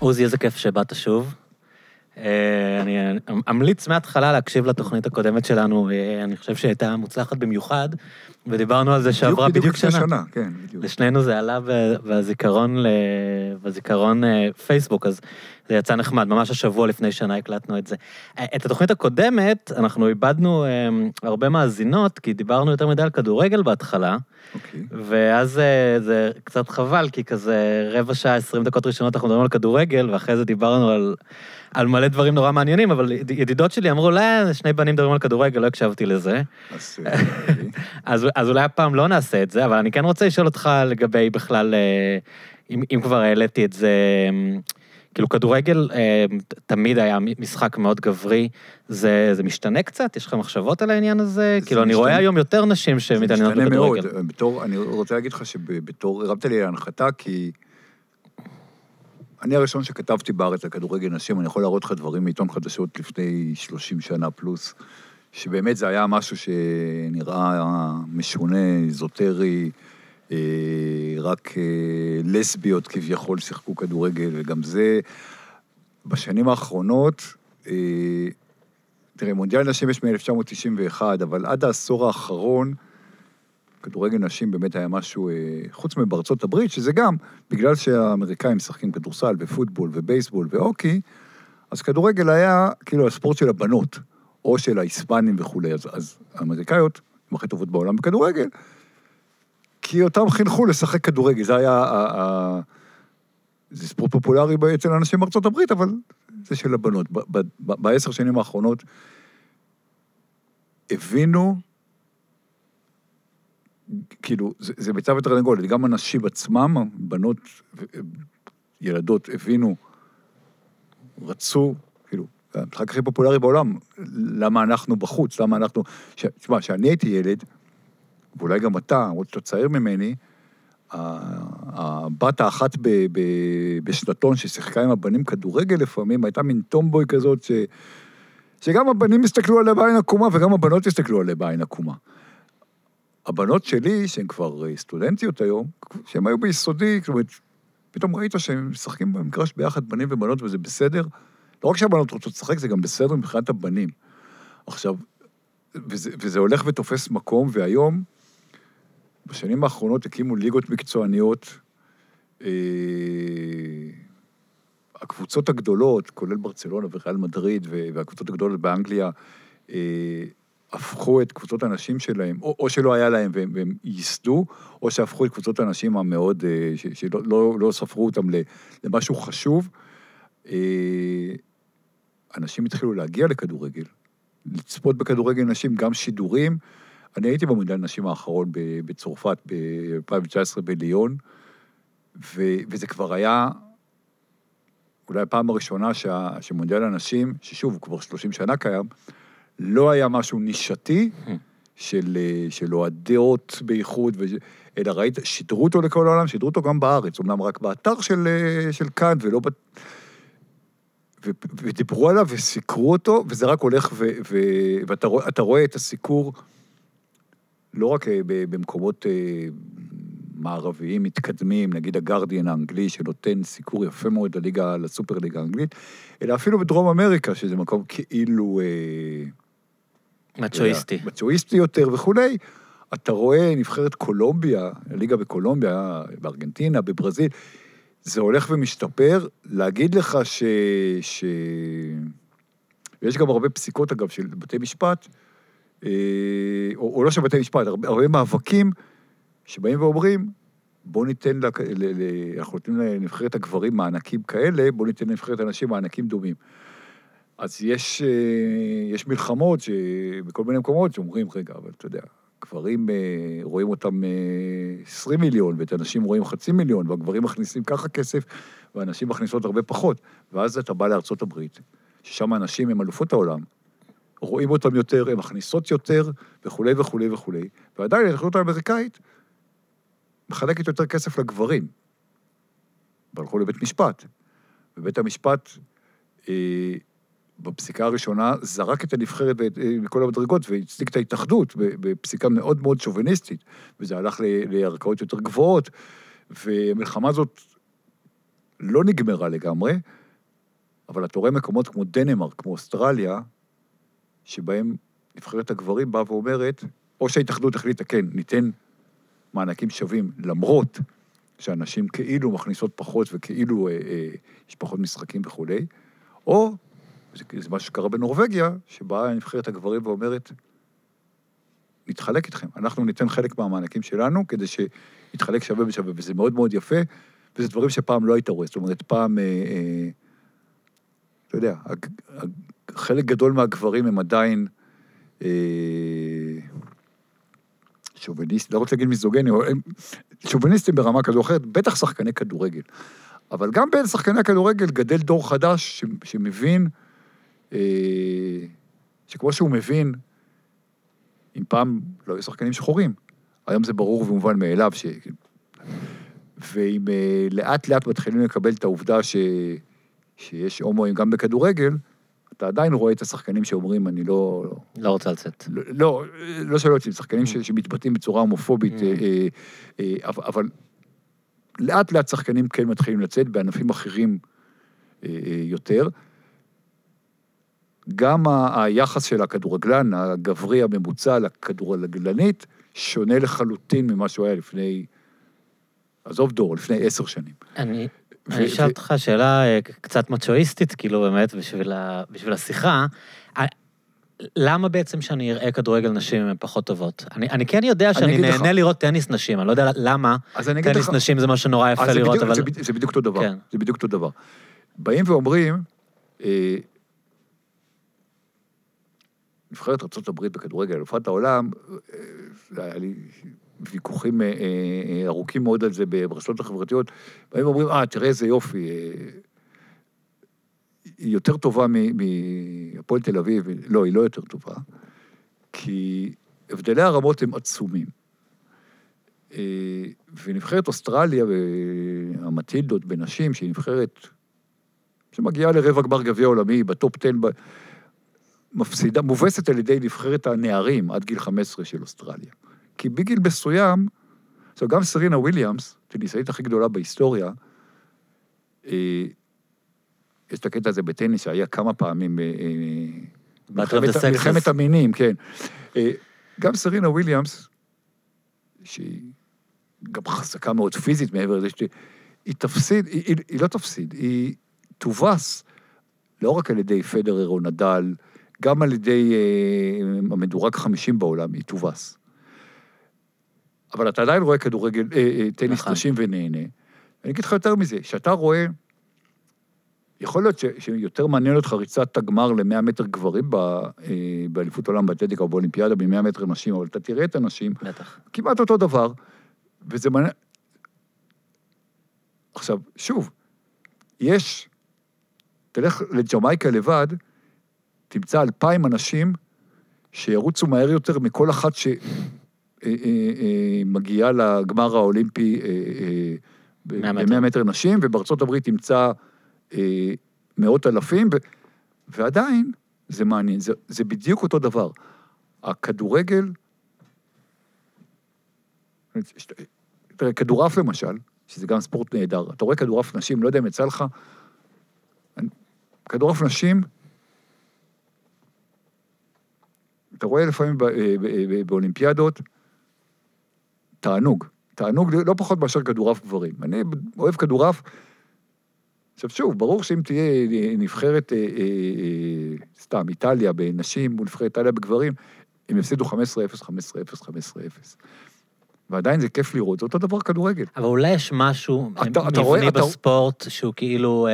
עוזי, איזה כיף שבאת שוב. אני אמליץ מההתחלה להקשיב לתוכנית הקודמת שלנו, אני חושב שהייתה מוצלחת במיוחד, ודיברנו על זה שעברה בדיוק שנה. כן, בדיוק. לשנינו זה עלה בזיכרון פייסבוק, אז זה יצא נחמד, ממש השבוע לפני שנה הקלטנו את זה. את התוכנית הקודמת, אנחנו איבדנו הרבה מאזינות, כי דיברנו יותר מדי על כדורגל בהתחלה, ואז זה קצת חבל, כי כזה רבע שעה, 20 דקות ראשונות אנחנו מדברים על כדורגל, ואחרי זה דיברנו על מלא דברים נורא מעניינים, אבל ידידות שלי אמרו, לא, שני בנים מדברים על כדורגל, לא הקשבתי לזה. אז אולי הפעם לא נעשה את זה, אבל אני כן רוצה לשאול אותך לגבי בכלל, אם כבר העליתי את זה, כאילו כדורגל תמיד היה משחק מאוד גברי, זה משתנה קצת? יש לך מחשבות על העניין הזה? כאילו אני רואה היום יותר נשים שמתעניינות בכדורגל. זה משתנה מאוד, אני רוצה להגיד לך שבתור, הרמת לי להנחתה, כי אני הראשון שכתבתי בארץ על כדורגל נשים, אני יכול להראות לך דברים מעיתון חדשות לפני 30 שנה פלוס, שבאמת זה היה משהו שנראה משונה, זוטרי, רק לסביות כביכול שיחקו כדורגל, וגם זה, בשנים האחרונות, תראה, מונדיאל נשים יש מ-1991, אבל עד העשור האחרון, כדורגל נשים באמת היה משהו, חוץ מבארצות הברית, שזה גם, בגלל שהאמריקאים משחקים כדורסל ופוטבול ובייסבול ואוקי, אז כדורגל היה כאילו הספורט של הבנות, או של ההיספנים וכו', אז האמריקאיות הן הכי טובות בעולם בכדורגל, כי אותם חינכו לשחק כדורגל, זה היה, זה ספורט פופולרי אצל אנשים בארצות הברית, אבל זה של הבנות. ב-10 שנים האחרונות הבינו, כאילו, זה ביצה ותרנגולת, גם אנשים עצמם, בנות, ילדות, הבינו, רצו, כאילו, המשחק הכי פופולרי בעולם, למה אנחנו בחוץ, למה אנחנו, תשמע, שאני הייתי ילד, ואולי גם אתה, עוד שאתה צעיר ממני, הבת האחת בשנתון ששיחקה עם הבנים כדורגל לפעמים, הייתה מין טומבוי כזאת, שגם הבנים הסתכלו עליה בעין עקומה, וגם הבנות הסתכלו עליה בעין עקומה. הבנות שלי, שהן כבר סטודנטיות היום, שהן היו ביסודי, כלומר, פתאום ראית שהם משחקים במגרש ביחד בנים ובנות, וזה בסדר. לא רק שהבנות רוצות לשחק, זה גם בסדר מבחינת הבנים. עכשיו, וזה הולך ותופס מקום, והיום, בשנים האחרונות הקימו ליגות מקצועניות, הקבוצות הגדולות, כולל ברצלונה וריאל מדריד, והקבוצות הגדולות באנגליה, הפכו את קבוצות הנשים שלהם, או שלא היה להם והם ייסדו, או שהפכו את קבוצות הנשים המאוד, שלא ספרו אותם למשהו חשוב. אנשים התחילו להגיע לכדורגל, לצפות בכדורגל נשים, גם שידורים. אני הייתי במונדיאל נשים האחרון בצרפת, ב-2019 בליון, וזה כבר היה, אולי הפעם הראשונה שמונדיאל הנשים, ששוב, הוא כבר 30 שנה קיים, לא היה משהו נישתי של אוהדות בייחוד, אלא ראית, שידרו אותו לכל העולם, שידרו אותו גם בארץ, אמנם רק באתר של כאן, ולא ודיברו עליו וסיקרו אותו, וזה רק הולך, ואתה רואה את הסיקור, לא רק במקומות מערביים מתקדמים, נגיד הגרדיאן האנגלי, שנותן סיקור יפה מאוד לליגה, לסופר ליגה האנגלית, אלא אפילו בדרום אמריקה, שזה מקום כאילו מצ'ואיסטי יותר וכו'. אתה רואה נבחרת קולומביה, הליגה בקולומביה, בארגנטינה, בברזיל, זה הולך ומשתפר. להגיד לך ויש גם הרבה פסיקות, אגב, של בתי משפט, או לא של בתי משפט, הרבה מאבקים שבאים ואומרים, בוא ניתן, אנחנו נותנים לנבחרת הגברים מענקים כאלה, בוא ניתן לנבחרת הנשים מענקים דומים. אז יש מלחמות בכל מיני מקומות שאומרים, רגע, אבל אתה יודע, גברים רואים אותם 20 מיליון, ואת אנשים רואים חצי מיליון, והגברים מכניסים ככה כסף, והנשים מכניסות הרבה פחות. ואז אתה בא לארצות הברית, ששם האנשים הם אלופות העולם, רואים אותם יותר, הם מכניסות יותר, וכו' וכו' וכו'. ועדיין, הרכילות האמריקאית מחלקת יותר כסף לגברים. והלכו לבית משפט. ובית המשפט, בפסיקה הראשונה, זרק את הנבחרת מכל המדרגות, והצדיק את ההתאחדות, בפסיקה מאוד מאוד שוביניסטית, וזה הלך לערכאות יותר גבוהות, והמלחמה הזאת לא נגמרה לגמרי, אבל אתה רואה מקומות כמו דנמרק, כמו אוסטרליה, שבהם נבחרת הגברים באה ואומרת, או שההתאחדות החליטה, כן, ניתן מענקים שווים, למרות שאנשים כאילו מכניסות פחות וכאילו יש פחות משחקים וכו', או, זה מה שקרה בנורווגיה, שבאה נבחרת הגברים ואומרת, נתחלק איתכם, אנחנו ניתן חלק מהמענקים שלנו, כדי שיתחלק שווה בשווה, וזה מאוד מאוד יפה, וזה דברים שפעם לא היית רואה, זאת אומרת, פעם, לא יודע, חלק גדול מהגברים הם עדיין, שוביניסטים, לא רוצה להגיד מיזוגני, שוביניסטים ברמה כזו או אחרת, בטח שחקני כדורגל, אבל גם בין שחקני הכדורגל גדל דור חדש שמבין, שכמו שהוא מבין, אם פעם לא היו שחקנים שחורים, היום זה ברור ומובן מאליו, ואם לאט לאט מתחילים לקבל את העובדה שיש הומואים גם בכדורגל, אתה עדיין רואה את השחקנים שאומרים, אני לא רוצה לצאת. לא שלא יוצאים, שחקנים שמתבטאים בצורה הומופובית, אבל לאט לאט שחקנים כן מתחילים לצאת, בענפים אחרים יותר. גם היחס של הכדורגלן, הגברי הממוצע לכדורגלנית, שונה לחלוטין ממה שהוא היה לפני, עזוב דור, לפני 10 שנים. אני אשאל אותך שאלה קצת מצ'ואיסטית, כאילו באמת, בשביל השיחה, למה בעצם שאני אראה כדורגל נשים הן פחות טובות? אני כן יודע שאני נהנה לראות טניס נשים, אני לא יודע למה טניס נשים זה מה שנורא יפה לראות, אבל... זה בדיוק אותו דבר, זה בדיוק אותו דבר. באים ואומרים, נבחרת ארצות הברית בכדורגל, אלופת העולם, היה לי ויכוחים ארוכים מאוד על זה ברשתות החברתיות, והם אומרים, תראה איזה יופי, היא יותר טובה מהפועל תל אביב, לא, היא לא יותר טובה, כי הבדלי הרמות הם עצומים. ונבחרת אוסטרליה, המטילדות בנשים, שהיא נבחרת, שמגיעה לרבע גמר גביע עולמי, בטופ 10, מפסידה, מובסת על ידי נבחרת הנערים עד גיל 15 של אוסטרליה. כי בגיל מסוים, זאת אומרת, גם סרינה וויליאמס, תניסאית הכי גדולה בהיסטוריה, יש את הקטע הזה בטניס שהיה כמה פעמים, מלחמת המינים, כן. גם סרינה וויליאמס, שהיא גם חזקה מאוד פיזית מעבר לזה, היא תפסיד, היא לא תפסיד, היא תובס, לא רק על ידי פדרר או נדל, גם על ידי המדורג 50 בעולם, היא תובס. אבל אתה עדיין רואה כדורגל, טניס נשים ונהנה. אני אגיד לך יותר מזה, שאתה רואה, יכול להיות שיותר מעניין אותך ריצת הגמר ל-100 מטר גברים באליפות עולם באתלטיקה או באולימפיאדה, ב-100 מטר נשים, אבל אתה תראה את הנשים, כמעט אותו דבר, וזה מעניין... עכשיו, שוב, יש... תלך לג'מייקה לבד, תמצא 2,000 אנשים שירוצו מהר יותר מכל אחת שמגיעה לגמר האולימפי ב-100 מטר נשים, ובארצות הברית תמצא מאות אלפים, ועדיין זה מעניין, זה בדיוק אותו דבר. הכדורגל, תראה, כדורעף למשל, שזה גם ספורט נהדר, אתה רואה כדורעף נשים, לא יודע אם יצא לך, כדורעף נשים, אתה רואה לפעמים באולימפיאדות, תענוג לא פחות מאשר כדורעף גברים. אני אוהב כדורעף, עכשיו שוב, ברור שאם תהיה נבחרת, סתם, איטליה בנשים, מול נבחרת איטליה בגברים, הם יפסידו 15-0, 15-0, 15-0. ועדיין זה כיף לראות, זה אותו דבר כדורגל. אבל אולי יש משהו, מבני בספורט, שהוא כאילו...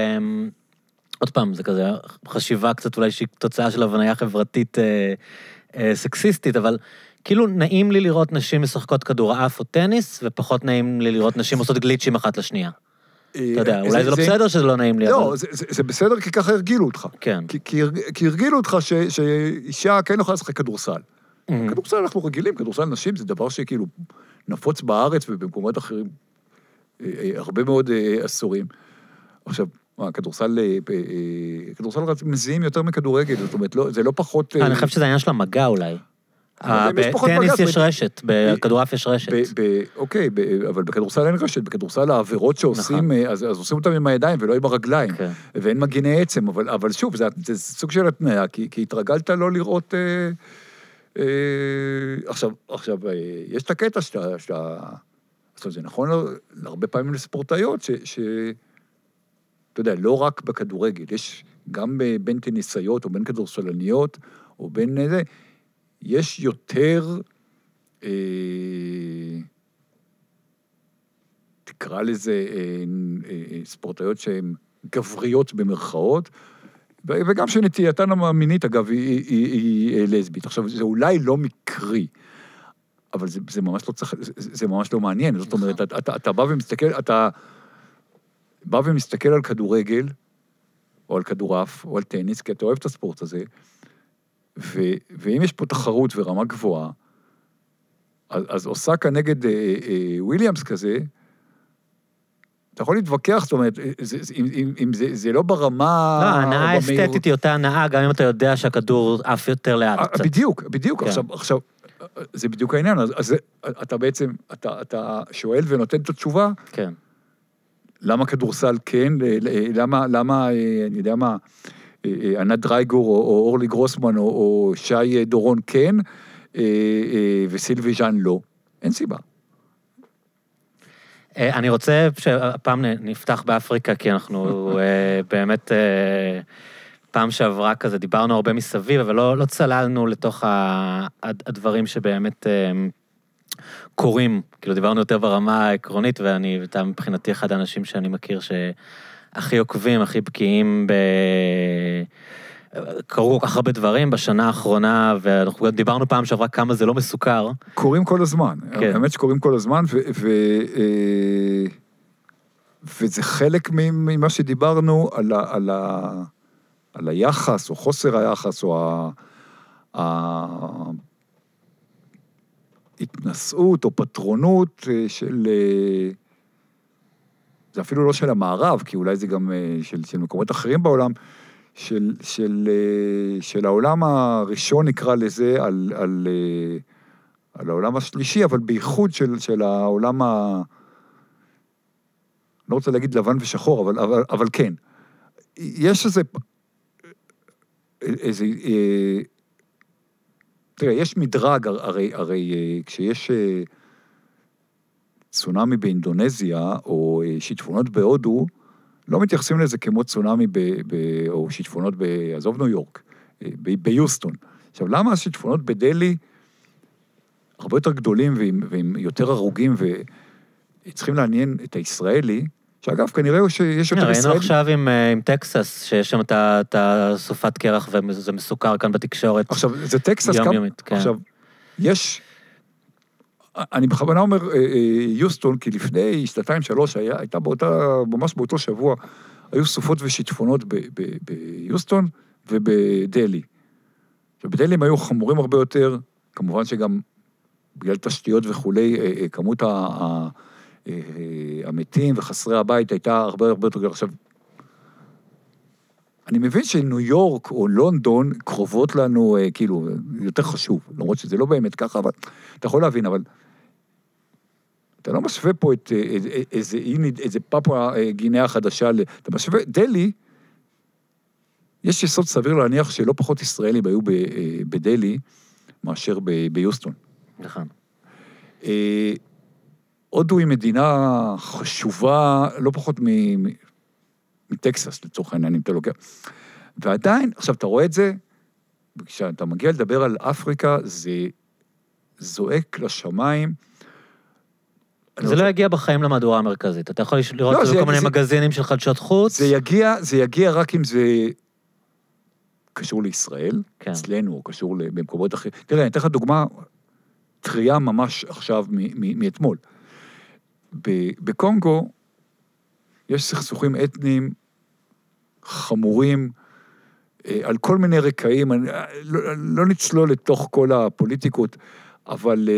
עוד פעם, זה כזה חשיבה קצת אולי שהיא תוצאה של הבניה חברתית סקסיסטית, אבל כאילו נעים לי לראות נשים משחקות כדורעף או טניס, ופחות נעים לי לראות נשים עושות גליצ'ים אחת לשנייה. אתה יודע, אולי זה לא בסדר שזה לא נעים לי. לא, זה בסדר כי ככה הרגילו אותך. כן. כי הרגילו אותך שאישה כן יכולה לשחק כדורסל. כדורסל אנחנו רגילים, כדורסל נשים זה דבר שכאילו נפוץ בארץ ובמקומות אחרים הרבה מאוד עשורים. עכשיו, כדורסל מזיעים יותר מכדורגל, זאת אומרת, זה לא פחות... אני חושב שזה העניין של המגע אולי. בטניס יש רשת, בכדורעף יש רשת. אוקיי, אבל בכדורסל אין רשת, בכדורסל העבירות שעושים, אז עושים אותם עם הידיים ולא עם הרגליים, ואין מגיני עצם, אבל שוב, זה סוג של התנאה, כי התרגלת לא לראות... עכשיו, יש את הקטע שאתה... זה נכון להרבה פעמים לספורטאיות, אתה יודע, לא רק בכדורגל, יש גם בין טניסאיות או בין כדורסלניות, או בין איזה... יש יותר, תקרא לזה ספורטאיות שהן גבריות במרכאות, וגם שנטייתן המינית, אגב, היא לסבית. עכשיו, זה אולי לא מקרי, אבל זה ממש לא צריך, זה ממש לא מעניין. זאת אומרת, אתה בא ומסתכל על כדורגל, או על כדורעף, או על טניס, כי אתה אוהב את הספורט הזה, ואם יש פה תחרות ורמה גבוהה, אז עושה כנגד וויליאמס כזה, אתה יכול להתווכח, זאת אומרת, אם זה לא ברמה... לא, ההנאה האסתטית היא אותה הנאה, גם אם אתה יודע שהכדור עף יותר לאט. בדיוק. עכשיו, זה בדיוק העניין. אז אתה בעצם, אתה שואל ונותן את התשובה, למה כדורסל כן, למה, אני יודע מה... ענת דרייגור, או אורלי גרוסמן, או שי דורון כן, וסילבי ז'אן לא. אין סיבה. אני רוצה שהפעם נפתח באפריקה, כי אנחנו באמת פעם שעברה כזה, דיברנו הרבה מסביב, אבל לא צללנו לתוך הדברים שבאמת קורים. כאילו דיברנו יותר ברמה העקרונית, ואני מבחינתי אחד האנשים שאני מכיר הכי עוקבים, הכי בקיאים, קרו כך הרבה דברים בשנה האחרונה, ואנחנו דיברנו פעם שעברה כמה זה לא מסוכר. קוראים כל הזמן. האמת שקוראים כל הזמן, וזה חלק ממה שדיברנו על היחס, או חוסר היחס, או ההתנסות, או פטרונות של... זה אפילו לא של המערב, כי אולי זה גם של מקומות אחרים בעולם, של העולם הראשון נקרא לזה, על העולם השלישי, אבל בייחוד של העולם ה... לא רוצה להגיד לבן ושחור, אבל כן. יש איזה... תראה, יש מדרג, הרי כשיש... צונאמי באינדונזיה, או שיטפונות בהודו, לא מתייחסים לזה כמו צונאמי, או שיטפונות בעזוב ניו יורק, ביוסטון. עכשיו, למה השיטפונות בדלי הרבה יותר גדולים, ועם יותר הרוגים, וצריכים לעניין את הישראלי, שאגב, כנראה שיש יותר ישראלי... ראינו עכשיו עם טקסס, שיש שם את הסופת קרח, וזה מסוכר כאן בתקשורת. עכשיו, זה טקסס גם... עכשיו, יש... אני בכוונה אומר יוסטון, כי לפני 2-3 הייתה ממש באותו שבוע, היו סופות ושיטפונות ביוסטון ובדלי. בדלי הם היו חמורים הרבה יותר, כמובן שגם בגלל תשתיות וכולי, כמות המתים וחסרי הבית הייתה הרבה הרבה יותר גדולה. עכשיו, אני מבין שניו יורק או לונדון קרובות לנו, כאילו, יותר חשוב, למרות שזה לא באמת ככה, אבל אתה יכול להבין, אבל... אתה לא משווה פה את איזה פאפואה גינאה החדשה, אתה משווה, דלי, יש יסוד סביר להניח שלא פחות ישראלים היו בדלי, מאשר ביוסטון. נכון. הודו היא מדינה חשובה, לא פחות מטקסס, לצורך העניין, אם אתה לוקח. ועדיין, עכשיו אתה רואה את זה, כשאתה מגיע לדבר על אפריקה, זה זועק לשמיים, זה לא יגיע בחיים למהדורה המרכזית. אתה יכול לראות כל מיני מגזינים של חדשות חוץ. זה יגיע רק אם זה קשור לישראל, אצלנו, או קשור במקומות אחרים. תראה, אני אתן לך דוגמה, טריה ממש עכשיו מאתמול. בקונגו יש סכסוכים אתניים חמורים, על כל מיני רקעים, לא נצלול לתוך כל הפוליטיקות, אבל...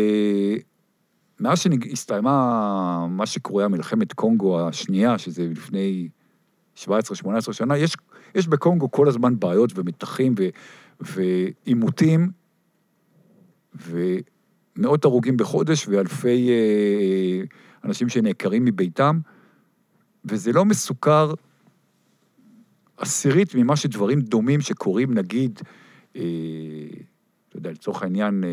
מאז שהסתיימה מה שקורה מלחמת קונגו השנייה, שזה לפני 17-18 שנה, יש בקונגו כל הזמן בעיות ומתחים ועימותים ומאות הרוגים בחודש, ואלפי אנשים שנעקרים מביתם, וזה לא מסוכר עשירית ממה שדברים דומים שקורים, נגיד, אתה יודע, לצורך העניין,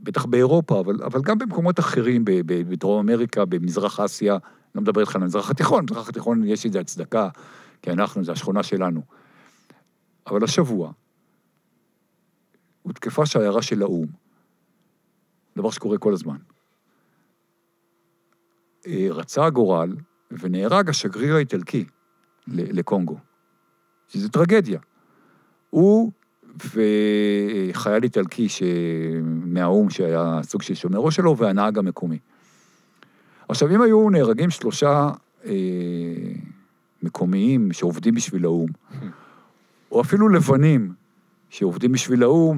בטח באירופה, אבל גם במקומות אחרים, בדרום אמריקה, במזרח אסיה, לא מדבר איתך על המזרח התיכון, במזרח התיכון יש איזו הצדקה, כי אנחנו, זה השכונה שלנו. אבל השבוע, הותקפה שיירה של האום, דבר שקורה כל הזמן. רצה הגורל, ונהרג השגריר האיטלקי לקונגו. שזו טרגדיה. הוא וחייל איטלקי מהאום שהיה סוג של שומרו שלו, והנהג המקומי. עכשיו, אם היו נהרגים שלושה מקומיים שעובדים בשביל האום, או אפילו לבנים שעובדים בשביל האום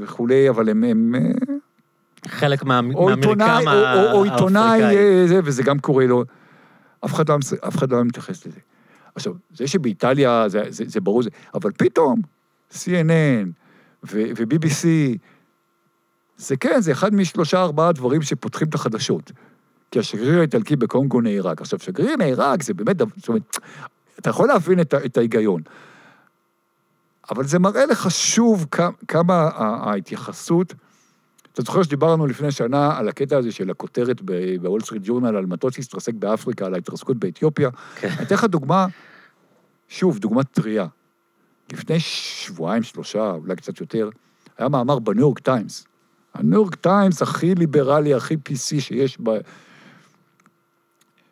וכולי, אבל הם חלק מהמרקם האפריקאי. או עיתונאי, וזה גם קורה לו. אף אחד לא מתייחס לזה. עכשיו, זה שבאיטליה זה ברור, אבל פתאום CNN ו-BBC, זה כן, זה אחד מ3-4 דברים שפותחים את החדשות. כי השגריר האיטלקי בקונגו נהרג. עכשיו, שגריר נהרג, זה באמת, זאת אומרת, אתה יכול להבין את ההיגיון. אבל זה מראה לך שוב כמה ההתייחסות, אתה זוכר שדיברנו לפני שנה על הקטע הזה של הכותרת בוול סטריט ג'ורנל, על מטוס שהתרסק באפריקה, על ההתרסקות באתיופיה. אני אתן לך דוגמה, שוב, דוגמה טריה. לפני 2-3 שבועות, אולי קצת יותר, היה מאמר בניו יורק טיימס. הניו יורק טיימס הכי ליברלי, הכי PC שיש בה,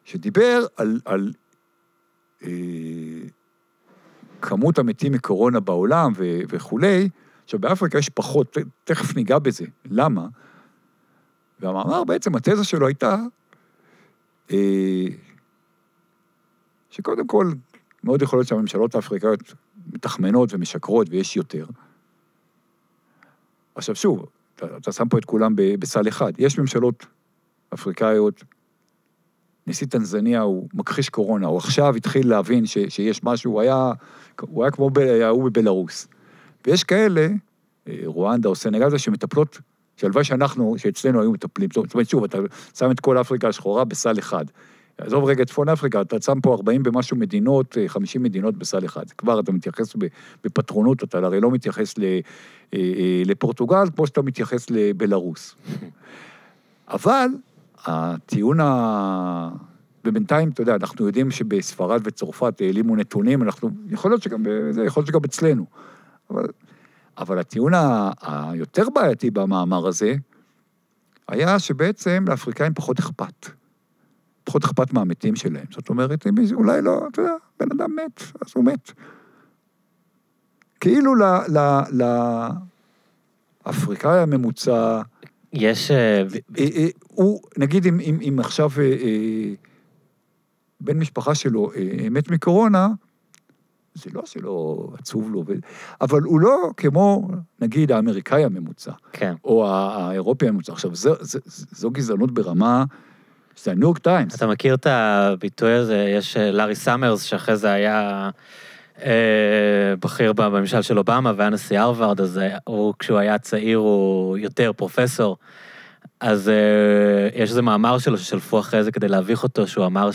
שדיבר על כמות המתים מקורונה בעולם וכולי, שבאפריקה יש פחות, תכף ניגע בזה. למה? והמאמר בעצם, התזה שלו הייתה, שקודם כל, מאוד יכול להיות שהממשלות האפריקאיות מתחמנות ומשקרות, ויש יותר. עכשיו שוב, אתה שם פה את כולם בסל אחד. יש ממשלות אפריקאיות, נשיא טנזניה הוא מכחיש קורונה, הוא עכשיו התחיל להבין שיש משהו, הוא היה כמו בבלרוס. ויש כאלה, רואנדה או סנגל, שמטפלות, שהלוואי שאצלנו היו מטפלים. זאת אומרת, שוב, אתה שם את כל אפריקה השחורה בסל אחד. עזוב רגע, צפון אפריקה, אתה שם פה 40 ומשהו מדינות, 50 מדינות בסל אחד. כבר אתה מתייחס בפטרונות, אתה הרי לא מתייחס לפורטוגל, כמו שאתה מתייחס לבלרוס. אבל הטיעון ובינתיים, אתה יודע, אנחנו יודעים שבספרד וצרפת העלימו נתונים, יכול להיות שגם אצלנו. אבל הטיעון היותר בעייתי במאמר הזה, היה שבעצם לאפריקאים פחות אכפת. פחות אכפת מהמתים שלהם. זאת אומרת, אולי לא, אתה יודע, בן אדם מת, אז הוא מת. כאילו לאפריקאי הממוצע, יש הוא, נגיד, אם עכשיו בן משפחה שלו מת מקורונה, זה לא שלא עצוב לו, אבל הוא לא כמו, נגיד, האמריקאי הממוצע, או האירופי הממוצע. עכשיו, זו גזענות ברמה, זה הניו יורק טיימס. אתה מכיר את הביטוי הזה, יש לארי סאמרס, שאחרי זה היה בכיר בממשל של אובמה, והיה נשיא הרווארד, אז כשהוא היה צעיר הוא יותר פרופסור, אז יש איזה מאמר שלו ששלפו אחרי זה כדי להביך אותו, שהוא אמר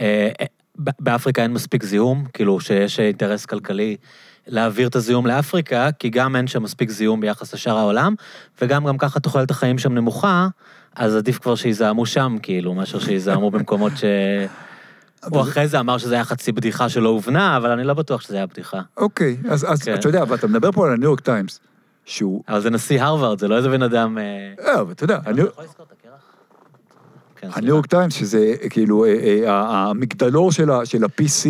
שבאפריקה אין מספיק זיהום, כאילו שיש אינטרס כלכלי להעביר את הזיהום לאפריקה, כי גם אין שם מספיק זיהום ביחס לשאר העולם, וגם ככה תוחלת החיים שם נמוכה, אז עדיף כבר שיזעמו שם, כאילו, משהו שיזעמו במקומות ש... הוא אחרי זה אמר שזה היה חצי בדיחה שלא הובנה, אבל אני לא בטוח שזה היה בדיחה. אוקיי, אז אתה יודע, אבל אתה מדבר פה על הניו יורק טיימס, שהוא... אבל זה נשיא הרווארד, זה לא איזה בן אדם... אבל אתה יודע... אני יכול לזכור את הקרח? הניו יורק טיימס, שזה כאילו המגדלור של ה-PC,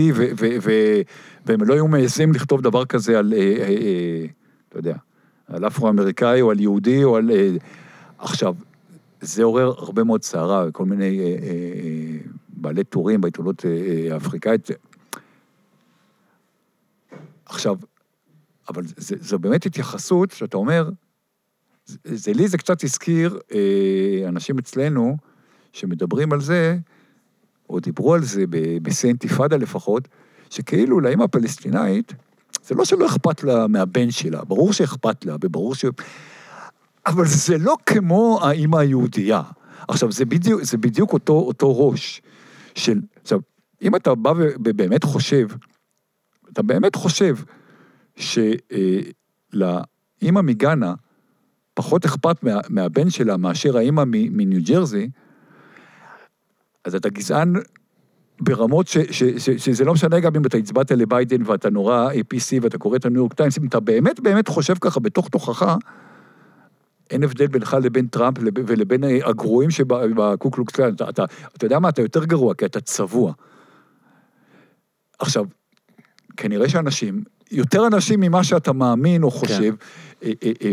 והם לא היו מעזים לכתוב דבר כזה על, אתה יודע, על אפרו-אמריקאי או על יהודי או על... עכשיו... זה עורר הרבה מאוד צערה, וכל מיני בעלי טורים בעיתונות האפריקאית. עכשיו, אבל זו באמת התייחסות, שאתה אומר, לי זה קצת הזכיר אנשים אצלנו, שמדברים על זה, או דיברו על זה, בסי אינתיפאדה לפחות, שכאילו לאמא הפלסטינאית, זה לא שלא אכפת לה מהבן שלה, ברור שאכפת לה, וברור ש... אבל זה לא כמו האמא היהודייה. עכשיו, זה בדיוק אותו ראש של... עכשיו, אם אתה בא ובאמת חושב, אתה באמת חושב שלאמא מגנה פחות אכפת מהבן שלה מאשר האמא מניו ג'רזי, אז אתה גזען ברמות שזה לא משנה גם אם אתה הצבעת לביידן ואתה נורא APC ואתה קורא את הניו יורק טיימס, אם אתה באמת חושב ככה בתוך תוכחה, אין הבדל בינך לבין טראמפ ולבין הגרועים שבקוקלוקס קלאן. אתה יודע מה? אתה יותר גרוע, כי אתה צבוע. עכשיו, כנראה שאנשים, יותר אנשים ממה שאתה מאמין או חושב,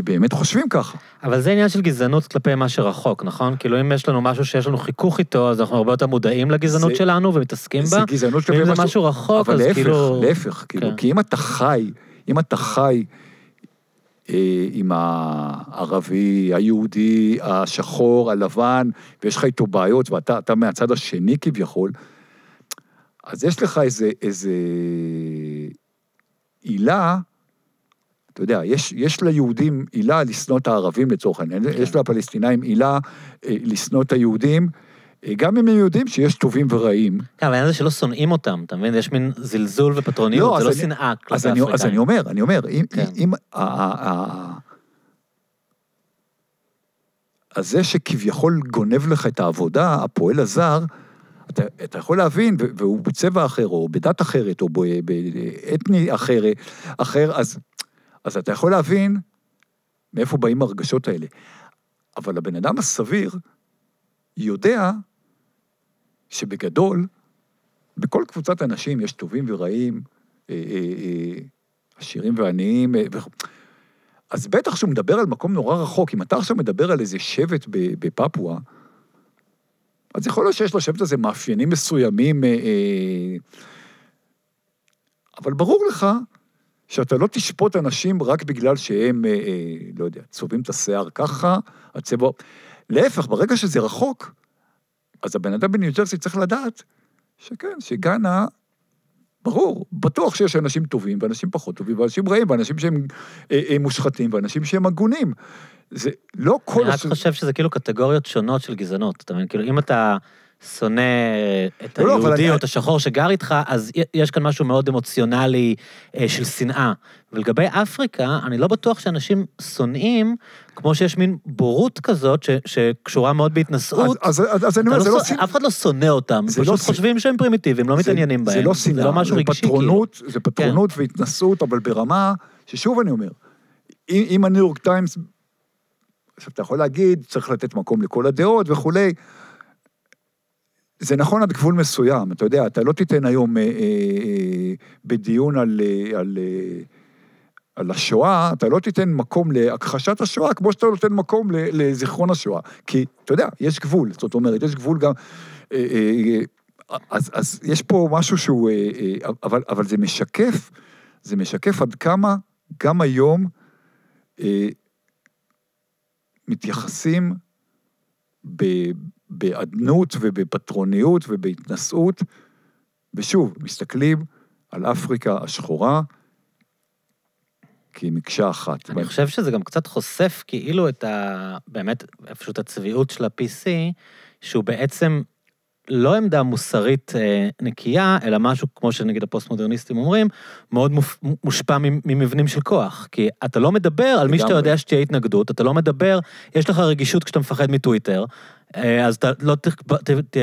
באמת חושבים ככה. אבל זה עניין של גזענות כלפי מה שרחוק, נכון? כאילו אם יש לנו משהו שיש לנו חיכוך איתו, אז אנחנו הרבה יותר מודעים לגזענות שלנו ומתעסקים בה. זה גזענות כלפי משהו... ואם זה משהו רחוק, אז כאילו... אבל להפך, כאילו, כי אם אתה חי, עם הערבי, היהודי, השחור, הלבן, ויש לך איתו בעיות, ואתה מהצד השני כביכול, אז יש לך איזה עילה, אתה יודע, יש ליהודים עילה לשנוא את הערבים לצורך העניין, יש לפלסטינאים עילה לשנוא את היהודים, גם אם הם יודעים שיש טובים ורעים. כן, אבל זה שלא שונאים אותם, אתה מבין? יש מין זלזול ופטרוניות, זה לא שנאה כלפי האפריקאים. אז אני אומר, אם... אז זה שכביכול גונב לך את העבודה, הפועל הזר, אתה יכול להבין, והוא בצבע אחר, או בדת אחרת, או באתני אחר, אז אתה יכול להבין מאיפה באים הרגשות האלה. אבל הבן אדם הסביר, יודע שבגדול, בכל קבוצת אנשים יש טובים ורעים, עשירים ועניים, אז בטח שהוא מדבר על מקום נורא רחוק, אם אתה עכשיו מדבר על איזה שבט בפפואה, אז יכול להיות שיש לשבט הזה מאפיינים מסוימים, אבל ברור לך שאתה לא תשפוט אנשים רק בגלל שהם, לא יודע, צובעים את השיער ככה, הצבע... להפך, ברגע שזה רחוק, אז הבן אדם בניו ג'רסי צריך לדעת שכן, שגנה, ברור, בטוח שיש אנשים טובים, ואנשים פחות טובים, ואנשים רעים, ואנשים שהם מושחתים, ואנשים שהם הגונים. זה לא כל... אני חושב שזה כאילו קטגוריות שונות של גזענות, אתה מבין? כאילו, אם אתה שונא את היהודי או את השחור שגר איתך, אז יש כאן משהו מאוד אמוציונלי של שנאה. ולגבי אפריקה, אני לא בטוח שאנשים שונאים, כמו שיש מין בורות כזאת, שקשורה מאוד בהתנסות. אז אני אומר, זה לא... אף אחד לא שונא אותם, פשוט חושבים שהם פרימיטיביים, לא מתעניינים בהם. זה לא שנאה, זה פטרונות והתנסות, אבל ברמה, ששוב אני אומר, אם הניו יורק טיימס, עכשיו אתה יכול להגיד, צריך לתת מקום לכל הדעות וכולי, זה נכון עד גבול מסוים, אתה יודע, אתה לא תיתן היום בדיון על השואה, אתה לא תיתן מקום להכחשת השואה, כמו שאתה נותן מקום לזיכרון השואה, כי, אתה יודע, יש גבול, זאת אומרת, יש גבול גם, אז יש פה משהו שהוא, אבל זה משקף עד כמה, גם היום, מתייחסים בעדנות ובפטרוניות ובהתנסות, ושוב, מסתכלים על אפריקה השחורה, כי מקשה אחת. אני חושב שזה גם קצת חושף כאילו את באמת, פשוט הצביעות של ה-PC, שהוא בעצם לא עמדה מוסרית נקייה, אלא משהו, כמו שנגיד הפוסט-מודרניסטים אומרים, מאוד מושפע ממבנים של כוח. כי אתה לא מדבר על מי שאתה יודע שתהיה התנגדות, אתה לא מדבר, יש לך רגישות כשאתה מפחד מטוויטר, אז אתה לא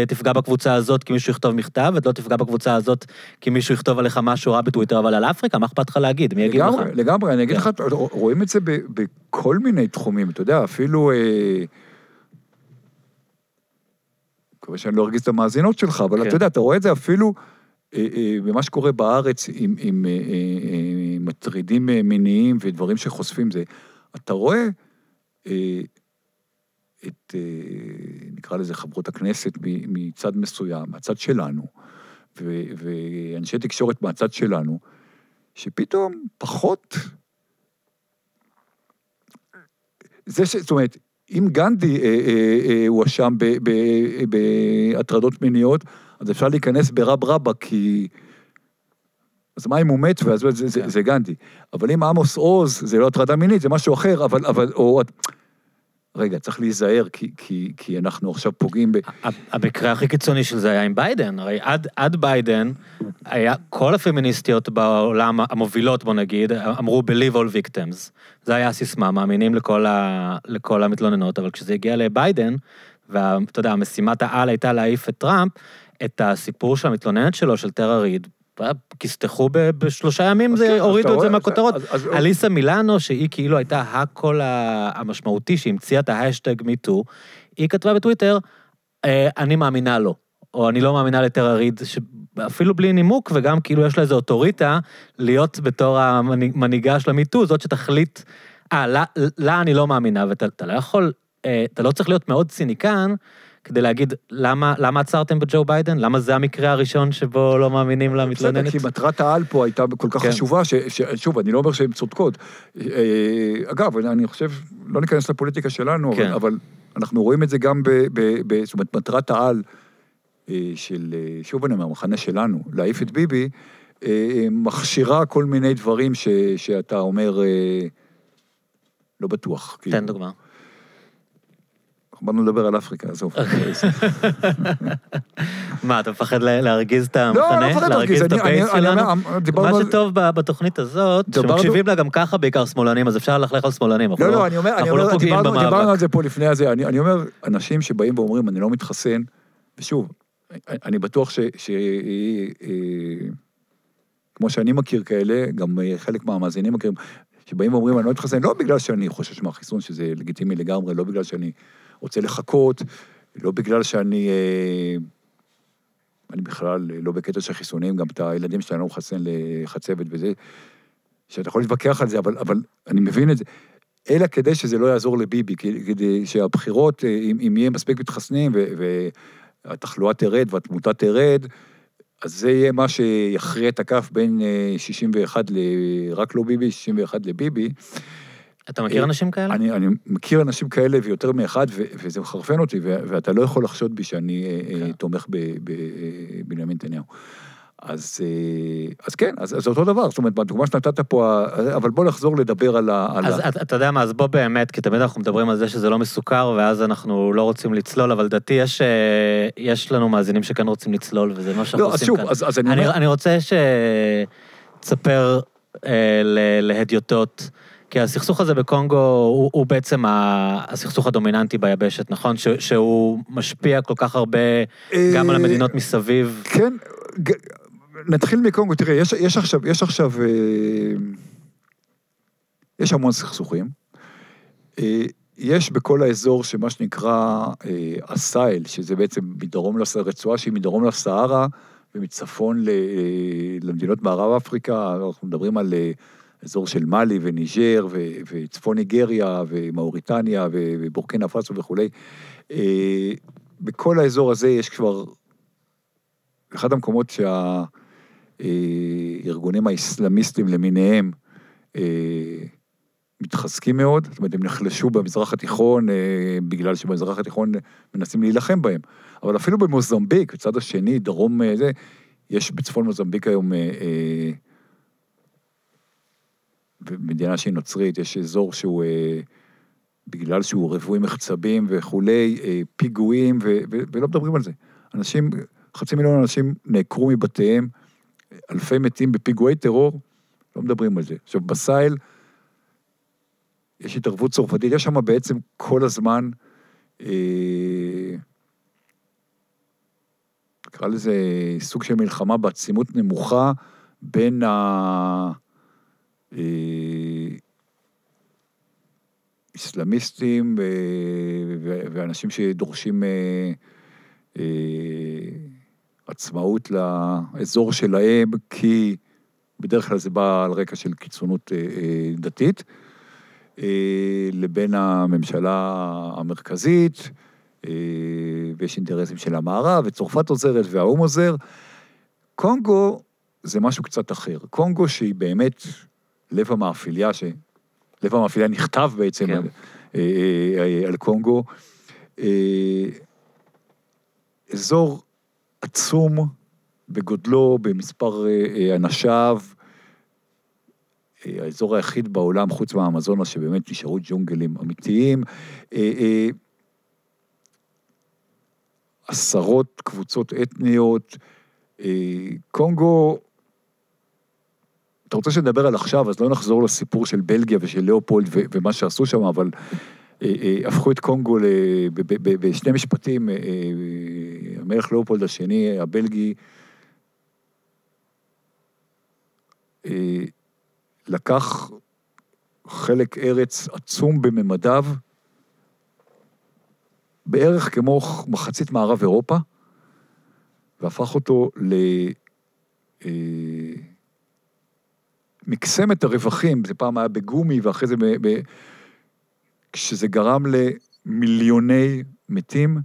תפגע בקבוצה הזאת כי מישהו יכתוב מכתב, ואתה לא תפגע בקבוצה הזאת כי מישהו יכתוב עליך משהו רע בטוויטר, אבל על אפריקה, מה אכפת לך להגיד? מי יגיד לך? לגמרי, אני אגיד לך, רואים את זה בכל מיני תחומים, אתה יודע, אפילו... כבר שאני לא הרגיז את המאזינות שלך, אבל אתה יודע, אתה רואה את זה אפילו במה שקורה בארץ עם מטרידים מיניים ודברים שחושפים זה. אתה רואה את, נקרא לזה חברות הכנסת מצד מסוים, מהצד שלנו, ואנשי תקשורת מהצד שלנו, שפתאום פחות... זאת אומרת, אם גנדי הוא אשם בהטרדות מיניות, אז אפשר להיכנס ברב רבה, כי אז מה אם הוא מת, ואז זה גנדי. אבל אם עמוס עוז, זה לא הטרדה מינית, זה משהו אחר, אבל, או... רגע, צריך להיזהר, כי אנחנו עכשיו פוגעים ב... המקרה הכי קיצוני של זה היה עם ביידן, הרי עד ביידן, כל הפמיניסטיות בעולם המובילות, בוא נגיד, אמרו believe all victims. זה היה הסיסמה, מאמינים לכל המתלוננות, אבל כשזה הגיע לביידן, ואתה יודע, משימת העל הייתה להעיף את טראמפ, את הסיפור של המתלוננת שלו, של טרה ריד, כסתחו בשלושה ימים, הורידו את זה מהכותרות. אליסה מילאנו, שהיא כאילו הייתה הכל המשמעותי, שהמציאה את ההשטג MeToo, היא כתבה בטוויטר, אני מאמינה לו, או אני לא מאמינה לטרה ריד, אפילו בלי נימוק, וגם כאילו יש לה איזו אוטוריטה, להיות בתור המנהיגה של MeToo, זאת שתחליט, לה אני לא מאמינה, ואתה לא יכול, אתה לא צריך להיות מאוד ציניקן, כדי להגיד, למה עצרתם בג'ו ביידן? למה זה המקרה הראשון שבו לא מאמינים למתלוננת? כי מטרת העל פה הייתה כל כך חשובה, שוב, אני לא אומר שהן צודקות. אגב, אני חושב, לא ניכנס לפוליטיקה שלנו, אבל אנחנו רואים את זה גם זאת אומרת, מטרת העל של, שוב, אני אומר, המחנה שלנו, להעיף את ביבי, מכשירה כל מיני דברים שאתה אומר, לא בטוח. תן דוגמה. באנו לדבר על אפריקה, אז אופן. מה, אתה מפחד להרגיז את המחנה? לא, לא מפחד להרגיז את הפייס שלנו? מה שטוב בתוכנית הזאת, שמקשיבים לה גם ככה בעיקר שמאלנים, אז אפשר ללכלך על שמאלנים. לא, לא, אני אומר, דיברנו על זה פה לפני הזה, אני אומר, אנשים שבאים ואומרים, אני לא מתחסן, ושוב, אני בטוח כמו שאני מכיר כאלה, גם חלק מהמאזינים מכירים, שבאים ואומרים, אני לא מתחסן, לא בגלל שאני חושש מהחיסון, שזה לגיטימי לגמרי, לא בגלל שאני רוצה לחכות, לא בגלל שאני בכלל לא בקטע של חיסונים, גם את הילדים שלנו לא מחסן לחצבת וזה, שאתה יכול להתווכח על זה, אבל אני מבין את זה, אלא כדי שזה לא יעזור לביבי, כדי שהבחירות, אם יהיה מספיק מתחסנים, והתחלואה תרד והתמותה תרד, אז זה יהיה מה שיחריא את הכף בין 61 רק לא ביבי, 61 לביבי, אתה מכיר אנשים כאלה? אני מכיר אנשים כאלה ויותר מאחד, וזה מחרפן אותי, ואתה לא יכול לחשוד בי שאני תומך בבנימין נתניהו. אז כן, אז זה אותו דבר, זאת אומרת, בדוגמה שנתת פה, אבל בוא נחזור לדבר על אז אתה יודע מה, אז בוא באמת, כי תמיד אנחנו מדברים על זה שזה לא מסוכר, ואז אנחנו לא רוצים לצלול, אבל דעתי יש לנו מאזינים שכאן רוצים לצלול, וזה מה שאנחנו עושים כאן. אני רוצה שתספר להדיוטות, כי הסכסוך הזה בקונגו הוא בעצם הסכסוך הדומיננטי ביבשת, נכון? שהוא משפיע כל כך הרבה גם על המדינות מסביב. כן, נתחיל מקונגו, תראה, יש עכשיו יש המון סכסוכים, יש בכל האזור שמה שנקרא הסייל, שזה בעצם מדרום לרצועה, שהיא מדרום לסהרה, ומצפון למדינות מערב אפריקה, אנחנו מדברים על אזור של מלי וניג'ר וצפון ניגריה ומאוריטניה ובורקינה פאסו וכולי. בכל האזור הזה יש כבר אחד המקומות שהארגונים האסלאמיסטים למיניהם מתחזקים מאוד, זאת אומרת, הם נחלשו במזרח התיכון, בגלל שבמזרח התיכון מנסים להילחם בהם. אבל אפילו במוזמביק, בצד השני, דרום זה, יש בצפון מוזמביק היום במדינה שהיא נוצרית, יש אזור שהוא, בגלל שהוא רבוי מחצבים וכולי, פיגועים, ולא מדברים על זה. אנשים, 500,000 אנשים נעקרו מבתיהם, אלפי מתים בפיגועי טרור, לא מדברים על זה. עכשיו, בסייל, יש התערבות צרפתית, יש שם בעצם כל הזמן, נקרא לזה סוג של מלחמה בעצימות נמוכה, בין איסלאמיסטים ואנשים שדורשים עצמאות לאזור שלהם, כי בדרך כלל זה בא על רקע של קיצונות דתית, לבין הממשלה המרכזית, ויש אינטרסים של המערב, וצרפת עוזרת והאום עוזר. קונגו זה משהו קצת אחר. קונגו שהיא באמת לב המאפיליה, לב המאפיליה נכתב בעצם על קונגו, אזור עצום בגודלו, במספר אנשיו, האזור היחיד בעולם, חוץ מהאמזונה, שבאמת נשארו ג'ונגלים אמיתיים, עשרות קבוצות אתניות, קונגו, אתה רוצה שנדבר על עכשיו, אז לא נחזור לסיפור של בלגיה ושל לאופולד ומה שעשו שם, אבל הפכו את קונגו בשני משפטים, המלך לאופולד השני, הבלגי, לקח חלק ארץ עצום בממדיו, בערך כמו מחצית מערב אירופה, והפך אותו למקסם את הרווחים, זה פעם היה בגומי, ואחרי זה, כשזה גרם למיליוני מתים,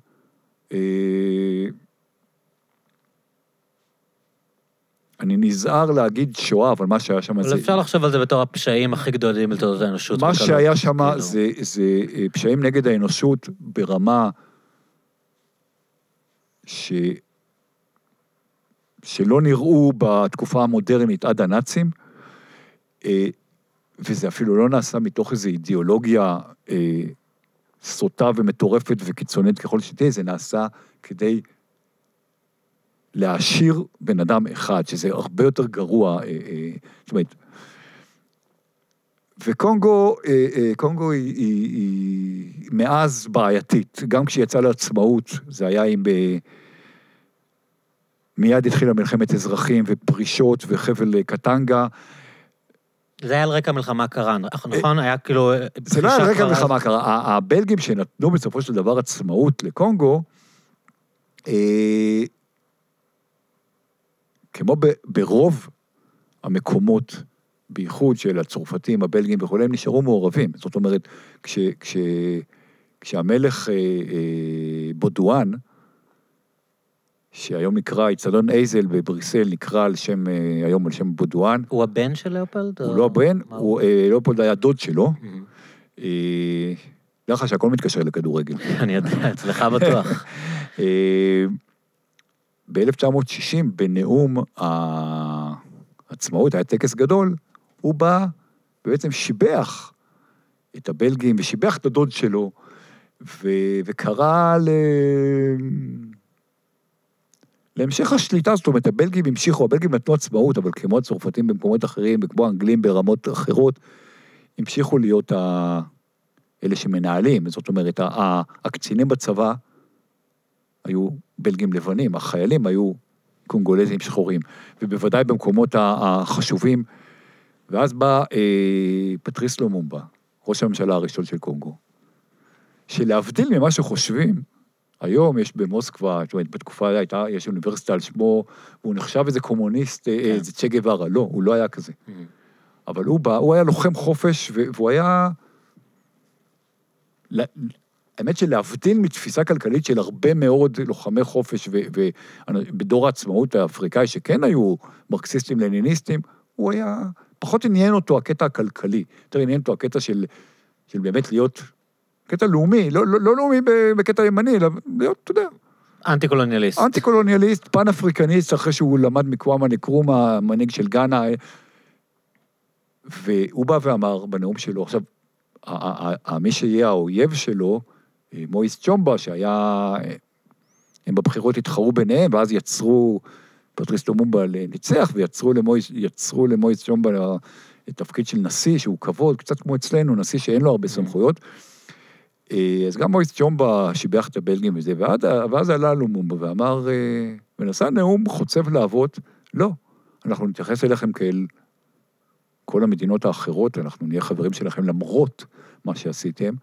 אני נזהר להגיד שואה, אבל מה שהיה שם... אפשר לחשוב על זה בתור הפשעים הכי גדולים לתולדות האנושות. מה שהיה שם זה פשעים נגד האנושות ברמה שלא נראו בתקופה המודרנית עד הנאצים, וזה אפילו לא נעשה מתוך איזו אידיאולוגיה סוטה ומטורפת וקיצונית ככל שתהיה, זה נעשה כדי... להעשיר בן אדם אחד, שזה הרבה יותר גרוע, זאת אומרת, וקונגו, קונגו היא מאז בעייתית, גם כשיצאה לעצמאות, זה היה עם, מיד התחילה מלחמת אזרחים ופרישות וחבל קטנגה, זה היה על רקע מלחמה קרה, נכון? היה כאילו... זה לא על רקע מלחמה קרה, הבלגים שנתנו בסופו של דבר עצמאות לקונגו, כמו ברוב המקומות, בייחוד של הצרפתים, הבלגים וכו', הם נשארו מעורבים. זאת אומרת, כשהמלך בודואן, שהיום נקרא, איצטדיון אייזל בבריסל, נקרא היום על שם בודואן. הוא הבן של לאופולד? הוא לא הבן, לאופולד היה דוד שלו. לך שהכל מתקשר לכדורגל. אני יודע, אצלך בטוח. ב-1960, בנאום העצמאות, היה טקס גדול, הוא בא ובעצם שיבח את הבלגים, ושיבח את הדוד שלו, וקרא להמשך השליטה, זאת אומרת, הבלגים נתנו עצמאות, אבל כמו הצרפתים במקומות אחרים, וכמו האנגלים ברמות אחרות, המשיכו להיות אלה שמנהלים, זאת אומרת, הקצינים בצבא, היו בלגים לבנים, החיילים היו קונגולזים שחורים, ובוודאי במקומות החשובים, ואז בא פטריס לומומבה, ראש הממשלה הראשון של קונגו, שלהבדיל ממה שחושבים, היום יש במוסקווה, זאת אומרת, בתקופה הייתה, יש אוניברסיטה על שמו, והוא נחשב איזה קומוניסט, איזה צ'ה גווארה, לא, הוא לא היה כזה. אבל הוא בא, הוא היה לוחם חופש, והוא היה... האמת שלהבדיל מתפיסה כלכלית של הרבה מאוד לוחמי חופש, ובדור העצמאות האפריקאי, שכן היו מרקסיסטים, לניניסטים, הוא היה, פחות עניין אותו הקטע הכלכלי, יותר עניין אותו הקטע של באמת להיות, קטע לאומי, לא לאומי בקטע ימני, אלא להיות, אתה יודע. אנטי-קולוניאליסט. אנטי-קולוניאליסט, פן-אפריקניסט, אחרי שהוא למד מקוואמה נקרומה, המנהיג של גאנה, והוא בא ואמר בנאום שלו, עכשיו, מי שיהיה האויב שלו, מויס צ'ומבה, שהיה, הם בבחירות התחרו ביניהם, ואז יצרו, פטריס לומומבה לניצח, ויצרו למויס צ'ומבה תפקיד של נשיא, שהוא כבוד, קצת כמו אצלנו, נשיא שאין לו הרבה סמכויות, אז גם מויס צ'ומבה שיבח את הבלגים וזה, ואז עלה לומומבה ואמר, ונשא נאום חוצב להבות, לא, אנחנו נתייחס אליכם כאל כל המדינות האחרות, אנחנו נהיה חברים שלכם למרות מה שעשיתם,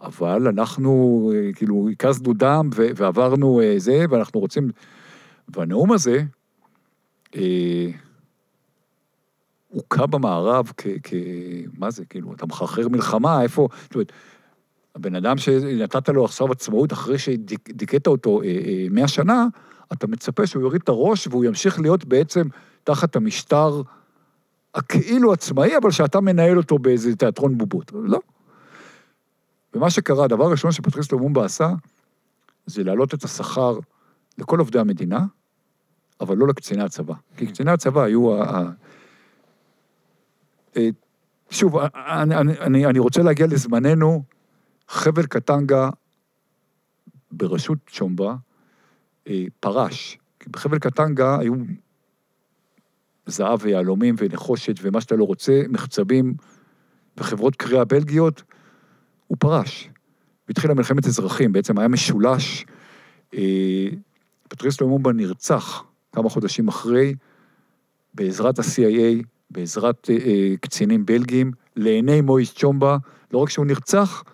אבל אנחנו, כאילו, הכזנו דם ועברנו זה, ואנחנו רוצים... והנאום הזה, הוקע במערב מה זה, כאילו, אתה מחרחר מלחמה, איפה... זאת אומרת, הבן אדם שנתת לו עכשיו עצמאות, אחרי שדיכאת אותו 100 שנה, אתה מצפה שהוא יוריד את הראש, והוא ימשיך להיות בעצם תחת המשטר הכאילו עצמאי, אבל שאתה מנהל אותו באיזה תיאטרון בובות. לא. ומה שקרה, הדבר הראשון שפטריס לומומבה עשה, זה להעלות את השכר לכל עובדי המדינה, אבל לא לקציני הצבא. כי קציני הצבא היו... שוב, אני רוצה להגיע לזמננו, חבל קטנגה ברשות שומבה, פרש. בחבל קטנגה היו זהב ויעלומים ונחושת ומה שאתה לא רוצה, מחצבים וחברות קריאה בלגיות, הוא פרש. והתחילה מלחמת אזרחים, בעצם היה משולש, פטריס לומומבה נרצח כמה חודשים אחרי, בעזרת ה-CIA, בעזרת קצינים בלגיים, לעיני מויס צ'ומבה, לא רק שהוא נרצח,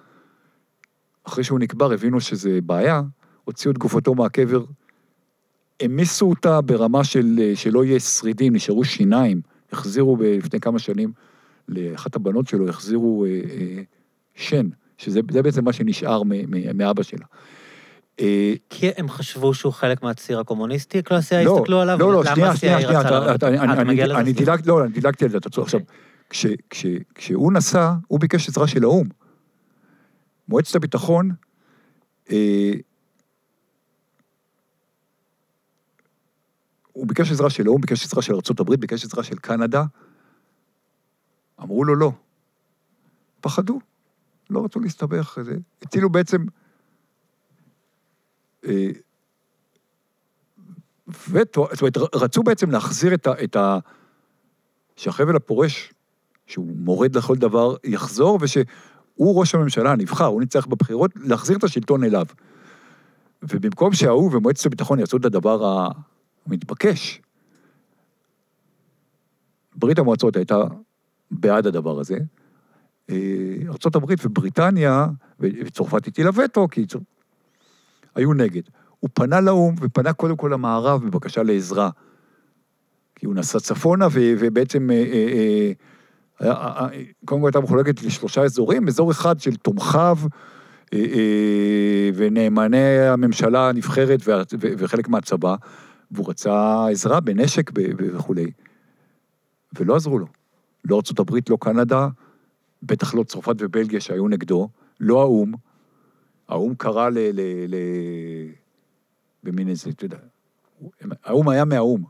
אחרי שהוא נקבר הבינו שזה בעיה, הוציאו את גופתו מהקבר, המיסו אותה ברמה של, שלא יהיה שרידים, נשארו שיניים, החזירו לפני כמה שנים, לאחת הבנות שלו, החזירו שן, שזה בעצם מה שנשאר מאבא שלה. כי הם חשבו שהוא חלק מהציר הקומוניסטי, הקלאסיה הסתכלו עליו, למה הסייה רצה? אני דילגתי על זה, תצאו עכשיו, כשהוא נסע, הוא ביקש עזרה של האום, מועצת הביטחון, הוא ביקש עזרה של האום, ביקש עזרה של ארצות הברית, ביקש עזרה של קנדה, אמרו לו לא, פחדו, לא רצו להסתבך, הצילו בעצם... זאת אומרת, רצו בעצם להחזיר את ה... שהחבל הפורש, שהוא מורד לכל דבר, יחזור, ושהוא ראש הממשלה, נבחר, הוא ניצח בבחירות, להחזיר את השלטון אליו. ובמקום שהאו ומועצת הביטחון יעשו את הדבר המתבקש, ברית המועצות הייתה בעד הדבר הזה, ארצות הברית ובריטניה, וצרפת איתי לווטו, כי... היו נגד. הוא פנה לאום, ופנה קודם כל למערב, בבקשה לעזרה. כי הוא נסע צפונה, ובעצם, קודם כל הייתה מחולקת לשלושה אזורים, אזור אחד של תומכיו, ונאמני הממשלה הנבחרת, וחלק מהצבא, והוא רצה עזרה בנשק וכו'. ולא עזרו לו. לא ארצות הברית, לא קנדה, בטח לא צרפת ובלגיה שהיו נגדו, לא האום, האום קרא במין איזה, אתה יודע, האום היה מהאום.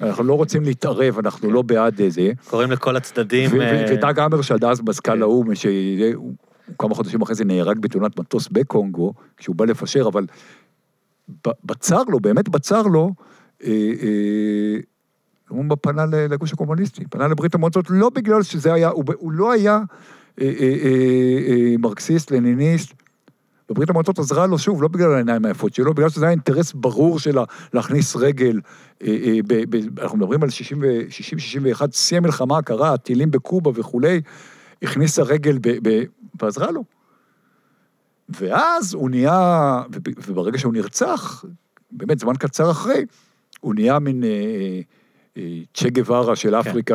אנחנו לא רוצים להתערב, אנחנו לא בעד זה. קוראים לכל הצדדים... ודאג אמר שעד אז מזכ"ל האום, שהוא כמה חודשים אחרי זה נהרג בתאונת מטוס בקונגו, כשהוא בא לפשר, אבל בצר לו, באמת בצר לו, הוא פנה לגוש הקומוניסטי, פנה לברית המועצות, לא בגלל שזה היה, הוא לא היה מרקסיסט, לניניסט, בברית המועצות עזרה לו שוב, לא בגלל העיניים היפות שלו, בגלל שזה היה אינטרס ברור שלה להכניס רגל, אנחנו מדברים על 60-61, סיים מלחמה, קרה, טילים בקובה וכו', הכניסה רגל ועזרה לו. ואז הוא נהיה, וברגע שהוא נרצח, באמת זמן קצר אחרי, הוא נהיה מן צ'ה גווארה של אפריקה,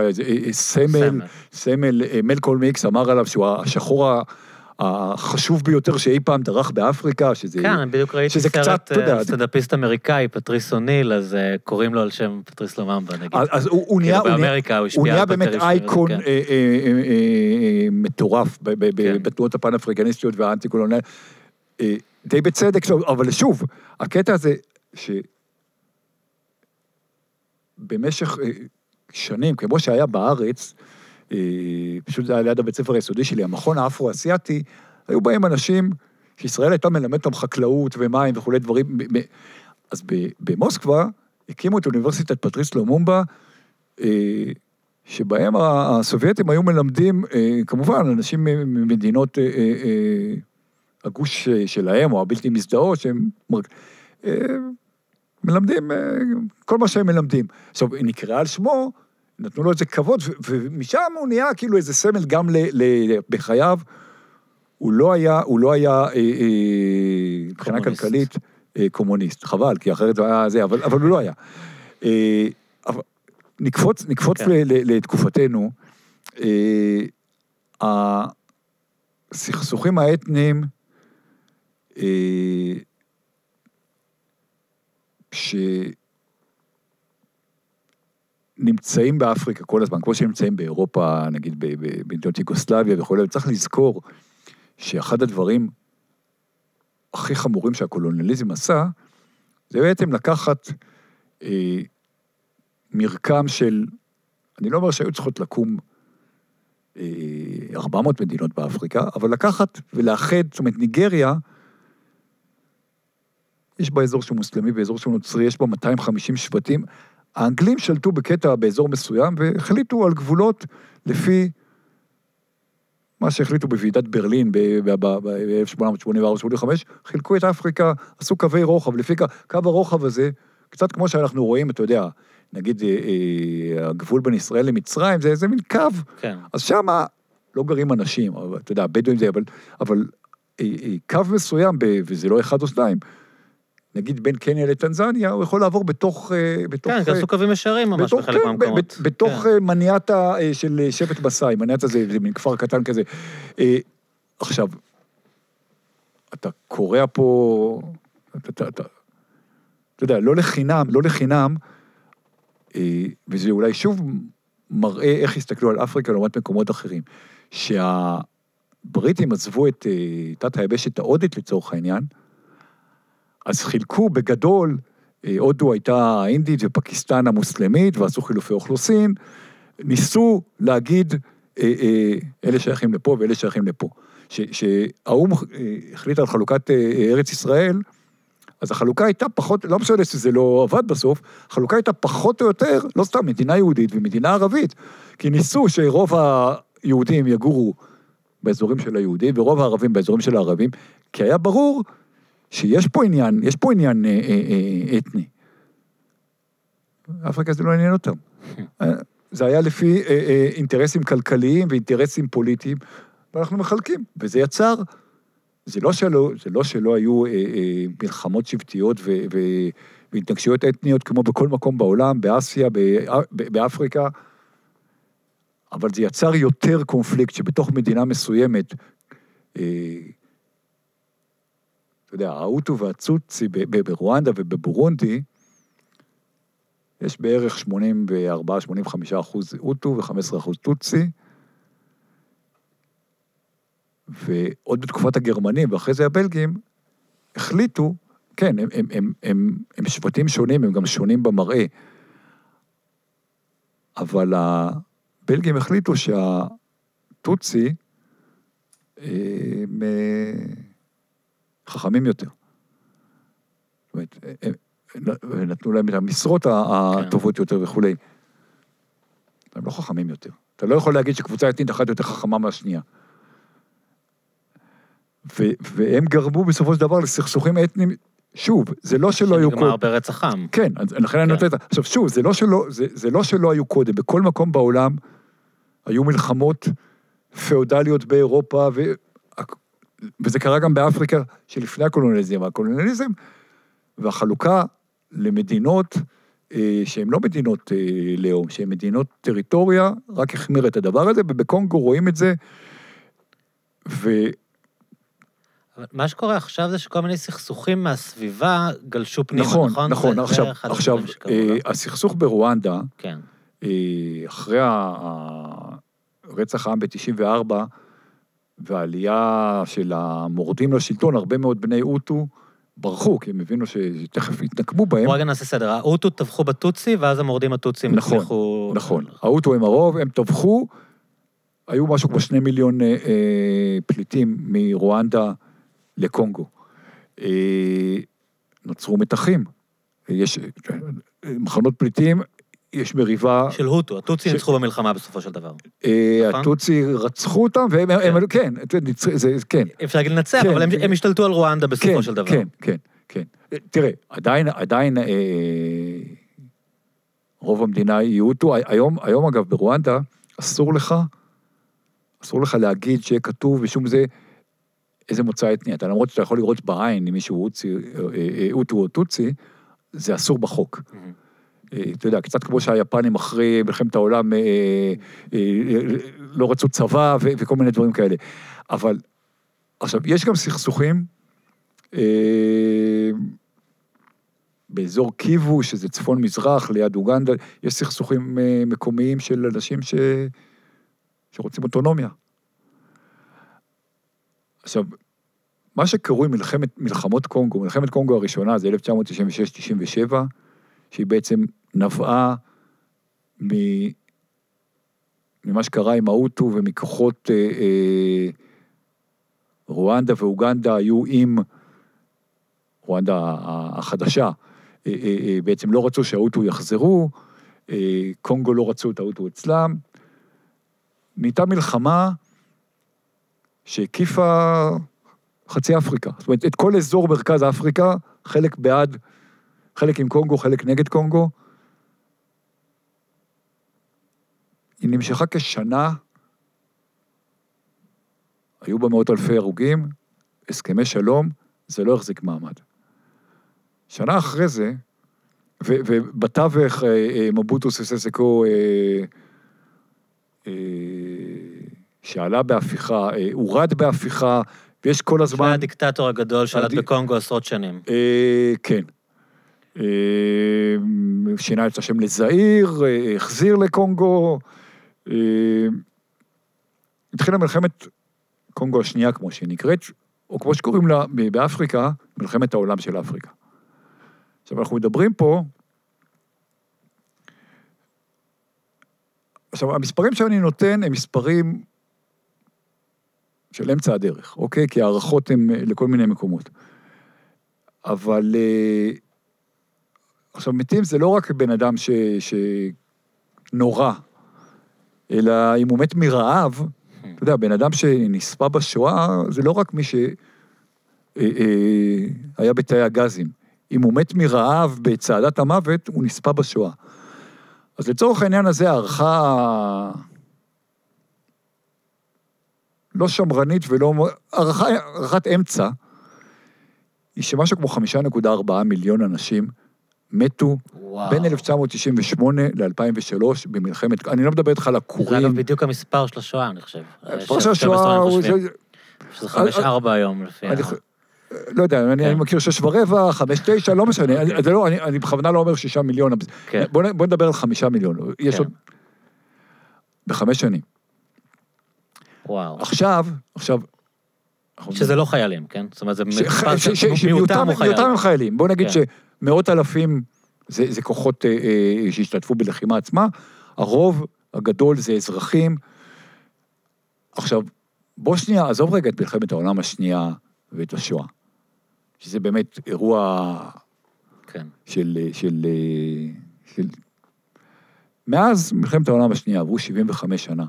סמל, מלקולם איקס אמר עליו שהוא השחור ה... החשוב ביותר שאי פעם דרך באפריקה, שזה... כן, בדיוק ראיתי סרט סטנדאפיסט אמריקאי, פטריס אוניל, אז קוראים לו על שם פטריס לוממבה, נגיד. אז הוא נהיה באמת אייקון מטורף בתנועות הפן-אפריקניסטיות והאנטי-קולוניאל, די בצדק, אבל שוב, הקטע הזה שבמשך שנים, כמו שהיה בארץ, פשוט זה היה ליד הבית ספר היסודי שלי, המכון האפרו-אסיאטי, היו בהם אנשים שישראל הייתה מלמדת אותם חקלאות ומים וכולי דברים, אז במוסקבה הקימו את אוניברסיטת פטריס לומומבה, שבהם הסובייטים היו מלמדים, כמובן, אנשים ממדינות הגוש שלהם, או הבלתי מזדהות, שהם מלמדים, כל מה שהם מלמדים. עכשיו, נקרא על שמו, נתנו לו איזה כבוד, ומשם הוא נהיה כאילו איזה סמל גם בחייו, הוא לא היה מבחינה כלכלית קומוניסט, חבל, כי אחרת זה היה זה, אבל הוא לא היה. נקפוץ לתקופתנו, הסכסוכים האתניים, נמצאים באפריקה כל הזמן, כמו שנמצאים באירופה, נגיד במדינות יוגוסלביה וכו', צריך לזכור שאחד הדברים הכי חמורים שהקולוניאליזם עשה, זה בעצם לקחת מרקם של, אני לא אומר שהיו צריכות לקום 400 מדינות באפריקה, אבל לקחת ולאחד, זאת אומרת, ניגריה, יש בה אזור שהוא מוסלמי, באזור שהוא נוצרי, יש בה 250 שבטים, האנגלים שלטו בקטע באזור מסוים, והחליטו על גבולות לפי מה שהחליטו בוועידת ברלין ב-1884-85, חילקו את אפריקה, עשו קווי רוחב, לפי קו הרוחב הזה, קצת כמו שאנחנו רואים, אתה יודע, נגיד, הגבול בין ישראל למצרים, זה מין קו. כן. אז שם לא גרים אנשים, אבל, אתה יודע, בדואים זה, אבל קו מסוים, וזה לא אחד או שניים, נגיד בין קניה לטנזניה, הוא יכול לעבור בתוך... כן, תעשו קווים ישרים ממש בחלק מהמקומות. בתוך מניעת של שבט בסאי, מניעת הזה, זה מין כפר קטן כזה. עכשיו, אתה קורא פה... אתה יודע, לא לחינם, וזה אולי שוב מראה איך הסתכלו על אפריקה לעומת מקומות אחרים, שהבריטים עזבו את תת היבשת ההודית לצורך העניין, אז חילקו בגדול, הודו הייתה אינדית ופקיסטן המוסלמית, ועשו חילופי אוכלוסין, ניסו להגיד, אלה שייכים לפה ואלה שייכים לפה. שהאום החליט על חלוקת ארץ ישראל, אז החלוקה הייתה פחות, לא משנה שזה לא עבד בסוף, החלוקה הייתה פחות או יותר, לא סתם, מדינה יהודית ומדינה ערבית, כי ניסו שרוב היהודים יגורו באזורים של היהודים, ורוב הערבים באזורים של הערבים, כי היה ברור שיש פה עניין, יש פה עניין אתני. אפריקה זה לא עניין אותם. זה היה לפי אינטרסים כלכליים ואינטרסים פוליטיים, ואנחנו מחלקים, וזה יצר, זה לא שלא היו מלחמות שבטיות והתנגשויות אתניות, כמו בכל מקום בעולם, באסיה, באפריקה, אבל זה יצר יותר קונפליקט, שבתוך מדינה מסוימת, אתה יודע, האוטו והצוצי ברואנדה ובבורונדי, יש בערך 84-85% אוטו ו15% צוצי, ועוד בתקופת הגרמנים, ואחרי זה הבלגים, החליטו, כן, הם שבטים שונים, הם גם שונים במראה, אבל הבלגים החליטו שהטוצי, חכמים יותר. זאת אומרת, הם נתנו להם את המשרות הטובות יותר וכולי. הם לא חכמים יותר. אתה לא יכול להגיד שקבוצה אתנית אחת יותר חכמה מהשנייה. והם גרמו בסופו של דבר לסכסוכים אתניים, שוב, זה לא שלא היו קודם. שנגמר ברצח עם. כן, לכן אני נותן את זה. עכשיו, שוב, זה לא שלא היו קודם. בכל מקום בעולם היו מלחמות פאודליות באירופה, וזה קרה גם באפריקה שלפני הקולוניאליזם, והחלוקה למדינות שהן לא מדינות לאום, שהן מדינות טריטוריה, רק החמיר את הדבר הזה, ובקונגו רואים את זה, מה שקורה עכשיו זה שכל מיני סכסוכים מהסביבה גלשו פנימה, נכון? נכון, עכשיו, הסכסוך ברואנדה, אחרי הרצח העם ב-94, והעלייה של המורדים לשלטון, הרבה מאוד בני אוטו ברחו, כי הם הבינו שתכף התנקמו בהם. בואו רגע נעשה סדר, האוטו טבחו בטוצי, ואז המורדים הטוצים הצליחו... נכון, האוטו הם הרוב, הם טבחו, היו משהו כמו 2 מיליון פליטים מרואנדה לקונגו. נוצרו מתחים, יש מחנות פליטים, יש מריבה... של הוטו, הטוצי ניצחו במלחמה בסופו של דבר. הטוצי רצחו אותם, והם... כן, כן. אפשר להגיד לנצח, אבל הם השתלטו על רואנדה בסופו של דבר. כן, כן, כן. תראה, עדיין רוב המדינה היא הוטו, היום אגב ברואנדה, אסור לך להגיד שיהיה כתוב בשום זה, איזה מוצא אתני, אתה למרות שאתה יכול לראות בעין, אם מישהו הוטו או טוצי, זה אסור בחוק. אתה יודע, קצת כמו שהיפנים אחרי מלחמת העולם לא רצו צבא וכל מיני דברים כאלה. אבל, עכשיו, יש גם סכסוכים באזור קיבו, שזה צפון מזרח, ליד אוגנדה, יש סכסוכים מקומיים של אנשים שרוצים אוטונומיה. עכשיו, מה שקרוי מלחמות קונגו, מלחמת קונגו הראשונה, זה 1996-97, שהיא בעצם נבעה ממה שקרה עם האוטו ומכוחות רואנדה ואוגנדה היו עם רואנדה החדשה, בעצם לא רצו שהאוטו יחזרו, קונגו לא רצו את האוטו אצלם, נהייתה מלחמה שהקיפה חצי אפריקה, זאת אומרת, את כל אזור מרכז אפריקה, חלק בעד, חלק עם קונגו, חלק נגד קונגו, היא נמשכה כשנה, היו בה מאות אלפי הרוגים, הסכמי שלום, זה לא החזיק מעמד. שנה אחרי זה, ובתווך מבוטו סססקו, שעלה בהפיכה, הורד בהפיכה, ויש כל הזמן... שהיה הדיקטטור הגדול שלט בקונגו עשרות שנים. כן. שינה את השם לזעיר, החזיר לקונגו, התחילה מלחמת קונגו השנייה, כמו שהיא נקראת, או כמו שקוראים לה באפריקה, מלחמת העולם של אפריקה. עכשיו, אנחנו מדברים פה, עכשיו, המספרים שאני נותן הם מספרים של אמצע הדרך, אוקיי? כי הערכות הן לכל מיני מקומות. אבל, עכשיו, מתים זה לא רק בן אדם שנורא, אלא אם הוא מת מרעב, אתה יודע, בן אדם שנספה בשואה, זה לא רק מי שהיה בתאי הגזים. אם הוא מת מרעב בצעדת המוות, הוא נספה בשואה. אז לצורך העניין הזה, הערכה לא שמרנית ולא... ערכת אמצע, היא שמשהו כמו 5.4 מיליון אנשים מתו בין 1998 ל-2003 במלחמת... אני לא מדבר איתך על הכורים. זה לא בדיוק המספר של השואה, אני חושב. המספר של השואה הוא... שזה 5.4 היום לפי... לא יודע, אני מכיר 6.25, 5.9, לא משנה. אני בכוונה לא אומר 6 מיליון. בוא נדבר על 5 מיליון. יש עוד... בחמש שנים. וואו. עכשיו... שזה לא חיילים, כן? זאת אומרת, זה מספר שמיעוטם הוא חיילים. מיעוטם הם חיילים. בוא נגיד שמאות אלפים, זה כוחות שהשתתפו בלחימה עצמה, הרוב הגדול זה אזרחים. עכשיו, בוא שנייה, עזוב רגע את מלחמת העולם השנייה, ואת השואה, שזה באמת אירוע כן. של... מאז מלחמת העולם השנייה, עברו 75 שנה.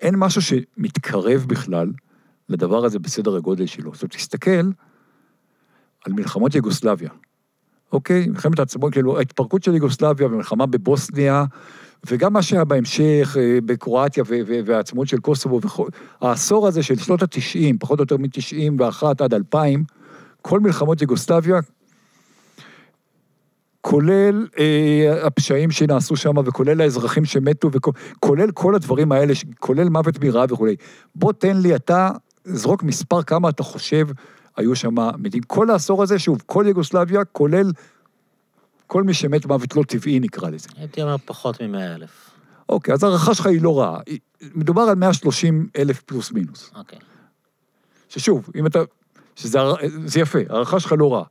אין משהו שמתקרב בכלל לדבר הזה בסדר הגודל שלו. זאת אומרת, תסתכל על מלחמות יוגוסלביה. אוקיי? מלחמת העצמאות, כאילו, ההתפרקות של יוגוסלביה ומלחמה בבוסניה, וגם מה שהיה בהמשך, בקרואטיה והעצמאות של קוסובו, העשור הזה של שנות ה-90, פחות או יותר מ-91 עד 2000, כל מלחמות יוגוסלביה, כולל הפשעים שנעשו שם, וכולל האזרחים שמתו, כולל כל הדברים האלה, כולל מוות מרעב וכו'. בוא תן לי, אתה זרוק מספר כמה אתה חושב, היו שם מתים. כל העשור הזה, שוב, כל יוגוסלביה, כולל... כל מי שמת מוות לא טבעי נקרא לזה. הייתי אומר פחות מ-100,000. אוקיי, אז הערכה שלך היא לא רעה. מדובר על 130,000 פלוס מינוס. אוקיי. ששוב, אם אתה... זה יפה, הערכה שלך לא רעה.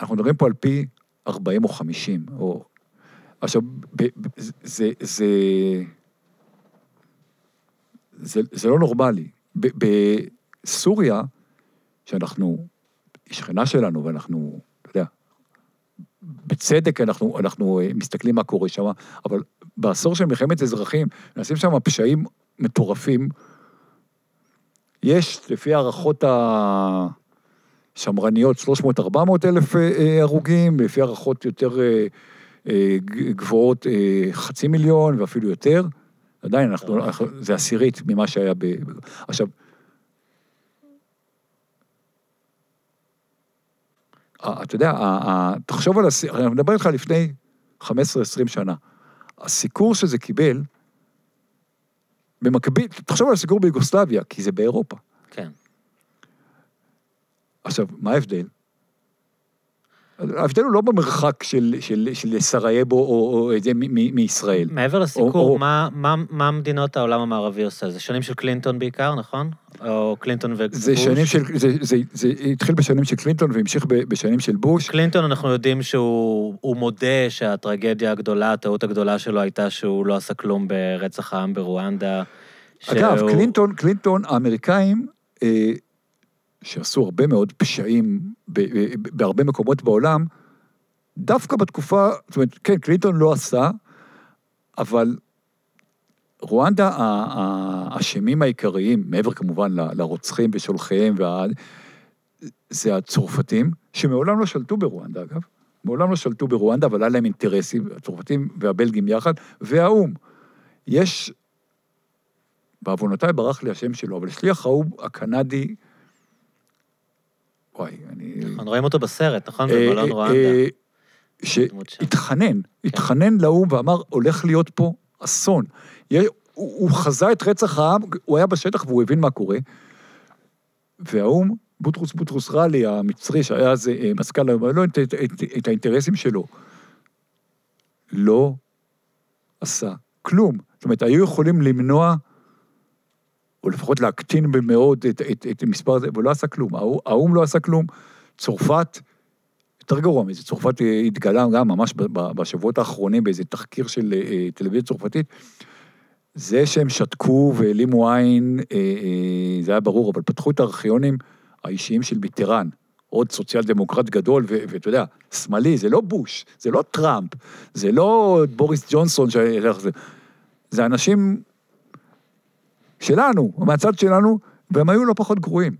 אנחנו מדברים פה על פי 40 או 50, או... עכשיו, זה לא נורמלי. בסוריה, שאנחנו... היא שכנה שלנו, ואנחנו... אתה יודע... בצדק אנחנו מסתכלים מה קורה שם, אבל בעשור של מלחמת אזרחים, נעשים שם פשעים מטורפים, יש לפי הערכות השמרניות 300-400,000 הרוגים, לפי הערכות יותר גבוהות 500,000 ואפילו יותר, עדיין זה עשירית ממה שהיה עכשיו, אתה יודע, תחשוב על הסיקור, אני מדבר איתך לפני 15-20 שנה, הסיקור שזה קיבל, במקביל, תחשוב על הסיקור ביוגוסלביה, כי זה באירופה. כן. עכשיו, מה ההבדל? ההבדל הוא לא במרחק של סרייבו או את זה מישראל. מעבר לסיקור, מה מדינות העולם המערבי עושה? זה שנים של קלינטון בעיקר, נכון? או קלינטון ובוש. זה התחיל בשנים של קלינטון והמשיך בשנים של בוש. קלינטון אנחנו יודעים שהוא מודה שהטרגדיה הגדולה, הטעות הגדולה שלו הייתה שהוא לא עשה כלום ברצח העם ברואנדה. אגב, קלינטון, האמריקאים שעשו הרבה מאוד פשעים בהרבה מקומות בעולם, דווקא בתקופה, זאת אומרת, כן, קלינטון לא עשה, אבל רואנדה, האשמים העיקריים, מעבר כמובן לרוצחים ושולחיהם, זה הצרפתים, שמעולם לא שלטו ברואנדה, אגב. מעולם לא שלטו ברואנדה, אבל היה להם אינטרסים, הצרפתים והבלגים יחד, והאום. יש, בעוונותיי ברח לי השם שלו, אבל שליח האום הקנדי, וואי, אני... אנחנו רואים אותו בסרט, נכון? במלון רואנדה. שהתחנן, התחנן לאום ואמר, הולך להיות פה אסון. הוא חזה את רצח העם, הוא היה בשטח והוא הבין מה קורה, והאום, בוטרוס רלי, המצרי, שהיה אז מזכ"ל, לא את האינטרסים שלו, לא עשה כלום. זאת אומרת, היו יכולים למנוע, או לפחות להקטין במאוד את המספר הזה, ולא עשה כלום. האום לא עשה כלום, צרפת, יותר גרוע מזה, צרפת התגלה גם ממש בשבועות האחרונים, באיזה תחקיר של טלוויזיה צרפתית, זה שהם שתקו ואלימו עין, זה היה ברור, אבל פתחו את הארכיונים האישיים של ביטרן, עוד סוציאל דמוקרט גדול, ואתה יודע, שמאלי, זה לא בוש, זה לא טראמפ, זה לא בוריס ג'ונסון, זה אנשים שלנו, מהצד שלנו, והם היו לא פחות גרועים.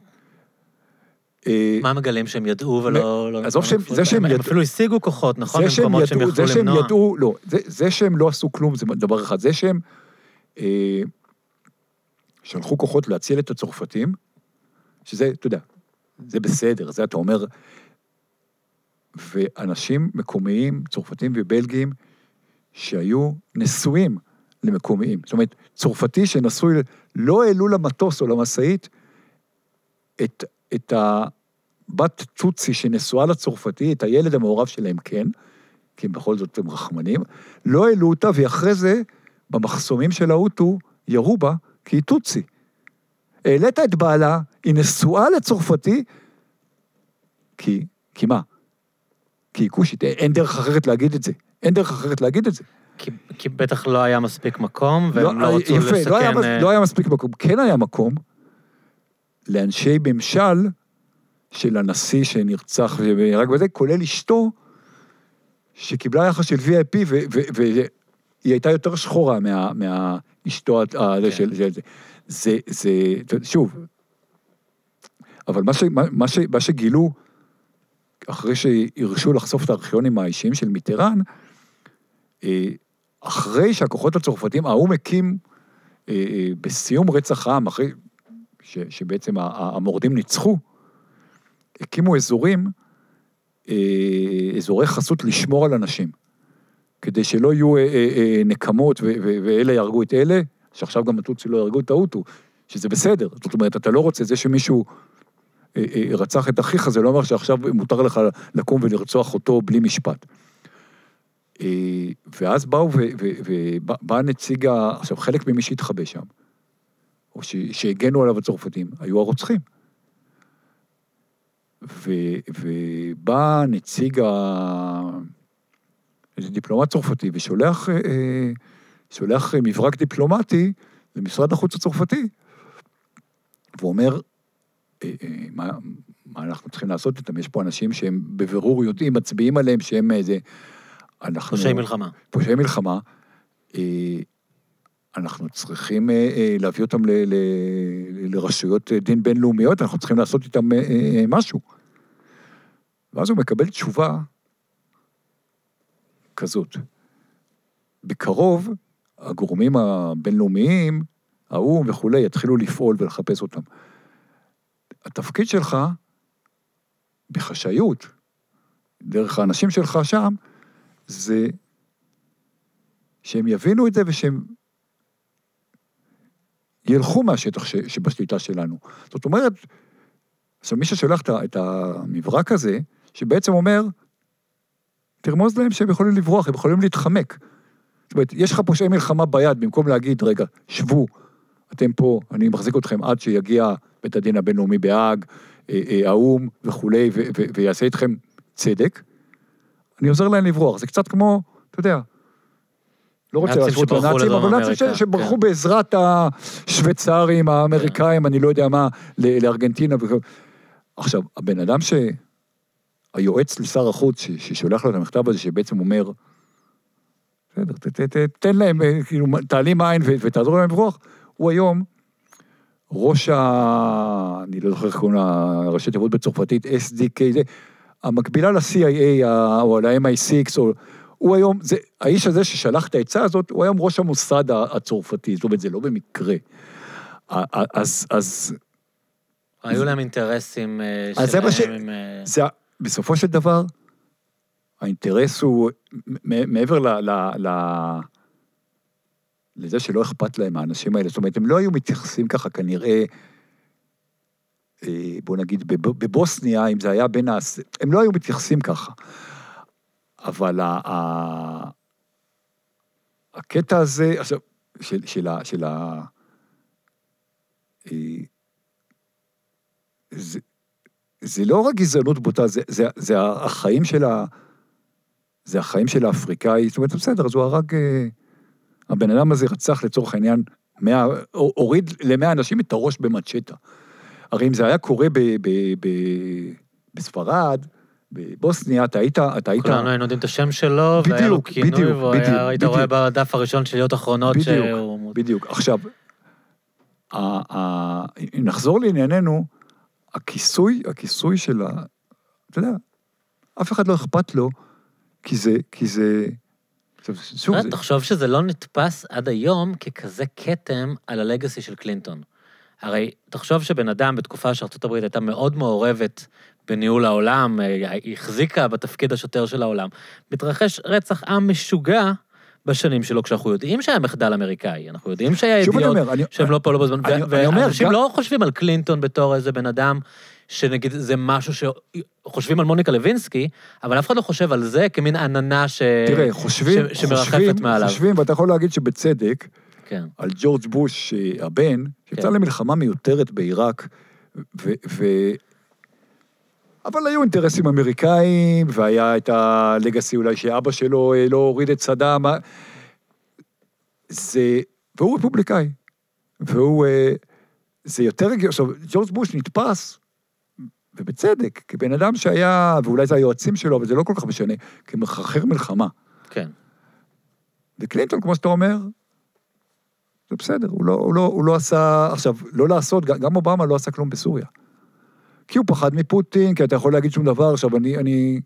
מה מגלים שהם ידעו ולא... הם אפילו השיגו כוחות, נכון? זה שהם ידעו, לא, זה שהם לא עשו כלום, זה דבר אחד, זה שהם שלחו כוחות להציל את הצרפתים, שזה, אתה יודע, זה בסדר, זה אתה אומר, ואנשים מקומיים, צרפתים ובלגיים, שהיו נשואים למקומיים, זאת אומרת, צרפתי שנשוי, לא העלו למטוס או למסעית, את הבת צוצי שנשואה לצרפתי, את הילד המעורב שלהם כן, כי הם בכל זאת הם רחמנים, לא העלו אותה, ואחרי זה, במחסומים של האוטו, ירו בה, כי היא טוצי. העלית את בעלה, היא נשואה לצרפתי, כי מה? כי היא קושית, אין דרך אחרת להגיד את זה. אין דרך אחרת להגיד את זה. כי בטח לא היה מספיק מקום, והם לא רצו לסכן... לא היה מספיק מקום, כן היה מקום, לאנשי ממשל של הנשיא שנרצח, רק בזה, כולל אשתו, שקיבלה יחס של VIP, היא הייתה יותר שחורה מהאשתו של זה. שוב, אבל מה שגילו, אחרי שהרשו לחשוף את הארכיונים האישיים של מיטרן, אחרי שהכוחות הצרפתיים, האום הקים בסיום רצח העם, אחרי שבעצם המורדים ניצחו, הקימו אזורי חסות לשמור על אנשים. כדי שלא יהיו נקמות ואלה ירגו את אלה, שעכשיו גם הטוצי לא ירגו את האוטו, שזה בסדר. זאת אומרת, אתה לא רוצה זה שמישהו רצח את אחיך, זה לא אומר שעכשיו מותר לך לקום ולרצוח אותו בלי משפט. ואז בא נציג, עכשיו חלק ממי שהתחבא שם, או שהגנו עליו הצרפתים, היו הרוצחים. ובא נציג איזה דיפלומט צרפתי, ושולח מברק דיפלומטי למשרד החוץ הצרפתי, ואומר, מה אנחנו צריכים לעשות איתם? יש פה אנשים שהם בבירור יודעים, מצביעים עליהם, שהם איזה... פושעי מלחמה. פושעי מלחמה. אנחנו צריכים להביא אותם לרשויות דין בינלאומיות, אנחנו צריכים לעשות איתם משהו. ואז הוא מקבל תשובה, כזאת. בקרוב, הגורמים הבינלאומיים, האום וכולי, יתחילו לפעול ולחפש אותם. התפקיד שלך, בחשאיות, דרך האנשים שלך שם, זה שהם יבינו את זה ושהם ילכו מהשטח שבשליטה שלנו. זאת אומרת, מי ששולח את המברק הזה, שבעצם אומר, תרמוז להם שהם יכולים לברוח, הם יכולים להתחמק. זאת אומרת, יש לך פושעי מלחמה ביד, במקום להגיד, רגע, שבו, אתם פה, אני מחזיק אתכם עד שיגיע בית הדין הבינלאומי בהאג, האום וכולי, ויעשה איתכם צדק, אני עוזר להם לברוח. זה קצת כמו, אתה יודע, לא רוצה להשוות לנאצים, אבל נאצים שברחו בעזרת השוויצרים, האמריקאים, אני לא יודע מה, לארגנטינה. עכשיו, הבן אדם שהיועץ לשר החוץ, ששולח לו את המכתב הזה, שבעצם אומר, תן להם, כאילו, תעלים עין ותעזור להם לברוח, הוא היום, ראש אני לא זוכר כלום, ראשי תיבות בצרפתית, SDK, המקבילה ל-CIA, או ל-MI6, הוא היום, האיש הזה ששלח את העצה הזאת, הוא היום ראש המוסד הצרפתי, זאת אומרת, זה לא במקרה. אז היו להם אינטרסים שלהם. בסופו של דבר, האינטרס הוא, מעבר לזה שלא אכפת להם האנשים האלה, זאת אומרת, הם לא היו מתייחסים ככה, כנראה, בוא נגיד, בבוסניה, אם זה היה בין הם לא היו מתייחסים ככה. אבל הקטע הזה, עכשיו, של זה לא רק גזענות בוטה, זה החיים של האפריקאי, זאת אומרת, בסדר, אז הוא הרג, הבן אדם הזה רצח לצורך העניין, הוריד ל100 אנשים את הראש במצ'טה. הרי אם זה היה קורה בספרד, בבוסניה, אתה היית... כולנו היינו יודעים את השם שלו, והיה לו כינוי, והיית רואה בדף הראשון של להיות אחרונות שהוא... בדיוק, עכשיו, אם נחזור לענייננו, הכיסוי של ה... אתה יודע, אף אחד לא אכפת לו, כי זה... תחשוב שזה לא נתפס עד היום ככזה קטם על הלגסי של קלינטון. הרי תחשוב שבן אדם בתקופה שארצות הברית הייתה מאוד מעורבת בניהול העולם, היא החזיקה בתפקיד השוטר של העולם, מתרחש רצח עם משוגע בשנים שלו, כשאנחנו יודעים שהיה מחדל אמריקאי, אנחנו יודעים שהיה ידיעות שהם לא פעלו בזמן, ואנשים לא חושבים על קלינטון בתור איזה בן אדם, שנגיד זה משהו שחושבים על מוניקה לוינסקי, אבל אף אחד לא חושב על זה כמין עננה שמרחפת מעליו. חושבים, ואתה יכול להגיד שבצדק, על ג'ורג' בוש הבן, שיצא למלחמה מיותרת בעיראק, אבל היו אינטרסים אמריקאים, והיה את הלגסי אולי שאבא שלו לא הוריד את סדאם, והוא רפובליקאי, זה יותר רגיל, עכשיו, ג'ורג' בוש נתפס, ובצדק, כבן אדם שהיה, ואולי זה היועצים שלו, אבל זה לא כל כך משנה, כמחרחר מלחמה. כן. וקלינטון, כמו שאתה אומר, זה בסדר, הוא לא עשה, עכשיו, לא לעשות, גם אובמה לא עשה כלום בסוריה. כי הוא פחד מפוטין, כי אתה יכול להגיד שום דבר, עכשיו אני...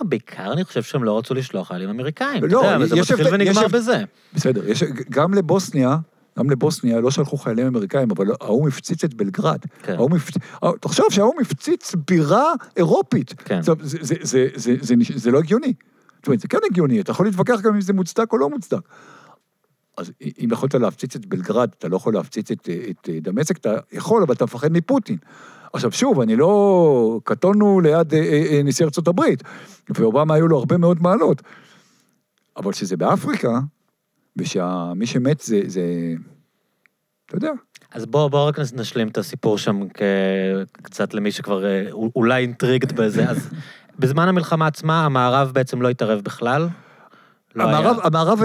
בעיקר אני חושב שהם לא רצו לשלוח חיילים אמריקאים, אתה יודע, וזה מתחיל ונגמר בזה. בסדר, גם לבוסניה לא שלחו חיילים אמריקאים, אבל האום הפציץ את בלגרד. תחשוב שהאום הפציץ בירה אירופית. זה לא הגיוני. זאת אומרת, זה כן הגיוני, אתה יכול להתווכח גם אם זה מוצדק או לא מוצדק. אז אם יכולת להפציץ את בלגרד, אתה לא יכול להפציץ את דמשק, אתה יכול, אבל אתה מפחד מפוטין. עכשיו שוב, אני לא... קטונו ליד נשיא ארצות הברית, ואובמה היו לו הרבה מאוד מעלות. אבל שזה באפריקה, ושמי שמת זה... אתה יודע. אז בואו רק נשלים את הסיפור שם קצת למי שכבר אולי אינטריגד בזה. אז בזמן המלחמה עצמה, המערב בעצם לא התערב בכלל? המערב...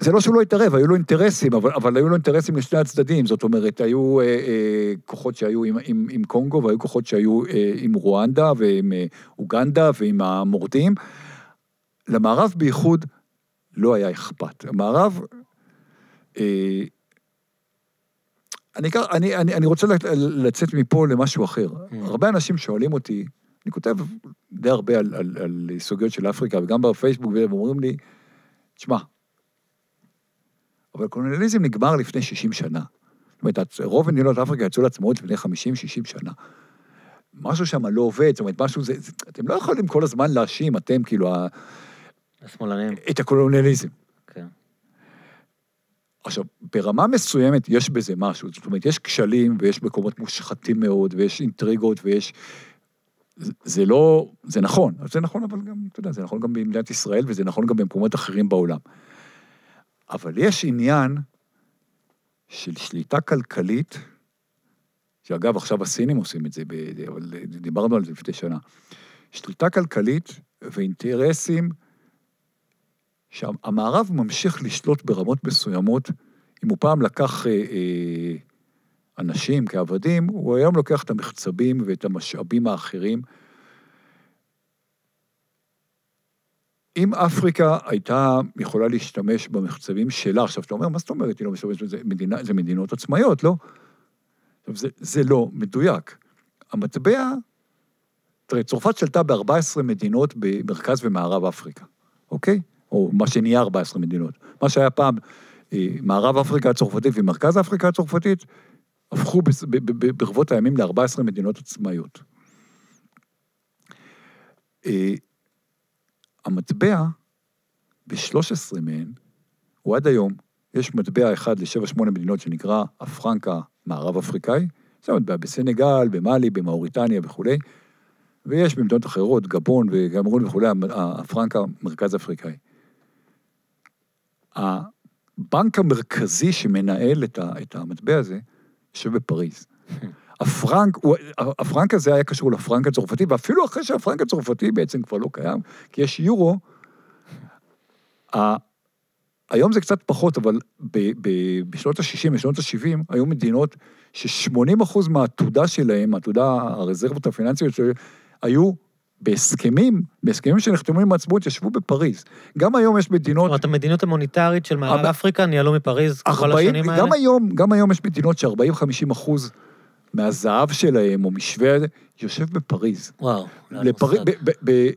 זה לא שהוא לא התערב, היו לו אינטרסים, אבל היו לו אינטרסים לשני הצדדים, זאת אומרת, היו כוחות שהיו עם קונגו, והיו כוחות שהיו עם רואנדה, ועם אוגנדה, ועם המורדים. למערב בייחוד לא היה אכפת. המערב, אני רוצה לצאת מפה למשהו אחר. הרבה אנשים שואלים אותי, אני כותב די הרבה על סוגיות של אפריקה, וגם בפייסבוק, ואומרים לי, תשמע, אבל הקולוניאליזם נגמר לפני 60 שנה. זאת אומרת, רוב מדינות אפריקה יצאו לעצמאות לפני 50-60 שנה. משהו שם לא עובד, זאת אומרת, משהו זה... אתם לא יכולים כל הזמן להאשים, אתם כאילו... השמאלנים. את הקולוניאליזם. כן. עכשיו, ברמה מסוימת יש בזה משהו, זאת אומרת, יש כשלים ויש מקומות מושחתים מאוד, ויש אינטריגות ויש... זה לא... זה נכון. זה נכון, אבל גם, אתה יודע, זה נכון גם במדינת ישראל, וזה נכון גם במקומות אחרים בעולם. אבל יש עניין של שליטה כלכלית שאגב, עכשיו הסינים עושים את זה, אבל דיברנו על זה לפני שנה. שליטה כלכלית ואינטרסים, שהמערב ממשיך לשלוט ברמות מסוימות, אם הוא פעם לקח אנשים כעבדים, הוא היום לוקח את המחצבים ואת המשאבים האחרים. אם אפריקה הייתה יכולה להשתמש במחצבים שלה, עכשיו אתה אומר, מה זאת אומרת? היא לא משתמשת, זה מדינות עצמאיות, לא? זה לא מדויק. המטבע, תראה, צרפת שלטה ב-14 מדינות במרכז ומערב אפריקה, אוקיי? או מה שנהיה 14 מדינות. מה שהיה פעם, מערב אפריקה הצרפתית ומרכז אפריקה הצרפתית, הפכו ברבות הימים ל-14 מדינות עצמאיות. המטבע, ב-13 מהן, הוא עד היום, יש מטבע אחד ל-7-8 מדינות שנקרא הפרנקה מערב אפריקאי, זה מטבע בסנגל, במאלי, במאוריטניה וכו'. ויש במדינות אחרות, גבון וגמרון וכו', הפרנקה מרכז אפריקאי. הבנק המרכזי שמנהל את המטבע הזה, יושב בפריז. הפרנק הזה היה קשור לפרנק הצרפתי, ואפילו אחרי שהפרנק הצרפתי בעצם כבר לא קיים, כי יש יורו, היום זה קצת פחות, אבל בשנות ה-60, בשנות ה-70, היו מדינות ש-80% מהעתודה שלהם, העתודה הרזרבות הפיננסיות שלהם, היו בהסכמים שנחתמו עם העצמאות, ישבו בפריז. גם היום יש מדינות... זאת אומרת, המדינות המוניטרית של מערב אפריקה ניהלו מפריז כל השנים האלה? גם היום יש מדינות ש-40-50% מהזהב שלהם, או משווה, יושב בפריז. וואו.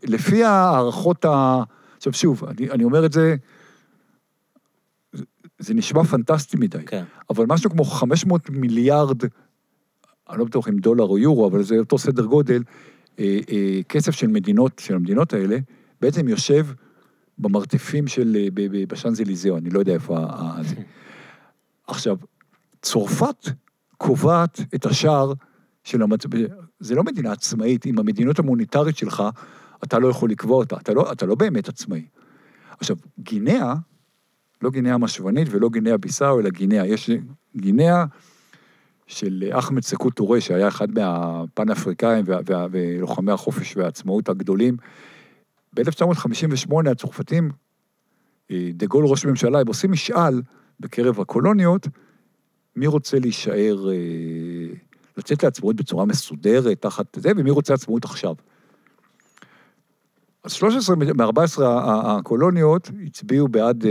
לפי הערכות ה... עכשיו שוב, אני אומר את זה... זה נשמע פנטסטי מדי, אבל משהו כמו 500 מיליארד, אני לא בטוח אם דולר או יורו, אבל זה אותו סדר גודל, כסף של המדינות האלה, בעצם יושב במרתפים של, בשאנזליזיו, אני לא יודע איפה זה. עכשיו, צרפת קובעת את השער של המטבע, זה לא מדינה עצמאית, עם המדינות המוניטרית שלך, אתה לא יכול לקבוע אותה, אתה לא באמת עצמאי. עכשיו, גינאה, לא גינאה משוונית ולא גינאה ביסאו, אלא גינאה. יש גינאה של אחמד סקו טורי, שהיה אחד מהפן-אפריקאים ולוחמי החופש והעצמאות הגדולים. ב-1958 הצרפתים, דגול ראש ממשלה, הם עושים משאל בקרב הקולוניות, מי רוצה להישאר, לצאת לעצמאות בצורה מסודרת, תחת זה, ומי רוצה עצמאות עכשיו. אז 13 מ-14 הקולוניות הצביעו בעד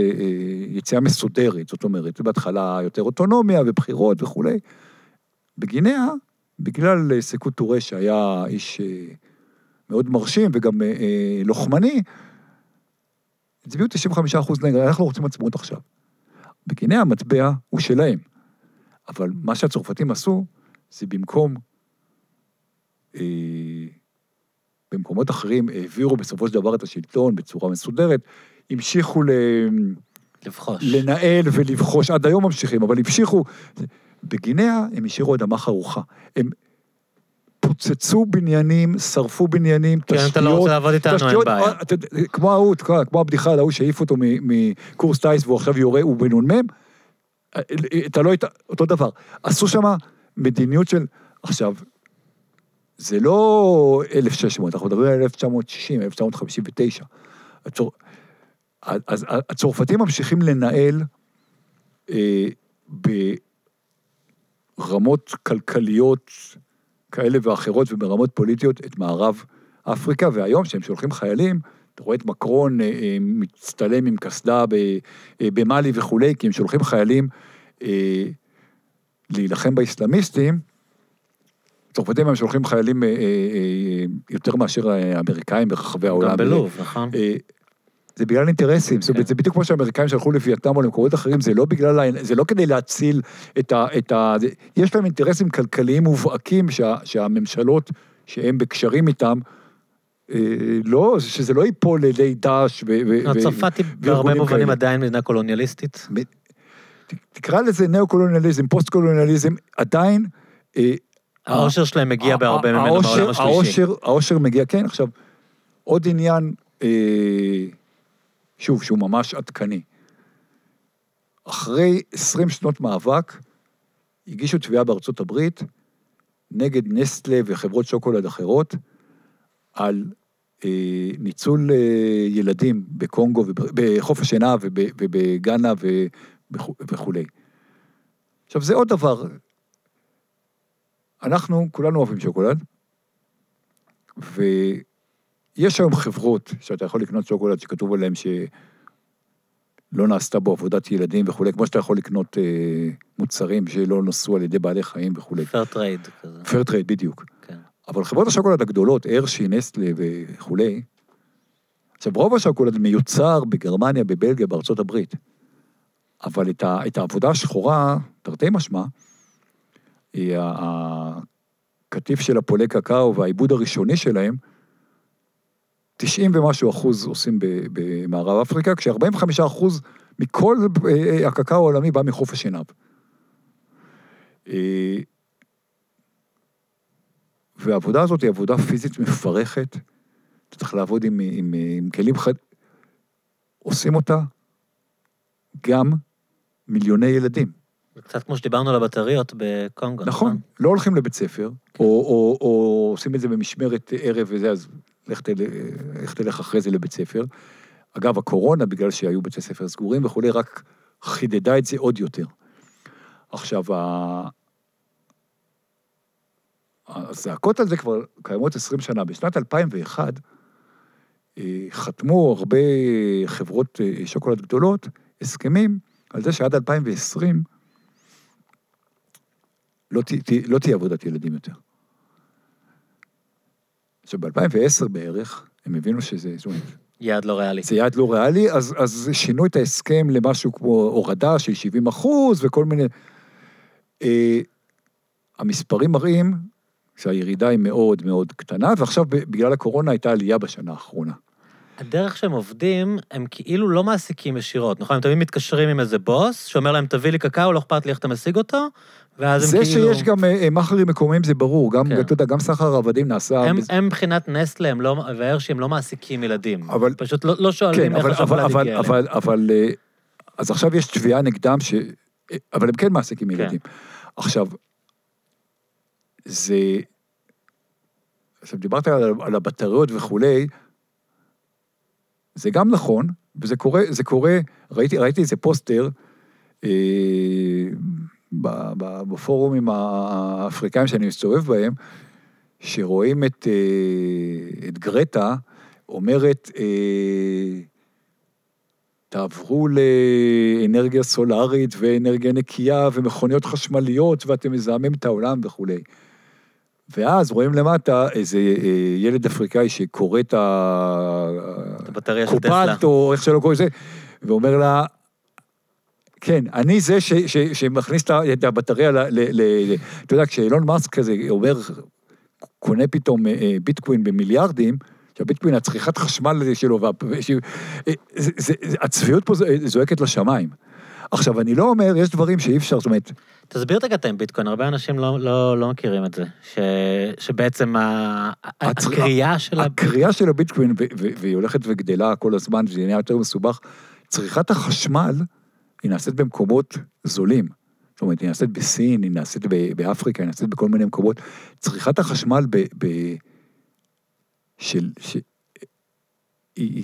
יציאה מסודרת, זאת אומרת, בהתחלה יותר אוטונומיה ובחירות וכו'. בגינאה, בגלל סקו טורי שהיה איש מאוד מרשים וגם לוחמני, הצביעו 95% נגד, אנחנו רוצים עצמאות עכשיו. בגינאה המטבע הוא שלהם, אבל מה שהצרפתים עשו, זה במקום... במקומות אחרים העבירו בסופו של דבר את השלטון בצורה מסודרת, המשיכו לנהל ולבחוש, עד היום ממשיכים, אבל המשיכו, בגינאה הם השאירו אדמה חרוכה, הם פוצצו בניינים, שרפו בניינים, תשתיות, אתה לא רוצה לעבוד איתנו, אין בעיה. כמו ההוט, כמו הבדיחה, ההוא שהעיף אותו מקורס טייס, והוא עכשיו יורה, הוא בנונמם, אותו דבר, עשו שם מדיניות של, עכשיו, זה לא 1600, אנחנו מדברים על 1960, 1959. אז הצרפתים ממשיכים לנהל ברמות כלכליות כאלה ואחרות וברמות פוליטיות את מערב אפריקה, והיום שהם שולחים חיילים, אתה רואה את מקרון מצטלם עם קסדה במאלי וכו', כי הם שולחים חיילים להילחם באסלאמיסטים, צרפתים הם שולחים חיילים יותר מאשר האמריקאים ברחבי העולם. גם בלוב, נכון. זה בגלל אינטרסים, זה בדיוק כמו שהאמריקאים שלחו לווייטנאם או למקומות אחרים, זה לא כדי להציל את ה... יש להם אינטרסים כלכליים מובהקים שהממשלות שהם בקשרים איתם, לא, שזה לא ייפול לידי דאעש ו... צרפת היא בהרבה מובנים עדיין מדינה קולוניאליסטית. תקרא לזה נאו-קולוניאליזם, פוסט-קולוניאליזם, עדיין... העושר שלהם מגיע בהרבה ממנו בעולם השלישי. העושר מגיע, כן, עכשיו, עוד עניין, שוב, שהוא ממש עדכני. אחרי 20 שנות מאבק, הגישו תביעה בארצות הברית, נגד נסטלה וחברות שוקולד אחרות, על ניצול ילדים בקונגו, בחוף השינה ובגנה וכו'. עכשיו, זה עוד דבר. אנחנו כולנו אוהבים שוקולד, ויש היום חברות שאתה יכול לקנות שוקולד שכתוב עליהם שלא נעשתה בו עבודת ילדים וכו', כמו שאתה יכול לקנות מוצרים שלא נוסו על ידי בעלי חיים וכו'. פייר טרייד כזה. פייר טרייד, בדיוק. כן. אבל חברות השוקולד הגדולות, הרשי, נסטלה וכו', עכשיו רוב השוקולד מיוצר בגרמניה, בבלגיה, בארצות הברית, אבל את העבודה השחורה, תרתי משמע, היא הכתיף של הפולי קקאו והעיבוד הראשוני שלהם, 90% ומשהו עושים במערב אפריקה, כש45% מכל הקקאו העולמי בא מחוף השנב. והעבודה הזאת היא עבודה פיזית מפרכת, אתה צריך לעבוד עם כלים חדים, עושים אותה גם מיליוני ילדים. קצת כמו שדיברנו על הבטריות בקונגו. נכון, לא הולכים לבית ספר, או עושים את זה במשמרת ערב וזה, אז לך תלך אחרי זה לבית ספר. אגב, הקורונה, בגלל שהיו בית ספר סגורים וכולי, רק חידדה את זה עוד יותר. עכשיו, הזעקות על זה כבר קיימות 20 שנה. בשנת 2001, חתמו הרבה חברות שוקולד גדולות, הסכמים, על זה שעד 2020 לא תהיה עבודת ילדים יותר. עכשיו, ב-2010 בערך, הם הבינו שזה יעד לא ריאלי. זה יעד לא ריאלי, אז שינו את ההסכם למשהו כמו הורדה של 70% וכל מיני... המספרים מראים שהירידה היא מאוד מאוד קטנה, ועכשיו בגלל הקורונה הייתה עלייה בשנה האחרונה. הדרך שהם עובדים, הם כאילו לא מעסיקים ישירות, נכון? הם תמיד מתקשרים עם איזה בוס, שאומר להם, תביא לי קקאו, לא אכפת לי איך אתה משיג אותו, ואז הם כאילו... זה שיש גם מחרים מקומיים, זה ברור, גם, אתה יודע, גם סחר עבדים נעשה... הם מבחינת נסטלה, והרשי, הם לא מעסיקים ילדים. פשוט לא שואלים איך השוקולד הגיע אליהם. אבל, אז עכשיו יש תביעה נגדם ש... אבל הם כן מעסיקים ילדים. עכשיו, זה... עכשיו, דיברת על הבטריות וכולי, זה גם נכון, וזה קורה, זה קורה, ראיתי איזה פוסטר בפורומים האפריקאים שאני מסתובב בהם, שרואים את גרטה, אומרת, תעברו לאנרגיה סולארית ואנרגיה נקייה ומכוניות חשמליות, ואתם מזהמים את העולם וכו'. ואז רואים למטה איזה ילד אפריקאי שקורא את הקופת, או איך שלא קורא את זה, ואומר לה, כן, אני זה שמכניס את הבטריה אתה יודע, כשאילון מאסק כזה אומר, קונה פתאום ביטקוין ב$מיליארדים, שהביטקוין, הצריכת חשמל שלו, הצביעות פה זועקת לשמיים. עכשיו, אני לא אומר, יש דברים שאי אפשר, זאת אומרת... תסביר את הקטע עם ביטקוין, הרבה אנשים לא מכירים את זה, שבעצם הקריאה של... הקריאה של הביטקוין, והיא הולכת וגדלה כל הזמן, וזה נהיה יותר מסובך, צריכת החשמל, היא נעשית במקומות זולים, זאת אומרת, היא נעשית בסין, היא נעשית באפריקה, היא נעשית בכל מיני מקומות, צריכת החשמל היא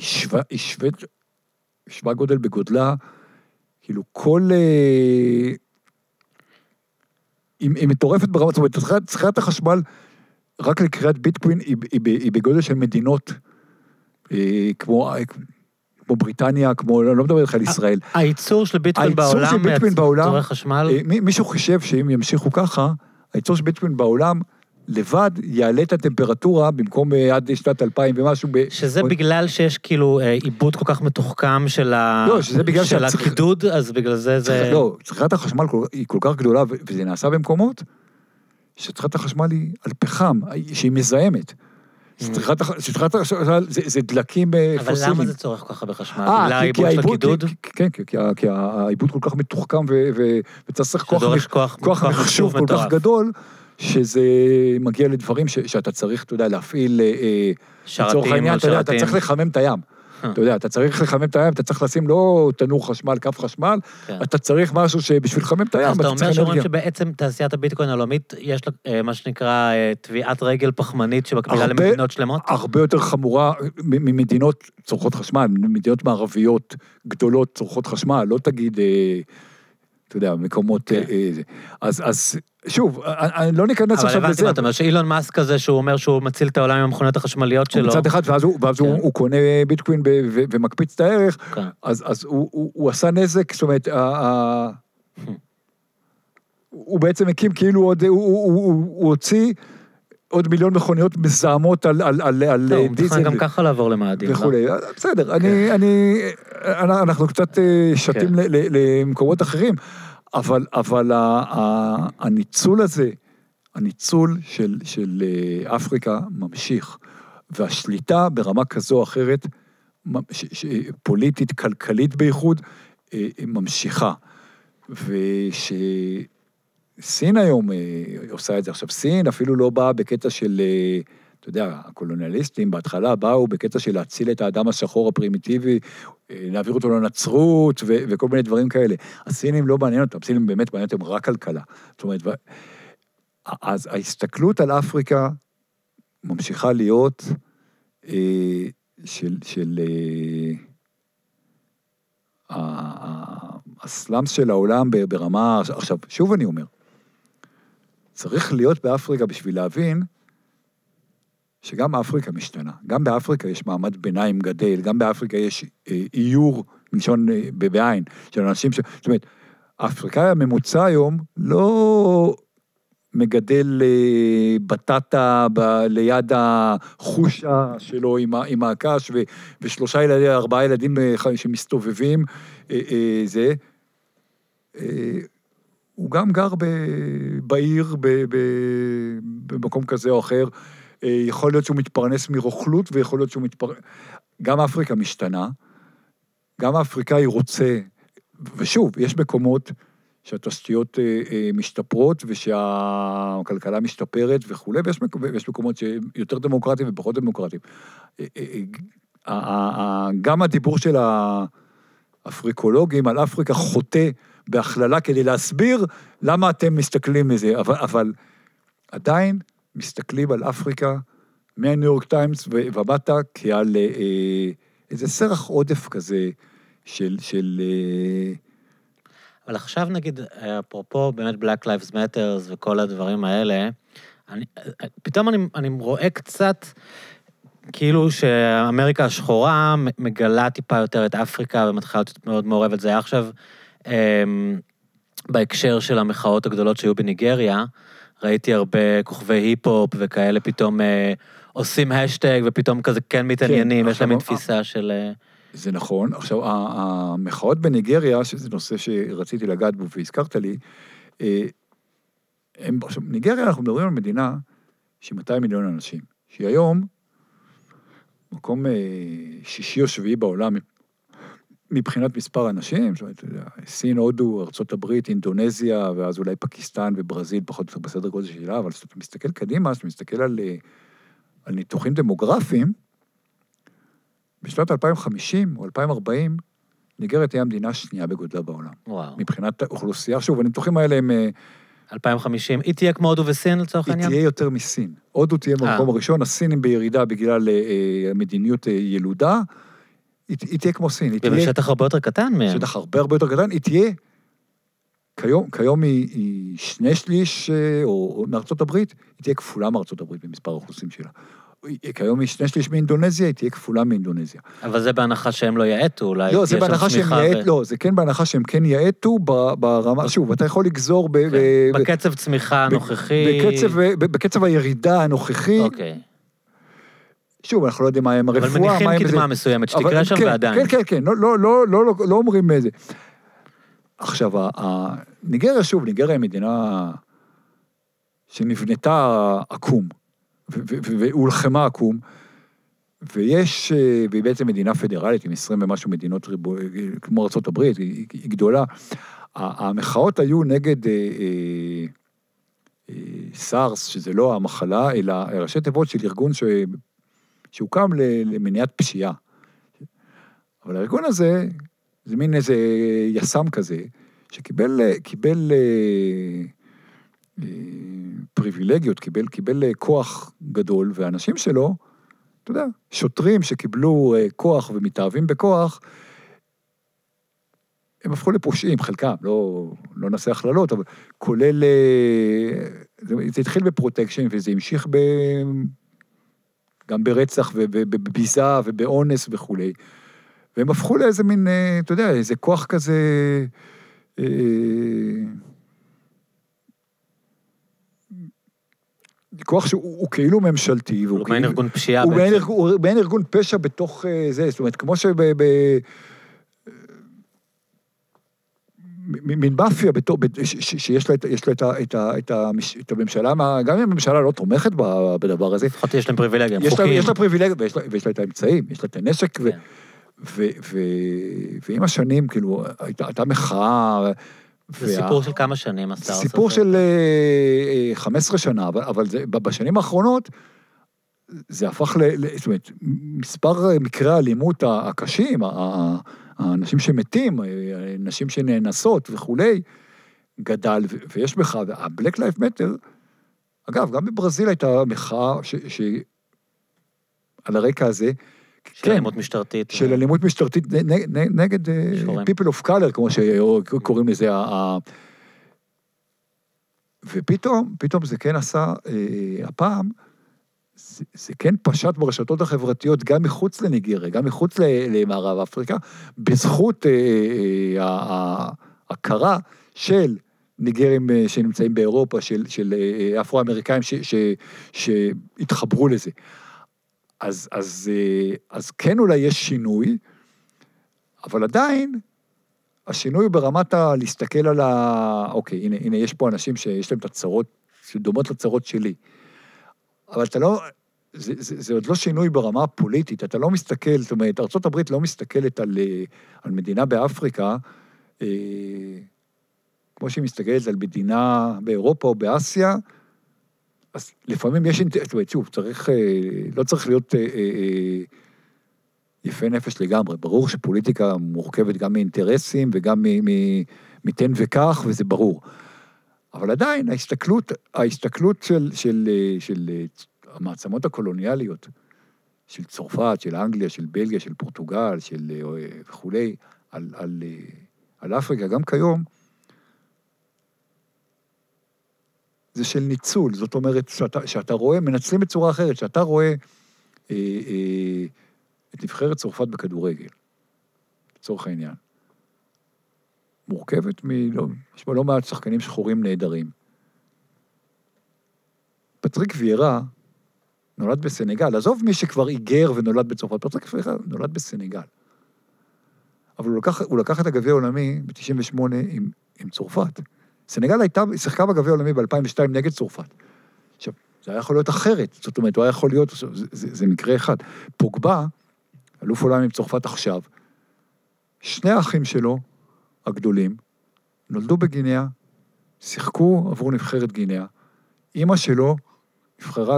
שווה גודל בגודלה, כאילו כל... היא מטורפת ברמה, זאת אומרת, צריכת החשמל, רק לקריאת ביטקוין, היא בגודל של מדינות, כמו בריטניה, כמו, אני לא מדבר על ישראל. הייצור של ביטקוין בעולם, צורך חשמל... מישהו חושב שאם ימשיכו ככה, הייצור של ביטקוין בעולם... לבד יעלה את הטמפרטורה במקום עד שנת 2000 ומשהו. שזה בגלל שיש כאילו עיבוד כל כך מתוחכם של הקידוד, אז בגלל זה... לא, צריכת החשמל היא כל כך גדולה, וזה נעשה במקומות, שצריכת החשמל היא על פחם, שהיא מזהמת. שצריכת החשמל זה דלקים פוסילים. אבל למה זה צורך כל כך בחשמל? לעיבוד של הקידוד? כן, כי העיבוד כל כך מתוחכם, וצריך כוח מחשוב כל כך גדול, שזה מגיע לדברים שאתה צריך, אתה יודע, להפעיל... שרתים, אתה צריך לחמם את הים. אתה יודע, אתה צריך לחמם את הים, אתה צריך לשים לא תנור חשמל, קו חשמל, אתה צריך משהו שבשביל לחמם את הים, אז אתה אומר שאומרים שבעצם תעשיית הביטקוין העולמית, יש לה מה שנקרא תביעת רגל פחמנית שמקבילה למדינות שלמות? הרבה יותר חמורה ממדינות צורכות חשמל, ממדינות מערביות גדולות צורכות חשמל, לא תגיד, אתה יודע, מקומות... אז שוב, אני לא ניכנס עכשיו לזה. אבל הבנתי, אתה אומר שאילון מאסק הזה, שהוא אומר שהוא מציל את העולם עם המכוניות החשמליות שלו. מצד אחד, ואז הוא קונה ביטקוין ומקפיץ את הערך, אז הוא עשה נזק, זאת אומרת, הוא בעצם הקים כאילו עוד, הוא הוציא עוד מיליון מכוניות מזהמות על דיזל. הוא מתכנן גם ככה לעבור למאדים. בסדר, אנחנו קצת שתים למקומות אחרים, אבל הניצול הזה, הניצול של אפריקה ממשיך, והשליטה ברמה כזו או אחרת, פוליטית, כלכלית בייחוד, ממשיכה. וסין היום עושה את זה. עכשיו, סין אפילו לא באה בקטע של, אתה יודע, הקולוניאליסטים בהתחלה באו בקטע של להציל את האדם השחור הפרימיטיבי, להעביר אותו לנצרות, וכל מיני דברים כאלה. הסינים לא מעניין אותם, הסינים באמת מעניין אותם רק כלכלה. זאת אומרת, אז ההסתכלות על אפריקה ממשיכה להיות של הסלאמס של העולם ברמה, עכשיו, שוב אני אומר, צריך להיות באפריקה בשביל להבין, שגם אפריקה משתנה. גם באפריקה יש מעמד ביניים גדל, גם באפריקה יש איור, מלשון בעין, של אנשים ש... זאת אומרת, האפריקאי הממוצע היום לא מגדל בטטה ליד החושה שלו עם הקש, ושלושה ילדים, 4 ילדים שמסתובבים, זה... הוא גם גר בעיר, במקום כזה או אחר, יכול להיות שהוא מתפרנס מרוכלות, ויכול להיות שהוא מתפרנס... גם אפריקה משתנה, גם האפריקאי רוצה, ושוב, יש מקומות שהתשתיות משתפרות, ושהכלכלה משתפרת וכו', ויש מקומות שיותר דמוקרטיים ופחות דמוקרטיים. גם הדיבור של האפריקולוגים על אפריקה חוטא בהכללה כדי להסביר למה אתם מסתכלים מזה, אבל עדיין, מסתכלים על אפריקה, מהניו יורק טיימס ומטה, כי על איזה סרח עודף כזה של... אבל עכשיו נגיד, אפרופו באמת Black Lives Matters וכל הדברים האלה, פתאום אני רואה קצת כאילו שאמריקה השחורה מגלה טיפה יותר את אפריקה, ומתחילה להיות מאוד מעורבת, זה היה עכשיו בהקשר של המחאות הגדולות שהיו בניגריה, ראיתי הרבה כוכבי היפ-הופ וכאלה, פתאום עושים השטג, ופתאום כזה כן מתעניינים, יש להם תפיסה של... זה נכון. עכשיו, המחאות בניגריה, שזה נושא שרציתי לגעת בו והזכרת לי, ניגריה, אנחנו מדברים על מדינה שהיא 200 מיליון אנשים, שהיא היום מקום שישי או שביעי בעולם, מבחינת מספר אנשים, זאת אומרת, סין, הודו, ארצות הברית, אינדונזיה, ואז אולי פקיסטן וברזיל, פחות או יותר בסדר גודל שלה, אבל כשאתה מסתכל קדימה, כשאתה מסתכל על ניתוחים דמוגרפיים, בשנת 2050 או 2040, ניגריה תהיה המדינה השנייה בגודלה בעולם. וואו. מבחינת האוכלוסייה, שוב, הניתוחים האלה הם... 2050, היא תהיה כמו הודו וסין לצורך העניין? היא תהיה יותר מסין. הודו תהיה במקום הראשון, הסינים בירידה בגלל מדיניות ילודה, היא תהיה כמו סין. ובשטח הרבה יותר קטן מהם. בשטח הרבה יותר קטן, היא תהיה, כיום היא 2/3, או מארצות הברית, היא תהיה כפולה מארצות הברית במספר האוכלוסים שלה. כיום היא 2/3 מאינדונזיה, היא תהיה כפולה מאינדונזיה. אבל זה בהנחה שהם לא יעטו, אולי... לא, זה בהנחה שהם יעטו, לא, זה כן בהנחה שהם כן יעטו ברמה... שוב, אתה יכול לגזור... בקצב צמיחה הנוכחי... בקצב הירידה הנוכחי... אוקיי. שוב, אנחנו לא יודעים מה הם הרפואה, אבל מניחים קדמה מסוימת, שתקרה שם ועדיין. כן, כן, כן, לא אומרים איזה. עכשיו, ניגריה שוב, ניגריה היא מדינה שנבנתה עקום, והולחמה עקום, והיא בעצם מדינה פדרלית, עם 20 ומשהו מדינות כמו ארצות הברית, היא גדולה. המחאות היו נגד... סארס, שזה לא המחלה, אלא ראשי תיבות של ארגון שהוקם למניעת פשיעה. אבל הארגון הזה, זה מין איזה יסם כזה, שקיבל פריבילגיות, קיבל כוח גדול, והאנשים שלו, אתה יודע, שוטרים שקיבלו כוח ומתאהבים בכוח, הם הפכו לפושעים, חלקם, לא נעשה הכללות, אבל כולל, זה התחיל בפרוטקשן, וזה המשיך גם ברצח, ובביזה, ובאונס וכו'. והם הפכו לאיזה מין, אתה יודע, איזה כוח כזה, כוח שהוא כאילו ממשלתי, הוא מעין ארגון פשיעה בעצם. הוא מעין ארגון פשע בתוך זה, זאת אומרת, כמו מין באפיה, שיש לה את הממשלה, גם אם הממשלה לא תומכת בדבר הזה. לפחות יש להם פריבילגיה, חוקים. יש לה פריבילגיה, ויש לה את האמצעים, יש לה את הנשק, ועם השנים, כאילו, הייתה מחאה. זה סיפור של כמה שנים? סיפור של 15 שנה, אבל בשנים האחרונות, זה הפך זאת אומרת, מספר מקרי האלימות הקשים, האנשים שמתים, האנשים שנאנסות וכולי, גדל, ויש מחאה, והבלק לייף מטר, אגב, גם בברזיל הייתה מחאה, על הרקע הזה, של אלימות משטרתית. של אלימות משטרתית, נגד people of color, כמו שקוראים לזה, ופתאום זה כן עשה, הפעם, זה כן פשט ברשתות החברתיות, גם מחוץ לניגריה, גם מחוץ למערב אפריקה, בזכות ההכרה של ניגרים שנמצאים באירופה, של אפרו-אמריקאים שהתחברו לזה. אז כן אולי יש שינוי, אבל עדיין, השינוי הוא ברמת להסתכל על אוקיי, הנה יש פה אנשים שיש להם את הצרות, שדומות לצרות שלי. אבל אתה לא, זה עוד לא שינוי ברמה הפוליטית, אתה לא מסתכל, זאת אומרת, ארצות הברית לא מסתכלת על מדינה באפריקה, כמו שהיא מסתכלת על מדינה באירופה או באסיה, אז לפעמים יש, זאת אומרת, שוב, לא צריך להיות יפה נפש לגמרי, ברור שפוליטיקה מורכבת גם מאינטרסים וגם מתן וכך, וזה ברור. אבל עדיין, ההסתכלות של המעצמות הקולוניאליות, של צרפת, של אנגליה, של בלגיה, של פורטוגל, של וכולי, על אפריקה, גם כיום, זה של ניצול, זאת אומרת, שאתה רואה, מנצלים בצורה אחרת, שאתה רואה את נבחרת צרפת בכדורגל, לצורך העניין. מורכבת לא מעט שחקנים שחורים נהדרים. פטריק וירה נולד בסנגל, עזוב מי שכבר היגר ונולד בצרפת, פטריק וירה נולד בסנגל. אבל הוא לקח את הגביע העולמי ב-98 עם צרפת. סנגל שיחקה בגביע העולמי ב-2002 נגד צרפת. עכשיו, זה היה יכול להיות אחרת, זאת אומרת, הוא היה יכול להיות, זה מקרה אחד. פוגבה, אלוף עולם עם צרפת עכשיו, שני האחים שלו, הגדולים, נולדו בגיניה, שיחקו עבור נבחרת גיניה. אמא שלו נבחרה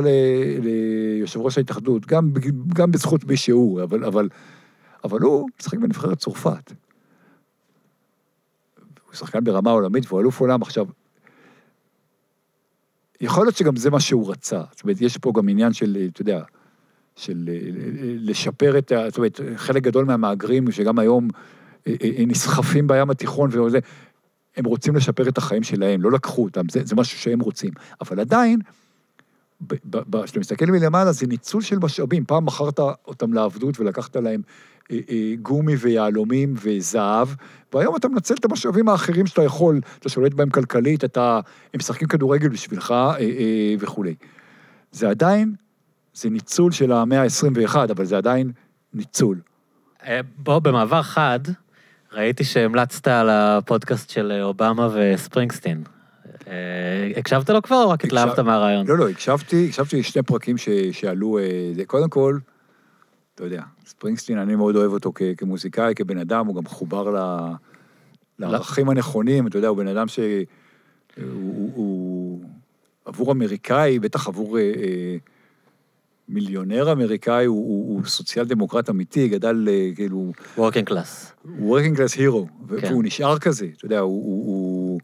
ליושב ראש ההתאחדות, גם בזכות מי שהוא, אבל הוא משחק בנבחרת צרפת. הוא שחקן ברמה עולמית, והוא אלוף עולם עכשיו. יכול להיות שגם זה מה שהוא רצה. זאת אומרת, יש פה גם עניין של, אתה יודע, של לשפר את, זאת אומרת, חלק גדול מהמהגרים, שגם היום נסחפים בים התיכון, הם רוצים לשפר את החיים שלהם, לא לקחו אותם, זה משהו שהם רוצים. אבל עדיין, כשאתה מסתכל מלמעלה, זה ניצול של משאבים. פעם מכרת אותם לעבדות, ולקחת להם גומי ויהלומים וזהב, והיום אתה מנצל את המשאבים האחרים שאתה יכול, אתה שולט בהם כלכלית, הם משחקים כדורגל בשבילך וכו'. זה עדיין, זה ניצול של המאה ה-21, אבל זה עדיין ניצול. בוא, במעבר חד, ראיתי שהמלצת על הפודקאסט של אובמה וספרינגסטין. הקשבת לו כבר או רק התלהבת מהרעיון? לא, הקשבתי שני פרקים שעלו, קודם כל, אתה יודע, ספרינגסטין, אני מאוד אוהב אותו כמוזיקאי, כבן אדם, הוא גם חובר לערכים הנכונים, אתה יודע, הוא בן אדם שהוא עבור אמריקאי, בטח עבור מיליונר אמריקאי, הוא סוציאל דמוקרט אמיתי, גדל כאילו... working class. working class hero, והוא נשאר כזה, אתה יודע, הוא...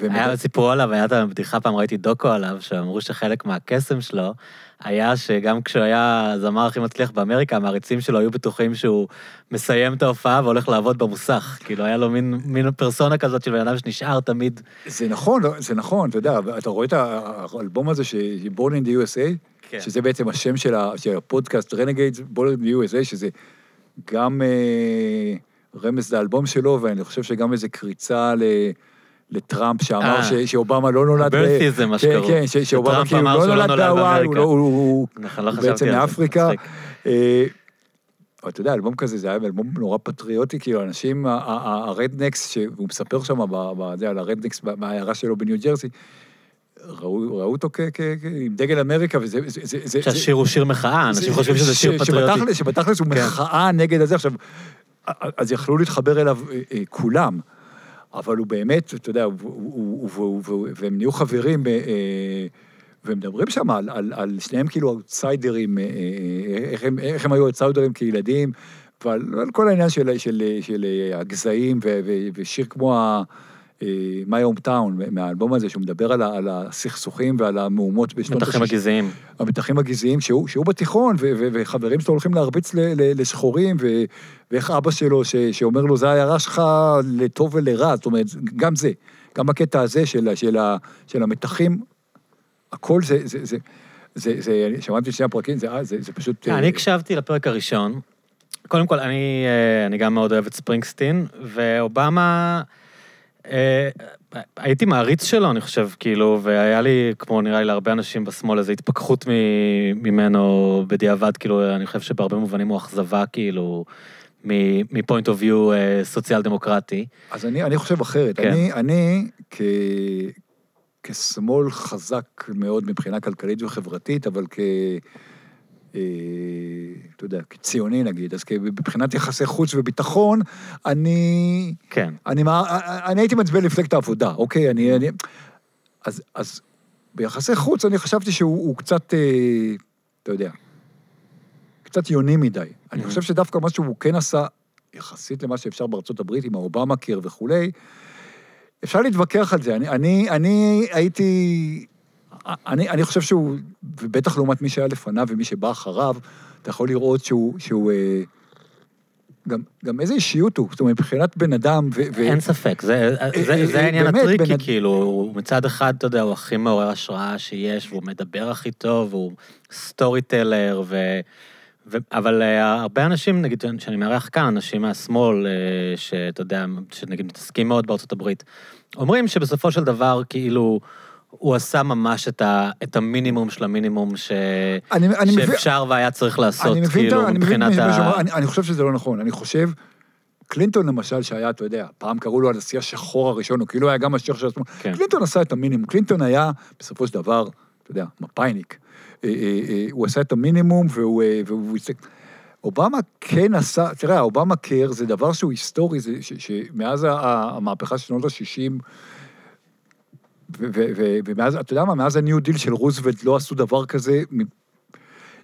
היה סיפור עליו, הייתה בדיחה, פעם ראיתי דוקו עליו, שאמרו שחלק מהקסם שלו, היה שגם כשהוא היה הזמר הכי מצליח באמריקה, המעריצים שלו היו בטוחים שהוא מסיים את ההופעה והולך לעבוד במוסך. כאילו, היה לו מין פרסונה כזאת של בן אדם שנשאר תמיד. זה נכון, אתה יודע, אתה רואה את האלבום הזה, Born in the USA, שזה בעצם השם של הפודקאסט Renegades, Born in the USA, שזה גם רמז לאלבום שלו, ואני חושב שגם איזו קריצה לטראמפ שאמר שאובמה לא נולד... הברתיזם, מה שקראו. כן, שאובמה כאילו לא נולד בהוואי, הוא בעצם מאפריקה. אתה יודע, אלבום כזה, זה היה אלבום נורא פטריוטי, כאילו אנשים, הרדנקס, והוא מספר שם על הרדנקס בהערה שלו בניו ג'רסי, ראו אותו עם דגל אמריקה, וזה... שהשיר הוא שיר מחאה, אנשים חושבים שזה שיר פטריוטי. שבתכלס הוא מחאה נגד הזה, עכשיו, אז יכלו להתחבר אליו כולם, אבל הוא באמת, אתה יודע, והם נהיו חברים, והם מדברים שם על שניהם כאילו אאוטסיידרים, איך הם היו אאוטסיידרים כילדים, ועל כל העניין של הגזעים, ושיר כמו My Hometown, מהאלבום הזה, שהוא מדבר על הסכסוכים ועל המהומות בשנות ה-60. המתחים הגזעיים. המתחים הגזעיים, שהוא בתיכון, וחברים שלו הולכים להרביץ לשחורים, ואיך אבא שלו שאומר לו, זה הערה שלך לטוב ולרע, זאת אומרת, גם זה, גם הקטע הזה של המתחים, הכל זה, שמעתי שני הפרקים, זה פשוט... אני הקשבתי לפרק הראשון, קודם כל, אני גם מאוד אוהב את ספרינגסטין, ואובמה... הייתי מעריץ שלו, אני חושב, כאילו, והיה לי, כמו נראה לי להרבה אנשים בשמאל, איזו התפכחות ממנו בדיעבד, כאילו, אני חושב שבהרבה מובנים הוא אכזבה, כאילו, מפוינט אוף ויו סוציאל דמוקרטי. אז אני חושב אחרת. כן. אני כשמאל חזק מאוד מבחינה כלכלית וחברתית, אבל אתה יודע, כציוני נגיד, אז מבחינת יחסי חוץ וביטחון, אני הייתי מצביע למפלגת העבודה, אוקיי, אז ביחסי חוץ אני חשבתי שהוא קצת, אתה יודע, קצת יוני מדי. אני חושב שדווקא מה שהוא כן עשה, יחסית למה שאפשר בארצות הברית, עם האובמה קיר וכולי, אפשר להתווכח על זה. אני הייתי... אני חושב שהוא, ובטח לעומת מי שהיה לפניו ומי שבא אחריו, אתה יכול לראות שהוא גם איזה אישיות הוא, זאת אומרת, מבחינת בן אדם ו... אין ספק, זה העניין הטריקי, כאילו, מצד אחד, אתה יודע, הוא הכי מעורר השראה שיש, והוא מדבר הכי טוב, הוא סטורי טלר, אבל הרבה אנשים, נגיד, שאני מערך כאן, אנשים מהשמאל, שאתה יודע, שנגיד מתעסקים מאוד בארצות הברית, אומרים שבסופו של דבר, כאילו, הוא עשה ממש את המינימום של המינימום שאפשר והיה צריך לעשות, כאילו, מבחינת ה... אני חושב שזה לא נכון, אני חושב, קלינטון למשל שהיה, אתה יודע, פעם קראו לו הנשיא השחור הראשון, הוא כאילו היה גם השחור של עצמו, קלינטון עשה את המינימום, קלינטון היה בסופו של דבר, אתה יודע, מפאיניק, הוא עשה את המינימום והוא... אובמה כן עשה, תראה, אובמה קר זה דבר שהוא היסטורי, שמאז המהפכה של שנות ה-60, ומאז, אתה יודע מה, מאז הניו דיל של רוזוולט לא עשו דבר כזה,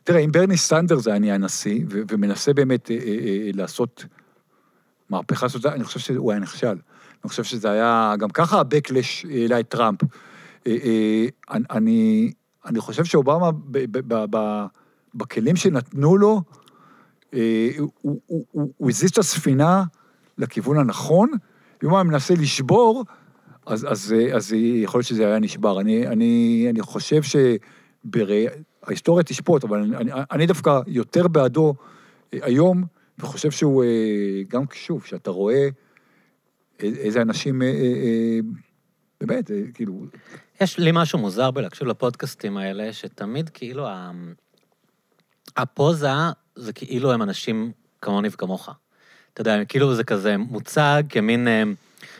תראה, אם ברני סנדרס היה הנשיא, ומנסה באמת לעשות מהפכה, אני חושב שהוא היה נכשל, אני חושב שזה היה, גם ככה הבקלש העלה את טראמפ, אני חושב שאובמה, בכלים שנתנו לו, הוא הזיז את הספינה לכיוון הנכון, אם הוא מנסה לשבור, אז יכול להיות שזה היה נשבר. אני חושב שההיסטוריה תשפוט, אבל אני דווקא יותר בעדו היום, וחושב שהוא, גם שוב, שאתה רואה איזה אנשים, באמת, כאילו... יש לי משהו מוזר בלהקשיב לפודקאסטים האלה, שתמיד כאילו הפוזה זה כאילו הם אנשים כמוני וכמוך. אתה יודע, כאילו זה כזה מוצג כמין...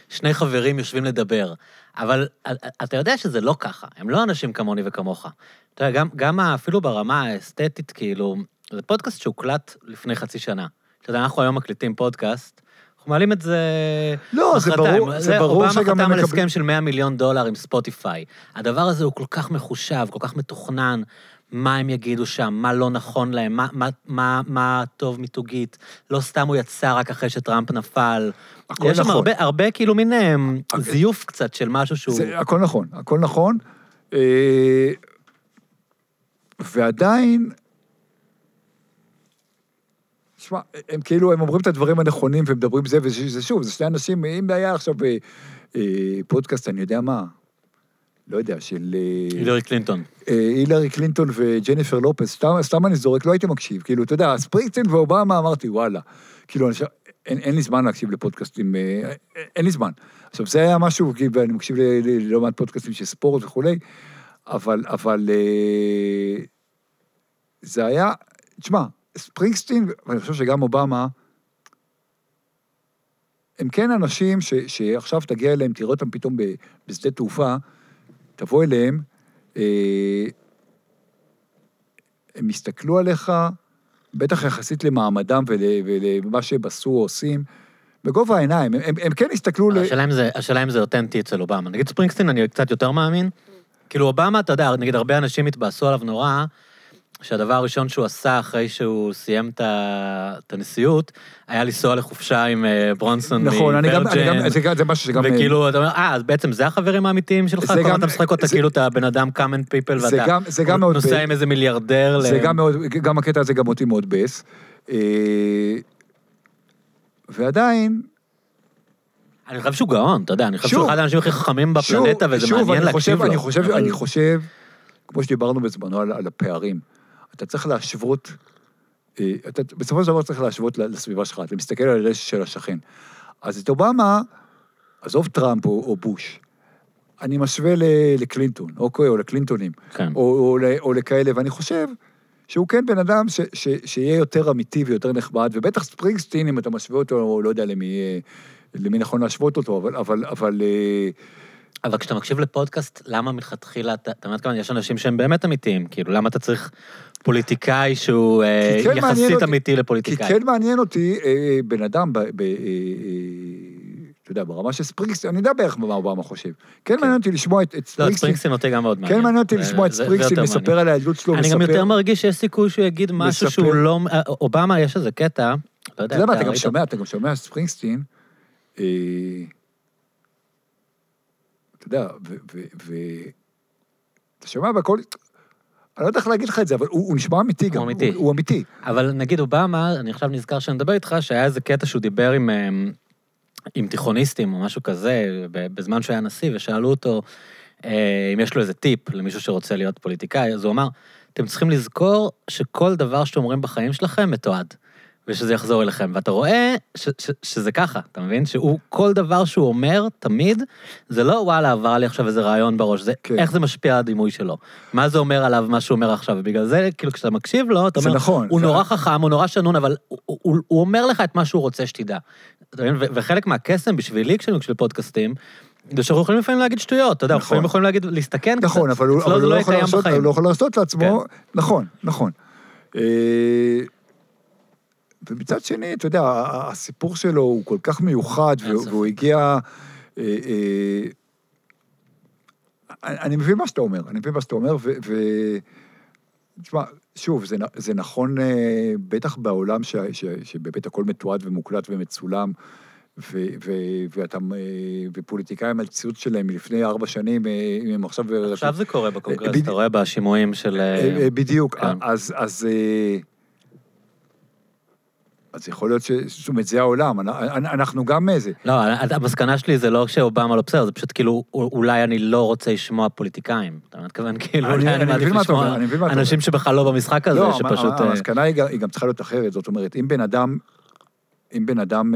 שני חברים יושבים לדבר, אבל אתה יודע שזה לא ככה, הם לא אנשים כמוני וכמוך. אתה יודע, גם אפילו ברמה האסתטית, כאילו, זה פודקאסט שהוקלט לפני חצי שנה. אתה יודע, אנחנו היום מקליטים פודקאסט, אנחנו מעלים את זה... לא, זה ברור שגם... אובמה חתם על הסכם של $100 מיליון עם ספוטיפיי. הדבר הזה הוא כל כך מחושב, כל כך מתוכנן, מה הם יגידו שם, מה לא נכון להם, מה טוב מיתוגית. לא סתם הוא יצא רק אחרי שטראמפ נפל. הכל נכון. יש שם הרבה כאילו מין זיוף קצת של משהו שהוא... הכל נכון, הכל נכון. ועדיין... תשמע, הם כאילו, הם אומרים את הדברים הנכונים, והם מדברים זה, וזה שוב, זה שני אנשים, אם היה עכשיו פודקאסט, אני יודע מה, לא יודע, של... הילרי קלינטון. הילרי קלינטון וג'ניפר לופס, סתם אני זורק, לא הייתי מקשיב, כאילו, אתה יודע, ספרינגסטין ואובמה, אמרתי, וואלה, כאילו, אין לי זמן להקשיב לפודקאסטים, אין לי זמן. עכשיו, זה היה משהו, ואני מקשיב ללא מעט פודקאסטים של ספורט וכולי, אבל זה היה, תשמע, ספרינגסטין, ואני חושב שגם אובמה, הם כן אנשים שעכשיו תגיע אליהם, תראה אותם פתאום בשדה תעופה, תבוא אליהם, הם יסתכלו עליך, בטח יחסית למעמדם ולמה שבסו עושים, בגובה העיניים, הם כן יסתכלו... השאלה אם זה אותנטי אצל אובמה. נגיד ספרינגסטין, אני קצת יותר מאמין, כאילו אובמה, אתה יודע, נגיד הרבה אנשים התבאסו עליו נורא, שהדבר הראשון שהוא עשה אחרי שהוא סיים את הנשיאות, היה לנסוע לחופשה עם ברונסון, נכון, מברג'ן, זה משהו שגם... וכאילו, אתה אומר, אז בעצם זה החברים האמיתיים שלך, כבר אתה משחק אותה, כאילו אתה בן אדם common people, ואתה נוסע עם איזה מיליארדר... זה גם הקטע הזה גם אותי מאוד בס. ועדיין... אני חושב שהוא גאון, אתה יודע, אני חושב שהוא אחד האנשים הכי חכמים בפלנטה, וזה מעניין להקשיב לו. שוב, אני חושב... כמו שדיברנו בזמנו על הפערים, אתה צריך להשוות, בסופו של דבר צריך להשוות לסביבה שלך, אתה מסתכל על הרשת של השכן. אז את אובמה, עזוב טראמפ או בוש, אני משווה לקלינטון, או לקלינטונים, או לכאלה, ואני חושב שהוא כן בן אדם שיהיה יותר אמיתי ויותר נחמד, ובטח ספרינגסטין, אם אתה משווה אותו, לא יודע למי נכון להשוות אותו, אבל... אבל כשאתה מקשיב לפודקאסט, למה מלכתחילה, אתה אומרת כמה, יש אנשים שהם באמת אמיתיים, כאילו, למה אתה צריך פוליטיקאי שהוא יחסית אמיתי לפוליטיקאי? כי כן מעניין אותי, בן אדם, אתה יודע, ברמה של ספרינגסטין, אני יודע בערך מה אובמה חושב, כן מעניין אותי לשמוע את ספרינגסטין. לא, ספרינגסטין אותי גם מאוד מעניין. כן מעניין אותי לשמוע את ספרינגסטין, מספר על העדלות שלו, מספר. אני גם יותר מרגיש שיש סיכוי שהוא יגיד משהו שהוא לא... אובמה, יש איזה קטע, לא יודע, אתה גם שומע ספרינגסטין, אתה יודע, אתה שומע בכל, אני לא יודע איך להגיד לך את זה, אבל הוא נשמע אמיתי גם, הוא אמיתי. אבל נגיד אובמה, אני עכשיו נזכר שנדבר איתך, שהיה איזה קטע שהוא דיבר עם תיכוניסטים או משהו כזה, בזמן שהוא היה נשיא, ושאלו אותו אם יש לו איזה טיפ למישהו שרוצה להיות פוליטיקאי, אז הוא אמר, אתם צריכים לזכור שכל דבר שאומרים בחיים שלכם מתועד. ושזה יחזור אליכם, ואתה רואה שזה ככה, אתה מבין? שהוא, כל דבר שהוא אומר, תמיד, זה לא, וואלה, עבר לי עכשיו איזה רעיון בראש, זה, כן. איך זה משפיע על הדימוי שלו? מה זה אומר עליו, מה שהוא אומר עכשיו? בגלל זה, כאילו, כשאתה מקשיב לו, אתה אומר, נכון, הוא נורא חכם, הוא נורא שנון, אבל הוא אומר לך את מה שהוא רוצה שתדע. אתה מבין? וחלק מהקסם בשבילי, כשל פודקאסטים, אנחנו יכולים לפעמים להגיד שטויות, אתה יודע, אנחנו יכולים להגיד, להסתכן קצת. נכון, אבל הוא לא יכול לעשות לעצמו, נכון, נכון. ומצד שני, אתה יודע, הסיפור שלו הוא כל כך מיוחד, והוא הגיע... אני מבין מה שאתה אומר, תשמע, שוב, זה נכון בטח בעולם שבבית הכל מתועד ומוקלט ומצולם, ופוליטיקאים על ציוץ שלהם מלפני 4 שנים, הם עכשיו... עכשיו זה קורה בקונגרס, אתה רואה בשימועים של... בדיוק, אז... אז יכול להיות שזה העולם, אנחנו גם מאיזה. לא, המסקנה שלי זה לא שאובמה לא בסדר, זה פשוט כאילו, אולי אני לא רוצה לשמוע פוליטיקאים. אתה מתכוון כאילו, אולי אני מעדיף לשמוע אנשים שבכלל לא במשחק הזה, שפשוט... לא, המסקנה היא גם צריכה להיות אחרת, זאת אומרת, אם בן אדם,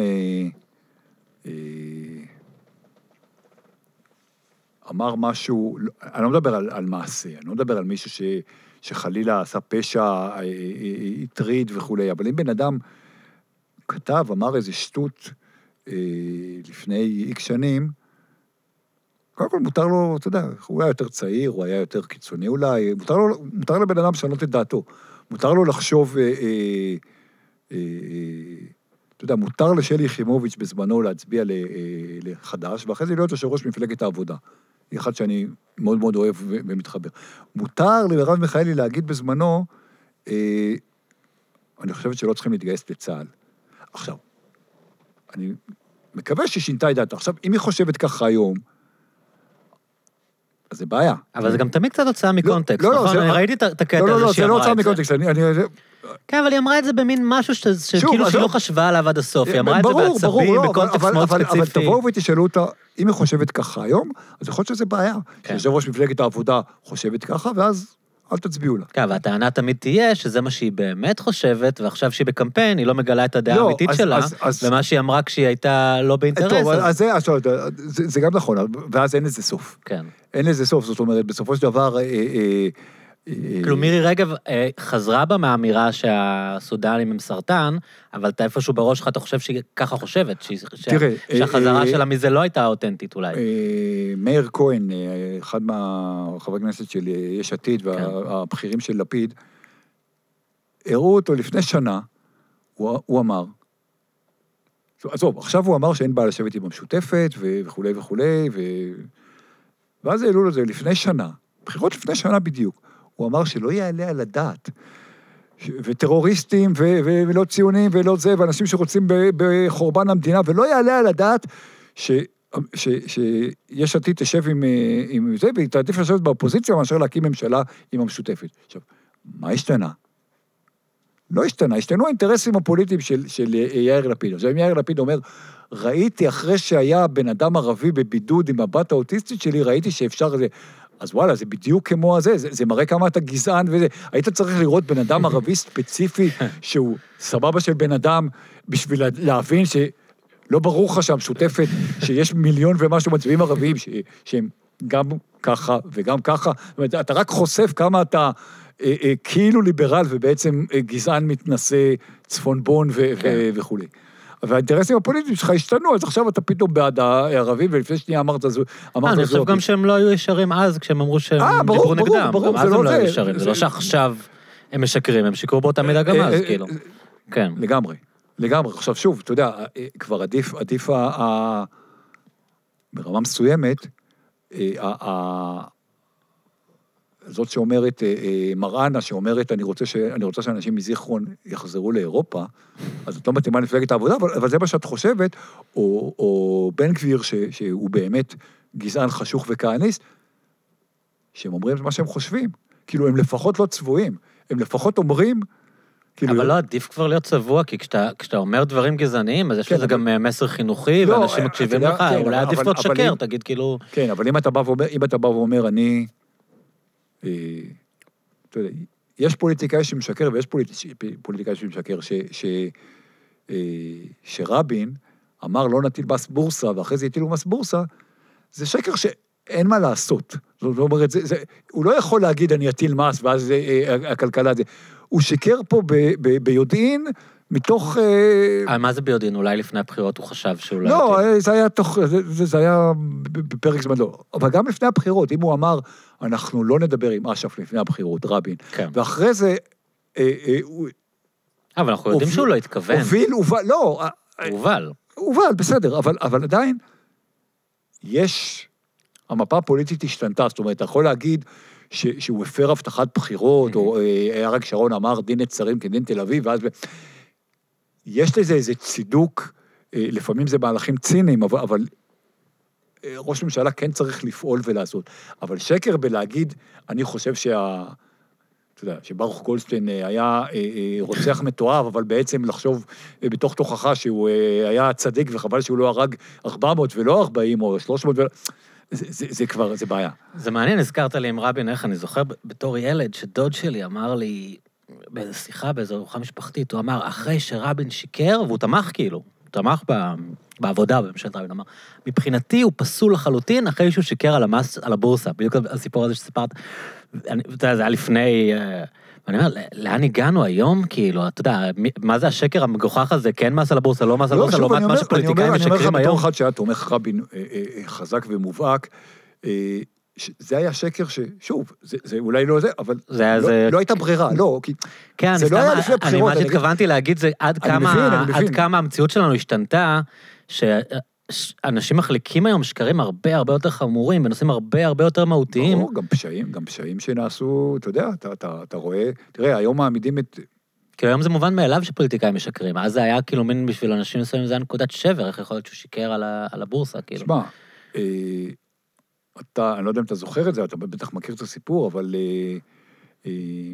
אמר משהו, אני לא מדבר על מעשה, אני לא מדבר על מישהו שחלילה עשה פשע, התריד וכו', אבל אם בן אדם... כתב, אמר איזה שטות לפני איקס שנים, קודם כל מותר לו, אתה יודע, הוא היה יותר צעיר, הוא היה יותר קיצוני אולי, מותר לבן אדם לשנות את דעתו, מותר לו לחשוב, אתה יודע, מותר לשלי יחימוביץ' בזמנו להצביע לחדש, ואחרי זה להיות יושב ראש מפלגת העבודה. אחד שאני מאוד מאוד אוהב ומתחבר. מותר לרב מיכאלי להגיד בזמנו, אני חושבת שלא צריכים להתגייס לצה"ל. עכשיו, אני מקווה ששינתה את דעתה. עכשיו, אם היא חושבת ככה היום, אז זה בעיה. אבל זה גם תמיד קצת הוצאה מקונטקסט, נכון? אני ראיתי את הקטע הזה שהיא אמרה את זה. לא, זה לא הוצאה מקונטקסט, אני... כן, אבל היא אמרה את זה במין משהו שכאילו שהיא לא חשבה עליו עד הסוף, היא אמרה את זה בעצבים, בקונטקסט מאוד ספציפי. אבל תבואו ותשאלו אותה, אם היא חושבת ככה היום, אז יכול להיות שזה בעיה. שיושב ראש מפלגת העבודה חושבת ככה, ואז אל תצביעו לה. כן, והטענה תמיד תהיה שזה מה שהיא באמת חושבת, ועכשיו שהיא בקמפיין, היא לא מגלה את הדעה האמיתית שלה, ומה שהיא אמרה כשהיא הייתה לא באינטרס. אז זה גם נכון, ואז אין לזה סוף. כן. אין לזה סוף, זאת אומרת, בסופו של דבר... כאילו מירי רגב חזרה בה מהאמירה שהסודנים הם סרטן, אבל אתה איפשהו בראש שלך אתה חושב שהיא ככה חושבת, שהחזרה שלה מזה לא הייתה אותנטית אולי. מאיר כהן, אחד מהחברי הכנסת של יש עתיד והבכירים של לפיד, הראו אותו לפני שנה, הוא אמר, עזוב, עכשיו הוא אמר שאין בעיה לשבת עם המשותפת וכו' וכו', ואז העלו לו זה לפני שנה, בחירות לפני שנה בדיוק, הוא אמר שלא יעלה על הדעת, וטרוריסטים, ולא ציונים, ולא זה, ואנשים שרוצים בחורבן המדינה, ולא יעלה על הדעת שיש עתיד תשב עם זה, והיא תעדיף לשבת באופוזיציה, מאשר להקים ממשלה עם המשותפת. עכשיו, מה השתנה? לא השתנה, השתנו האינטרסים הפוליטיים של יאיר לפיד. עכשיו, אם יאיר לפיד אומר, ראיתי אחרי שהיה בן אדם ערבי בבידוד עם הבת האוטיסטית שלי, ראיתי שאפשר זה... אז וואלה, זה בדיוק כמו הזה, זה מראה כמה אתה גזען וזה. היית צריך לראות בן אדם ערבי ספציפי, שהוא סבבה של בן אדם, בשביל להבין שלא ברור לך שהמשותפת, שיש 1,000,000 ומשהו מצביעים ערבים, שהם גם ככה וגם ככה. זאת אומרת, אתה רק חושף כמה אתה כאילו ליברל, ובעצם גזען מתנשא צפונבון וכו'. והאינטרסים הפוליטיים שלך השתנו, אז עכשיו אתה פתאום בעד הערבים, ולפני שנייה אמרת זו... אני חושב גם שהם לא היו ישרים אז, כשהם אמרו שהם דיברו נגדם. גם אז הם לא היו ישרים, זה לא שעכשיו הם משקרים, הם שיקרו באותה מידה גם אז, כאילו. כן. לגמרי, לגמרי. עכשיו שוב, אתה יודע, כבר עדיף ברמה מסוימת, זאת שאומרת, מראנה שאומרת, אני רוצה שאנשים מזיכרון יחזרו לאירופה, אז את לא מתאימה לפלגת העבודה, אבל זה מה שאת חושבת, או בן גביר, שהוא באמת גזען חשוך וכהניסט, שהם אומרים מה שהם חושבים, כאילו הם לפחות לא צבועים, הם לפחות אומרים, אבל לא עדיף כבר להיות צבוע, כי כשאתה אומר דברים גזעניים, אז יש לזה גם מסר חינוכי, ואנשים מקשיבים לך, אולי עדיף לא תשקר, תגיד כאילו... כן, אבל אם אתה בא ואומר, אני... אתה יודע, יש פוליטיקאי שמשקר, ויש פוליטיקאי שמשקר, שרבין אמר לא נטיל מס בורסה, ואחרי זה הטילו מס בורסה, זה שקר שאין מה לעשות. זאת אומרת, הוא לא יכול להגיד אני אטיל מס, ואז הכלכלה הזה. הוא שיקר פה ביודעין, מתוך... מה זה ביודעין? אולי לפני הבחירות הוא חשב שאולי... לא, זה היה בפרק זמן לא. אבל גם לפני הבחירות, אם הוא אמר, אנחנו לא נדבר עם אש"ף לפני הבחירות, רבין. כן. ואחרי זה... אבל אנחנו יודעים שהוא לא התכוון. הובל, בסדר, אבל עדיין יש... המפה הפוליטית השתנתה, זאת אומרת, אתה יכול להגיד... שהוא הפר הבטחת בחירות, או אריק שרון אמר, דין נצרים כדין תל אביב, ואז... יש לזה איזה צידוק, לפעמים זה מהלכים ציניים, אבל ראש הממשלה כן צריך לפעול ולעשות. אבל שקר בלהגיד, אני חושב אתה יודע, שברוך גולדשטיין היה רוצח מתועב, אבל בעצם לחשוב בתוך תוכחה שהוא היה צדיק, וחבל שהוא לא הרג 400 ולא 40 או 300 ולא... זה כבר, זה בעיה. זה מעניין, הזכרת לי עם רבין, איך אני זוכר בתור ילד, שדוד שלי אמר לי, באיזו שיחה, באיזו ארוחה משפחתית, הוא אמר, אחרי שרבין שיקר, והוא תמך כאילו, הוא תמך בעבודה, בממשלת רבין, אמר, מבחינתי הוא פסול לחלוטין, אחרי שהוא שיקר על הבורסה, בדיוק הסיפור הזה שסיפרת, זה היה לפני... ואני אומר, לאן הגענו היום, כאילו, אתה יודע, מה זה השקר המגוחך הזה, כן מס על הבורסה, לא מס על הבורסה, לעומת מה שפוליטיקאים משקרים היום. אני אומר לך בתור אחד שהיה תומך רבין חזק ומובהק, זה היה שקר ששוב, זה אולי לא זה, אבל לא הייתה ברירה, לא, כי זה לא היה לפני בחירות. אני מה שהתכוונתי להגיד זה עד כמה המציאות שלנו השתנתה, אנשים מחליקים היום שקרים הרבה הרבה יותר חמורים, בנושאים הרבה הרבה יותר מהותיים. ברור, גם פשעים שנעשו, אתה יודע, אתה רואה, תראה, היום מעמידים את... כי היום זה מובן מאליו שפוליטיקאים משקרים, אז זה היה כאילו מין בשביל אנשים מסוימים, זה היה נקודת שבר, איך יכול להיות שהוא שיקר על הבורסה, כאילו. תשמע, אני לא יודע אם אתה זוכר את זה, אתה בטח מכיר את הסיפור, אבל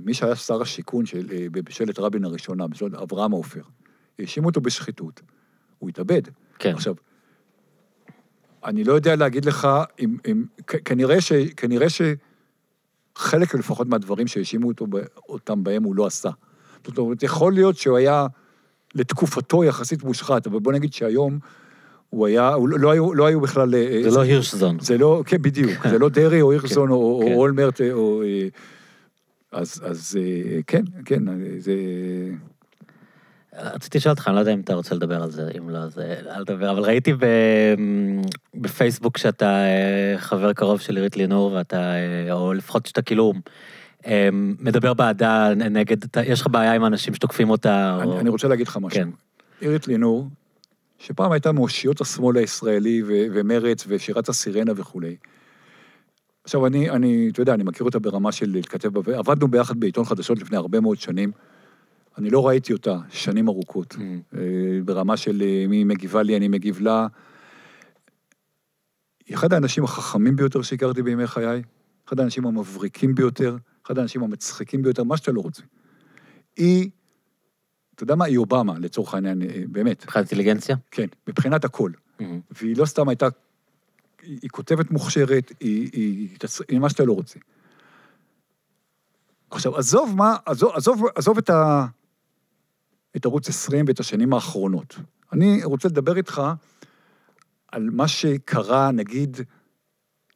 מי שהיה שר השיכון בשלט רבין הראשונה, בשלט אברהם עופר, האשימו אותו בשחיתות, הוא התאבד. כן. עכשיו, אני לא יודע להגיד לך, כנראה שחלק לפחות מהדברים שהאשימו אותם בהם הוא לא עשה. זאת אומרת, יכול להיות שהוא היה לתקופתו יחסית מושחת, אבל בוא נגיד שהיום הוא היה, לא היו בכלל... זה לא הירשזון. זה לא, כן, בדיוק. זה לא דרי או הירשזון או אולמרט או... אז כן, זה... רציתי לשאול אותך, אני לא יודע אם אתה רוצה לדבר על זה, אם לא, אז אל תדבר, אבל ראיתי בפייסבוק שאתה חבר קרוב של עירית לינור, ואתה, או לפחות שאתה כאילו מדבר בעדה נגד, יש לך בעיה עם האנשים שתוקפים אותה? אני רוצה להגיד לך משהו. עירית לינור, שפעם הייתה מאושיות השמאל הישראלי ומרץ ושירת הסירנה וכו'. עכשיו, אתה יודע, אני מכיר אותה ברמה של להתכתב, עבדנו ביחד בעיתון חדשות לפני הרבה מאוד שנים, אני לא ראיתי אותה שנים ארוכות, ברמה של מי מגיבה לי, אני מגיב לה. אחד האנשים החכמים ביותר שהכרתי בימי חיי, אחד האנשים המבריקים ביותר, אחד האנשים המצחיקים ביותר, מה שאתה לא רוצה. היא, אתה יודע מה, היא אובמה, לצורך העניין, באמת. מבחינת אינטליגנציה? כן, מבחינת הכל. והיא לא סתם הייתה, היא כותבת מוכשרת, היא מה שאתה לא רוצה. עכשיו, עזוב את ערוץ 20 ואת השנים האחרונות. אני רוצה לדבר איתך על מה שקרה, נגיד,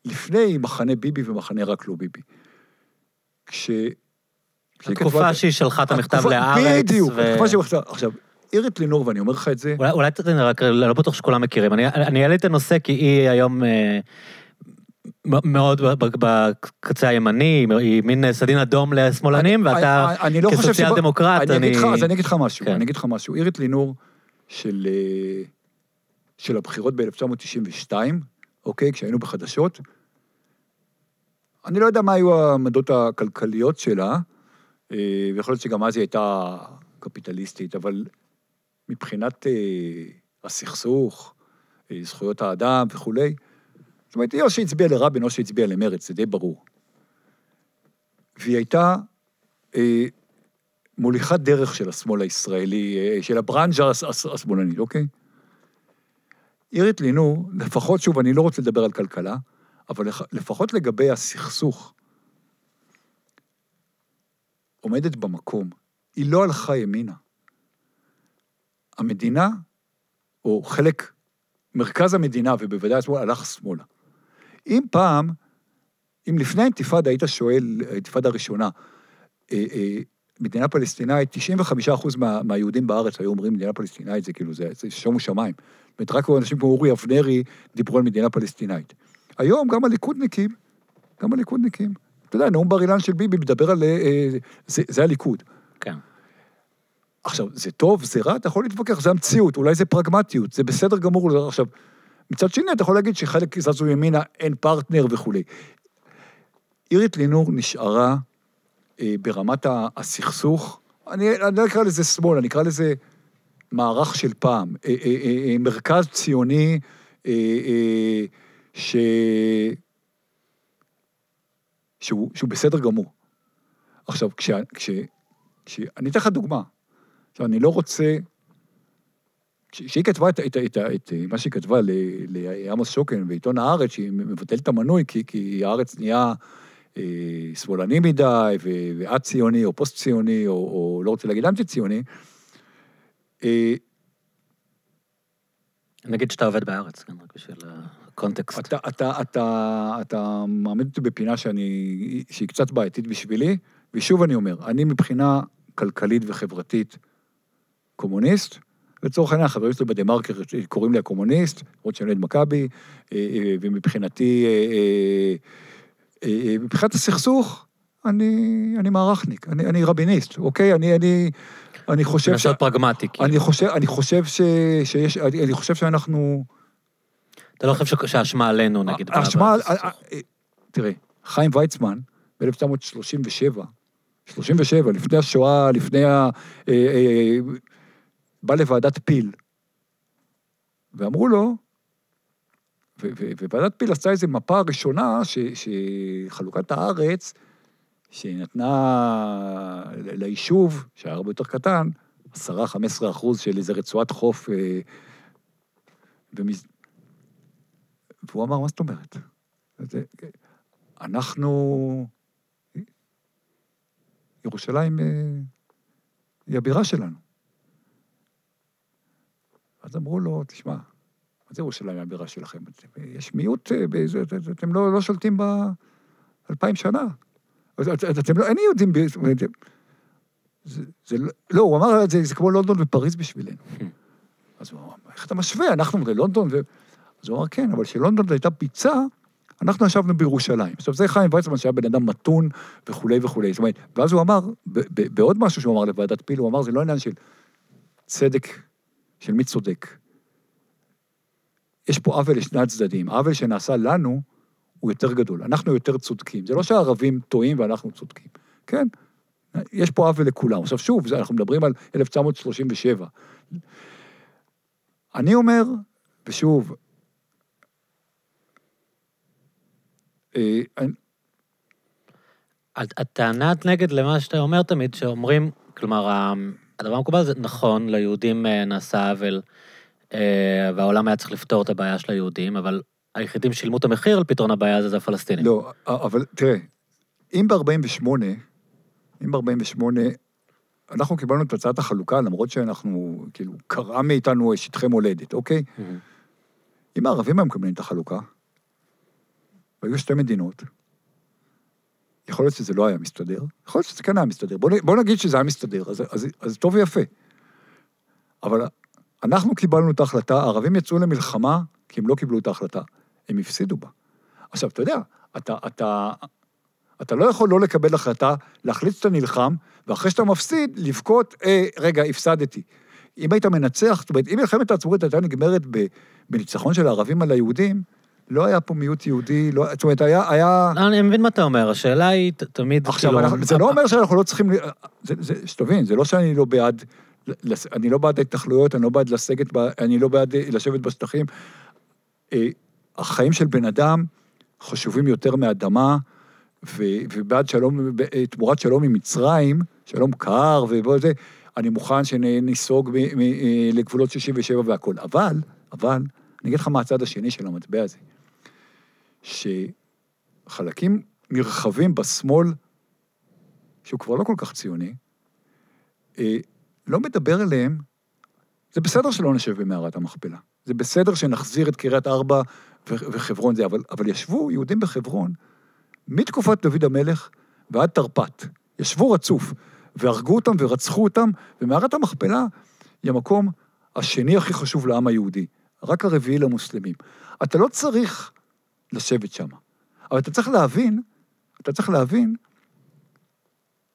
לפני מחנה ביבי ומחנה רק לא ביבי. התקופה שהיא שלחה את המכתב לארץ. בדיוק, התקופה שהיא מכתב. עכשיו, עירית לינור, ואני אומר לך את זה... אולי תתן רק, לא בטוח שכולם מכירים. אני אעלה את הנושא, כי היא היום... מאוד בקצה הימני, היא מין סדין אדום לשמאלנים, ואתה כסוציאל דמוקרט, אז אני אגיד לך משהו, עירית לינור של הבחירות ב-1992, אוקיי, כשהיינו בחדשות, אני לא יודע מה היו העמדות הכלכליות שלה, ויכול להיות שגם אז היא הייתה קפיטליסטית, אבל מבחינת הסכסוך, זכויות האדם וכולי, זאת אומרת, היא או שהצביעה לרבין או שהצביעה למרץ, זה די ברור. והיא הייתה מוליכת דרך של השמאל הישראלי, של הברנז'ה השמאלנית, אוקיי? עירית לינור, לפחות, שוב, אני לא רוצה לדבר על כלכלה, אבל לפחות לגבי הסכסוך, עומדת במקום, היא לא הלכה ימינה. המדינה, או חלק, מרכז המדינה, ובוודאי השמאל, הלך שמאלה. אם פעם, אם לפני האינתיפאדה היית שואל, האינתיפאדה הראשונה, מדינה פלסטינאית, 95% מהיהודים בארץ היו אומרים מדינה פלסטינאית, זה כאילו, זה שומו שמיים. רק אנשים כמו אורי אבנרי דיברו על מדינה פלסטינאית. היום גם הליכודניקים, אתה יודע, נאום בר אילן של ביבי מדבר על, זה הליכוד. כן. עכשיו, זה טוב, זה רע, אתה יכול להתווכח, זה המציאות, אולי זה פרגמטיות, זה בסדר גמור. עכשיו, מצד שני, אתה יכול להגיד שחלק זזו ימינה, אין פרטנר וכו'. עירית לינור נשארה ברמת הסכסוך, אני לא אקרא לזה שמאל, אני אקרא לזה מערך של פעם, מרכז ציוני שהוא בסדר גמור. עכשיו, אני אתן לך דוגמה, אני לא רוצה... כשהיא כתבה את מה שהיא כתבה לעמוס שוקן בעיתון הארץ, שהיא מבטלת את המנוי, כי הארץ נהיה שמאלני מדי, ועד ציוני, או פוסט ציוני, או לא רוצה להגיד אנטי ציוני. נגיד שאתה עובד בארץ, רק בשביל הקונטקסט. אתה מעמיד אותי בפינה שהיא קצת בעייתית בשבילי, ושוב אני אומר, אני מבחינה כלכלית וחברתית, קומוניסט, לצורך העניין, חברים שלו בדמרקר קוראים לי הקומוניסט, עוד שאני נולד מכבי, ומבחינתי, מבחינת הסכסוך, אני מערכניק, אני רביניסט, אוקיי? אני חושב... פרגמטי. אני חושב שאנחנו אתה לא חושב שהאשמה עלינו, נגיד? האשמה, תראה, חיים ויצמן, ב-1937, 37, לפני השואה, לפני ה... בא לוועדת פיל, ואמרו לו, וועדת פיל עשתה איזו מפה ראשונה, שחלוקת הארץ, שנתנה ליישוב, שהיה הרבה יותר קטן, 10-15% של איזו רצועת חוף, והוא אמר, מה זאת אומרת? אנחנו... ירושלים היא הבירה שלנו. אז אמרו לו, תשמע, אז ירושלים היא הבירה שלכם. יש מיעוט, אתם לא שולטים ב2000 שנה. אתם לא, אין יהודים... לא, הוא אמר, זה כמו לונדון ופריז בשבילנו. אז הוא אמר, איך אתה משווה? אנחנו ללונדון ו... אז הוא אמר, כן, אבל כשלונדון הייתה פיצה, אנחנו ישבנו בירושלים. עכשיו, זה חיים ויצמן שהיה בן אדם מתון וכולי וכולי. זאת אומרת, ואז הוא אמר, בעוד משהו שהוא אמר לוועדת פיל, הוא אמר, זה לא עניין של צדק, של מי צודק. יש פה עוול לשני הצדדים. העוול שנעשה לנו הוא יותר גדול. אנחנו יותר צודקים. זה לא שהערבים טועים ואנחנו צודקים. כן? יש פה עוול לכולם. עכשיו, שוב, אנחנו מדברים על 1937. אני אומר, ושוב, הטענת נגד למה שאתה אומר תמיד, שאומרים, כלומר, הדבר המקובל זה נכון, ליהודים נעשה עוול, והעולם היה צריך לפתור את הבעיה של היהודים, אבל היחידים שילמו את המחיר על פתרון הבעיה הזה, זה הפלסטינים. לא, אבל תראה, אם ב-48, אנחנו קיבלנו את הצעת החלוקה, למרות שאנחנו, כאילו, קראה מאיתנו שטחי מולדת, אוקיי? אם הערבים הם מקבלים את החלוקה, היו שתי מדינות, יכול להיות שזה לא היה מסתדר, יכול להיות שזה כן היה מסתדר, בוא נגיד שזה היה מסתדר, אז טוב ויפה. אבל אנחנו קיבלנו את ההחלטה, הערבים יצאו למלחמה, כי הם לא קיבלו את ההחלטה, הם הפסידו בה. עכשיו, אתה יודע, אתה לא יכול לא לקבל החלטה, להחליט שאתה נלחם, ואחרי שאתה מפסיד, לבכות, רגע, הפסדתי. אם היית מנצח, זאת אומרת, אם מלחמת העצמאות הייתה נגמרת בניצחון של הערבים על היהודים, לא היה פה מיעוט יהודי, זאת אומרת, היה... אני מבין מה אתה אומר, השאלה היא תמיד... עכשיו, זה לא אומר שאנחנו לא צריכים... שתבין, זה לא שאני לא בעד... אני לא בעד ההתנחלויות, אני לא בעד לסגת, אני לא בעד לשבת בשטחים. החיים של בן אדם חשובים יותר מאדמה, ובעד שלום, תמורת שלום עם מצרים, שלום קר ובו זה, אני מוכן שניסוג לגבולות 67 והכל. אבל... אני אגיד לך מהצד השני של המטבע הזה, שחלקים נרחבים בשמאל, שהוא כבר לא כל כך ציוני, לא מדבר אליהם, זה בסדר שלא נשב במערת המכפלה, זה בסדר שנחזיר את קריית ארבע וחברון זה, אבל ישבו יהודים בחברון, מתקופת דוד המלך ועד תרפ"ט, ישבו רצוף, והרגו אותם ורצחו אותם, ומערת המכפלה היא המקום השני הכי חשוב לעם היהודי, רק הרביעי למוסלמים. אתה לא צריך לשבת שם. אבל אתה צריך להבין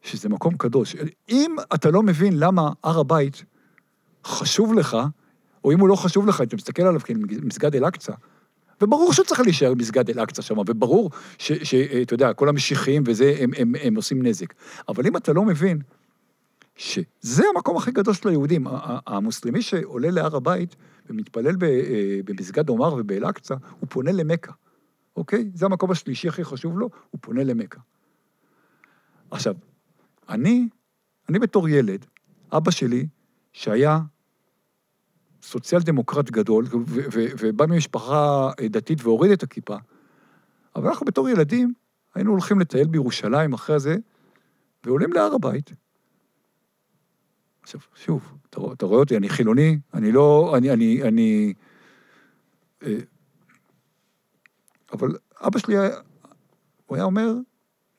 שזה מקום קדוש. אם אתה לא מבין למה הר הבית חשוב לך, או אם הוא לא חשוב לך, אתה מסתכל עליו כמסגד אל-אקצא, וברור שצריך להישאר מסגד אל-אקצא שם, וברור שאתה יודע, כל המשיחיים וזה, הם עושים נזק. אבל אם אתה לא מבין שזה המקום הכי קדוש ליהודים, המוסלמי שעולה להר הבית, ומתפלל במסגד עומר ובאל-אקצא, הוא פונה למכה, אוקיי? זה המקום השלישי הכי חשוב לו, הוא פונה למכה. עכשיו, אני בתור ילד, אבא שלי, שהיה סוציאל דמוקרט גדול, ובא ממשפחה דתית והוריד את הכיפה, אבל אנחנו בתור ילדים, היינו הולכים לטייל בירושלים אחרי זה, ועולים להר הבית, עכשיו, שוב, אתה רואה אותי, אני חילוני, אני לא, אני... אבל אבא שלי היה, הוא היה אומר,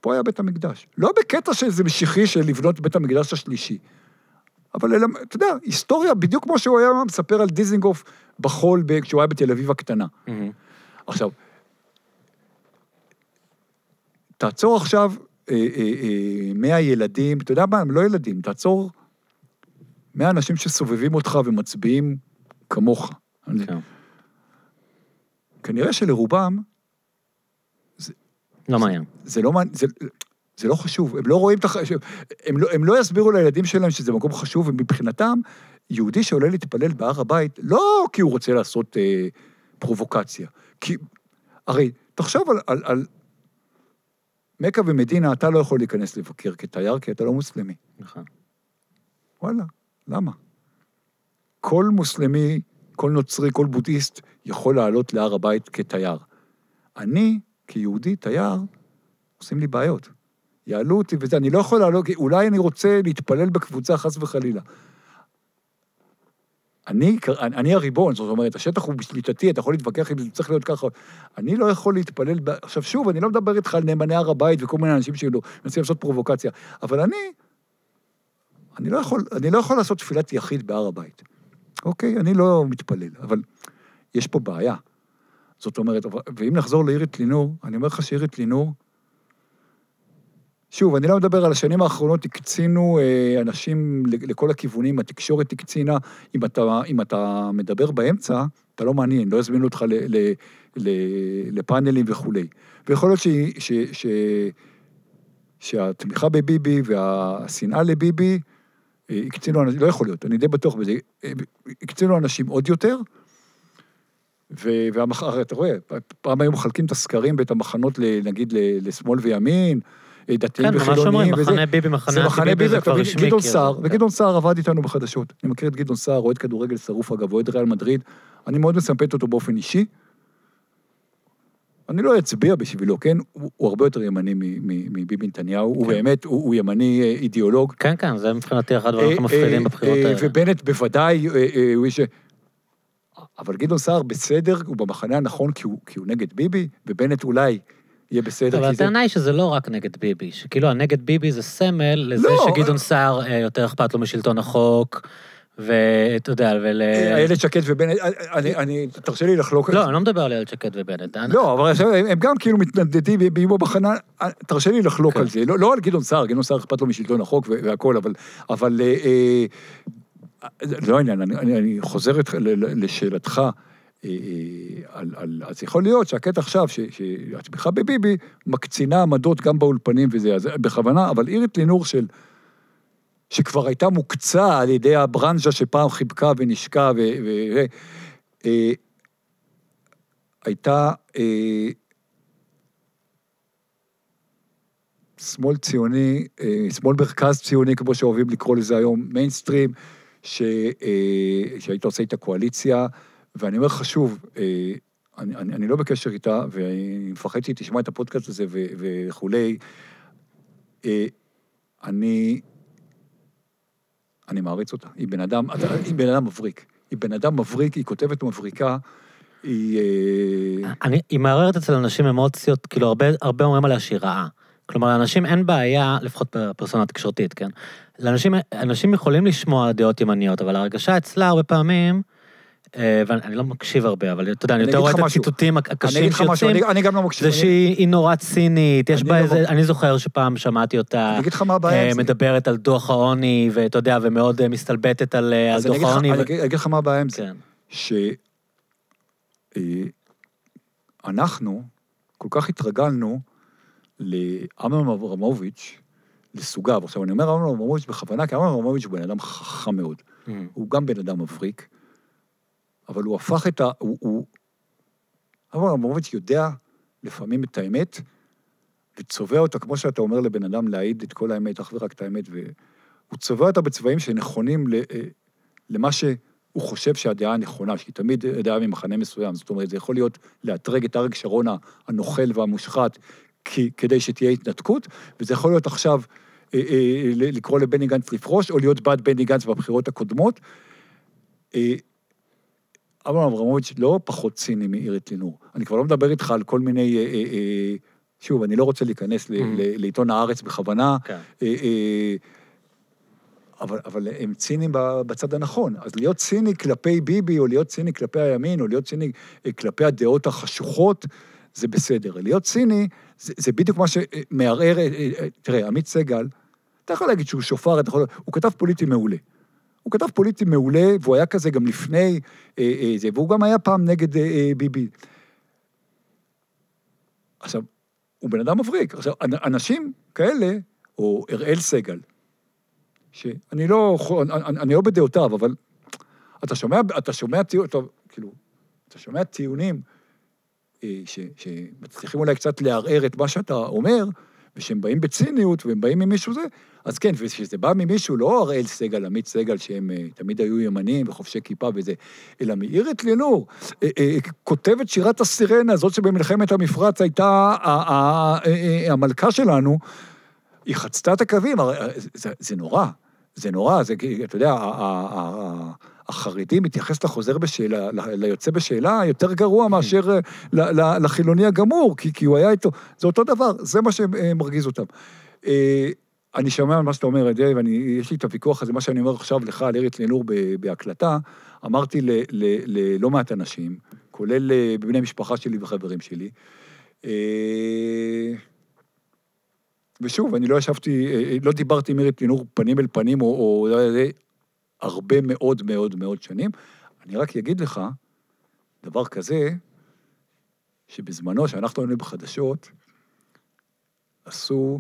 פה היה בית המקדש. לא בקטע שזה משיחי של לבנות בית המקדש השלישי, אבל אתה יודע, היסטוריה, בדיוק כמו שהוא היה מספר על דיזינגוף בחול, כשהוא היה בתל אביב הקטנה. עכשיו, תעצור עכשיו 100 ילדים, אתה יודע מה, הם לא ילדים, תעצור... 100 אנשים שסובבים אותך ומצביעים כמוך. כן. כנראה שלרובם, לא מעניין. זה לא חשוב, הם לא רואים את החשוב, הם לא יסבירו לילדים שלהם שזה מקום חשוב, ומבחינתם, יהודי שעולה להתפלל בהר הבית, לא כי הוא רוצה לעשות פרובוקציה, כי, הרי, תחשוב על מקה ומדינה, אתה לא יכול להיכנס לבקר כתייר, כי אתה לא מוסלמי. נכון. וואלה, למה? כל מוסלמי, כל נוצרי, כל בודהיסט, יכול לעלות להר הבית כתייר. אני, כיהודי, תייר, עושים לי בעיות. יעלו אותי וזה, אני לא יכול לעלות, אולי אני רוצה להתפלל בקבוצה חס וחלילה. אני הריבון, זאת אומרת, השטח הוא בשליטתי, אתה יכול להתווכח אם זה צריך להיות ככה. אני לא יכול להתפלל, עכשיו שוב, אני לא מדבר איתך על נאמני הר הבית וכל מיני אנשים שלא, מנסים לעשות פרובוקציה, אבל אני לא יכול לעשות תפילת יחיד בהר הבית. אוקיי, אני לא מתפלל, אבל יש פה בעיה. זאת אומרת, ואם נחזור לעירית לינור, אני אומר לך שעירית לינור, שוב, אני לא מדבר על השנים האחרונות, הקצינו אנשים לכל הכיוונים, התקשורת הקצינה, אם אתה מדבר באמצע, אתה לא מעניין, לא יזמינו אותך לפאנלים וכו'. ויכול להיות שהתמיכה בביבי והשנאה לביבי, הקצינו אנשים, לא יכול להיות, אני די בטוח בזה, הקצינו אנשים עוד יותר, אתה רואה, פעם היו מחלקים את הסקרים ואת המחנות, נגיד, לשמאל וימין, דתיים וחילוניים, וזה, זה מחנה ביבי, גדעון סער, וגדעון סער עבד איתנו בחדשות, אני מכיר את גדעון סער, אוהד כדורגל שרוף אגב, אוהד ריאל מדריד, אני מאוד מסמפת אותו באופן אישי, אני לא אצביע בשבילו, כן? הוא הרבה יותר ימני מביבי נתניהו, הוא באמת, הוא ימני אידיאולוג. כן, כן, זה מבחינתי אחד הדברים המפחידים בבחירות האלה. ובנט בוודאי, אבל גדעון סער בסדר, הוא במחנה הנכון כי הוא נגד ביבי, ובנט אולי יהיה בסדר. אבל הטענה היא שזה לא רק נגד ביבי, שכאילו הנגד ביבי זה סמל לזה שגדעון סער יותר אכפת לו משלטון החוק, ואתה יודע, הילד שקט ובנט, תרשה לי לחלוק. לא, אני לא מדבר על הילד שקט ובנט. לא, אבל הם גם כאילו מתנדדים בימו בחנה, תרשה לי לחלוק על זה, לא על גדעון סער, גדעון סער אכפת לו משלטון החוק והכל, אבל לא עניין, אני חוזר לשאלתך, אז יכול להיות שהקטע עכשיו, שהתמיכה בביבי, מקצינה עמדות גם באולפנים וזה, אז בכוונה, אבל עירית לינור של, שכבר הייתה מוקצה על ידי הברנז'ה שפעם חיבקה ונשקה, הייתה שמאל ציוני, שמאל מרכז ציוני, כמו שאוהבים לקרוא לזה היום, מיינסטרים, שהיית עושה איתה קואליציה, ואני אומר חשוב, אני לא בקשר איתה, ואני מפחד שהיא תשמע את הפודקאסט הזה וכולי, אני מעריץ אותה. היא בן אדם, היא בן אדם מבריק. היא בן אדם מבריק, היא כותבת מבריקה, היא מערערת אצל אנשים אמוציות, כאילו הרבה אומרים עליה שהיא רעה. כלומר, לאנשים אין בעיה, לפחות בפרסונה התקשורתית, כן? אנשים יכולים לשמוע דעות ימניות, אבל ההרגשה אצלה הרבה פעמים, ואני לא מקשיב הרבה, אבל אתה יודע, אני יותר רואה את הציטוטים הקשים שיוצאים, זה שהיא נורא צינית, אני זוכר שפעם שמעתי אותה, מדברת על דוח העוני, ואתה יודע, ומאוד מסתלבטת על דוח העוני. אני אגיד לך מה הבעיה עם זה, שאנחנו כל כך התרגלנו לאמנון אברמוביץ' לסוגיו, עכשיו אני אומר אמנון אברמוביץ' בכוונה, כי אמנון אברמוביץ' הוא בן אדם חכם מאוד, הוא גם בן אדם מבריק, אבל הוא הפך את ה... אבל אמרובץ יודע לפעמים את האמת, וצובע אותה, כמו שאתה אומר לבן אדם, להעיד את כל האמת, אך ורק את האמת, והוא צובע אותה בצבעים שנכונים למה שהוא חושב שהדעה הנכונה, שהיא תמיד דעה ממחנה מסוים, זאת אומרת, זה יכול להיות להטרג את אריק שרון הנוכל והמושחת, כדי שתהיה התנתקות, וזה יכול להיות עכשיו לקרוא לבני גנץ לפרוש, או להיות בעד בני גנץ בבחירות הקודמות, אמנון אברמוביץ' לא פחות ציני מעירית לינור. אני כבר לא מדבר איתך על כל מיני... שוב, אני לא רוצה להיכנס לעיתון הארץ בכוונה, אבל הם צינים בצד הנכון. אז להיות ציני כלפי ביבי, או להיות ציני כלפי הימין, או להיות ציני כלפי הדעות החשוכות, זה בסדר. להיות ציני, זה בדיוק מה שמערער... תראה, עמית סגל, אתה יכול להגיד שהוא שופר, הוא כתב פוליטי מעולה. הוא כתב פוליטי מעולה, והוא היה כזה גם לפני זה, והוא גם היה פעם נגד ביבי. עכשיו, הוא בן אדם מבריק. עכשיו, אנשים כאלה, או אראל סגל, שאני לא, אני לא בדעותיו, אבל אתה שומע טיעונים שמצליחים אולי קצת לערער את מה שאתה אומר, ושהם באים בציניות, והם באים ממישהו זה, אז כן, ושזה בא ממישהו, לא אראל סגל, עמית סגל, שהם תמיד היו ימנים וחובשי כיפה וזה, אלא מאירת לינור, כותבת שירת הסירנה, זאת שבמלחמת המפרץ הייתה המלכה שלנו, היא חצתה את הקווים, זה נורא, זה נורא, זה, אתה יודע, החרדי מתייחס לחוזר בשאלה, ליוצא בשאלה, יותר גרוע מאשר לחילוני הגמור, כי הוא היה איתו, זה אותו דבר, זה מה שמרגיז אותם. אני שומע מה שאתה אומר, ויש לי את הוויכוח הזה, מה שאני אומר עכשיו לך, על ארץ לינור בהקלטה, אמרתי ללא מעט אנשים, כולל בבני משפחה שלי וחברים שלי, ושוב, אני לא ישבתי, לא דיברתי עם ארץ לינור פנים אל פנים, או הרבה מאוד מאוד מאוד שנים. אני רק אגיד לך, דבר כזה, שבזמנו, שאנחנו היינו בחדשות, עשו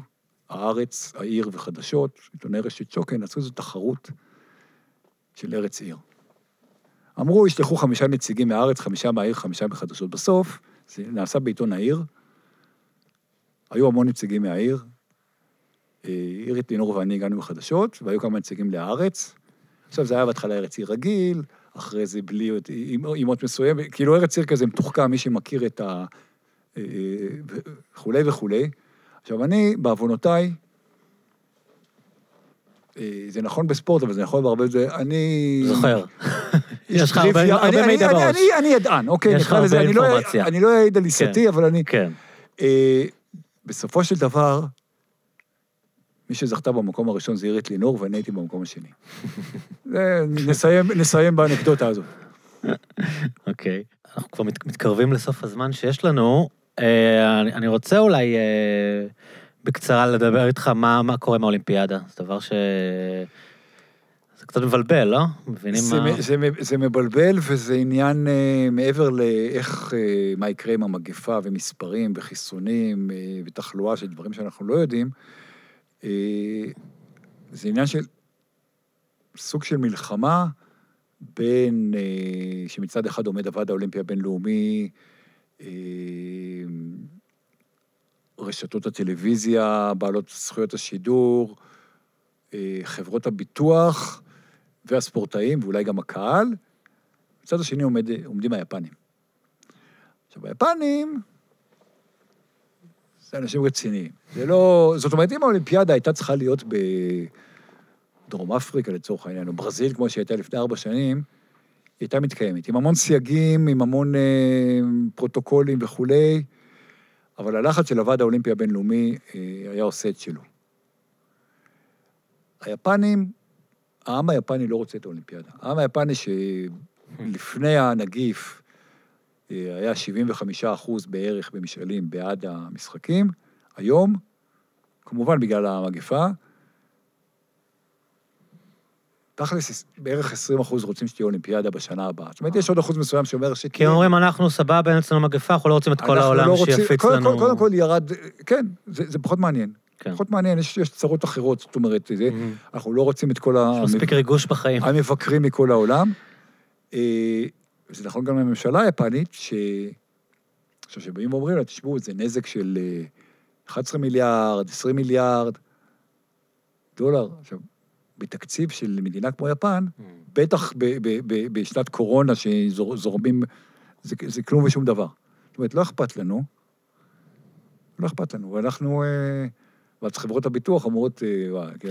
הארץ, העיר וחדשות, עיתוני רשת שוקן, עשו איזו תחרות של ארץ עיר. אמרו, ישלחו 5 נציגים מהארץ, 5 מהעיר, 5 מחדשות. בסוף, זה נעשה בעיתון העיר, היו המון נציגים מהעיר, עירית לינור ואני הגענו בחדשות, והיו כמה נציגים לארץ, עכשיו זה היה בהתחלה ארץ עיר רגיל, אחרי זה בלי, עם עוד מסוים, כאילו ארץ עיר כזה מתוחכם, מי שמכיר את ה... וכולי וכולי. עכשיו אני, בעוונותיי, זה נכון בספורט, אבל זה נכון בהרבה זה, אני... זוכר. יש לך הרבה מידע בראש. אני ידען, אוקיי, נקרא לזה, אני לא יעיד על עיסתי, אבל אני... כן. בסופו של דבר... מי שזכתה במקום הראשון זה עירית לינור, ואני הייתי במקום השני. נסיים באנקדוטה הזאת. אוקיי. אנחנו כבר מתקרבים לסוף הזמן שיש לנו. אני רוצה אולי בקצרה לדבר איתך מה קורה מהאולימפיאדה. זה דבר ש... זה קצת מבלבל, לא? מבינים מה... זה מבלבל, וזה עניין מעבר לאיך, מה יקרה עם המגפה ומספרים וחיסונים ותחלואה של דברים שאנחנו לא יודעים, זה עניין של סוג של מלחמה בין, שמצד אחד עומד הוועד האולימפי הבינלאומי, רשתות הטלוויזיה, בעלות זכויות השידור, חברות הביטוח והספורטאים, ואולי גם הקהל. מצד השני עומדים היפנים. עכשיו, היפנים... זה אנשים רציניים. זה לא... זאת אומרת, אם האולימפיאדה הייתה צריכה להיות בדרום אפריקה, לצורך העניין, או ברזיל, כמו שהייתה לפני 4 שנים, היא הייתה מתקיימת, עם המון סייגים, עם המון פרוטוקולים וכולי, אבל הלחץ של הוועד האולימפי הבינלאומי היה עושה את שלו. היפנים, העם היפני לא רוצה את האולימפיאדה. העם היפני שלפני הנגיף, היה 75% בערך במשאלים בעד המשחקים, היום, כמובן בגלל המגפה, תכלס בערך 20% רוצים שתהיה אולימפיאדה בשנה הבאה. זאת אומרת, יש עוד אחוז מסוים שאומר שכן... כי אומרים, אנחנו סבבה, אין אצלנו מגפה, אנחנו לא רוצים את כל העולם שיפיץ לנו... קודם כל ירד, כן, זה פחות מעניין. פחות מעניין, יש צרות אחרות, זאת אומרת, אנחנו לא רוצים את כל מספיק ריגוש בחיים. המבקרים מכל העולם. וזה נכון גם לממשלה היפנית, שבאים ואומרים לה, תשמעו, זה נזק של 11 מיליארד, 20 מיליארד דולר. עכשיו, בתקציב של מדינה כמו יפן, בטח בשנת קורונה שזורמים, זה כלום ושום דבר. זאת אומרת, לא אכפת לנו, ואנחנו... ואת חברות הביטוח אמורות...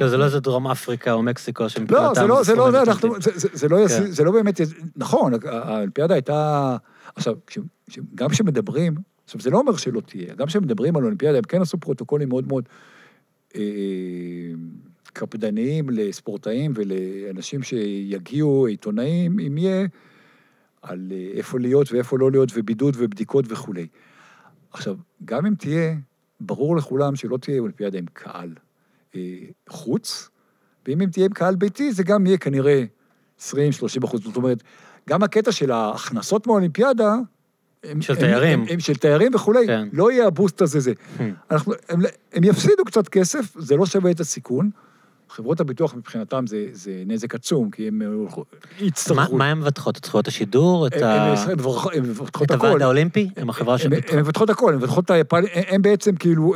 זה לא איזה דרום אפריקה או מקסיקו שמפלטם... לא, זה לא באמת... נכון, האולימפיאדה הייתה... עכשיו, גם כשמדברים... עכשיו, זה לא אומר שלא תהיה. גם כשמדברים על האולימפיאדה, הם כן עשו פרוטוקולים מאוד מאוד קפדניים לספורטאים ולאנשים שיגיעו, עיתונאים, אם יהיה, על איפה להיות ואיפה לא להיות, ובידוד ובדיקות וכו'. עכשיו, גם אם תהיה... ברור לכולם שלא תהיה אולימפיאדה עם קהל חוץ, ואם תהיה עם קהל ביתי, זה גם יהיה כנראה 20-30%. זאת אומרת, גם הקטע של ההכנסות מהאולימפיאדה, של תיירים. הם של תיירים וכולי, לא יהיה הבוסט הזה זה. הם יפסידו קצת כסף, זה לא שווה את הסיכון. חברות הביטוח מבחינתם זה נזק עצום, כי הם יצטרכו... מה הם מבטחות? את זכויות השידור? את הוועד האולימפי? הם החברה שמבטחות? הם מבטחות הכל, הם בעצם כאילו...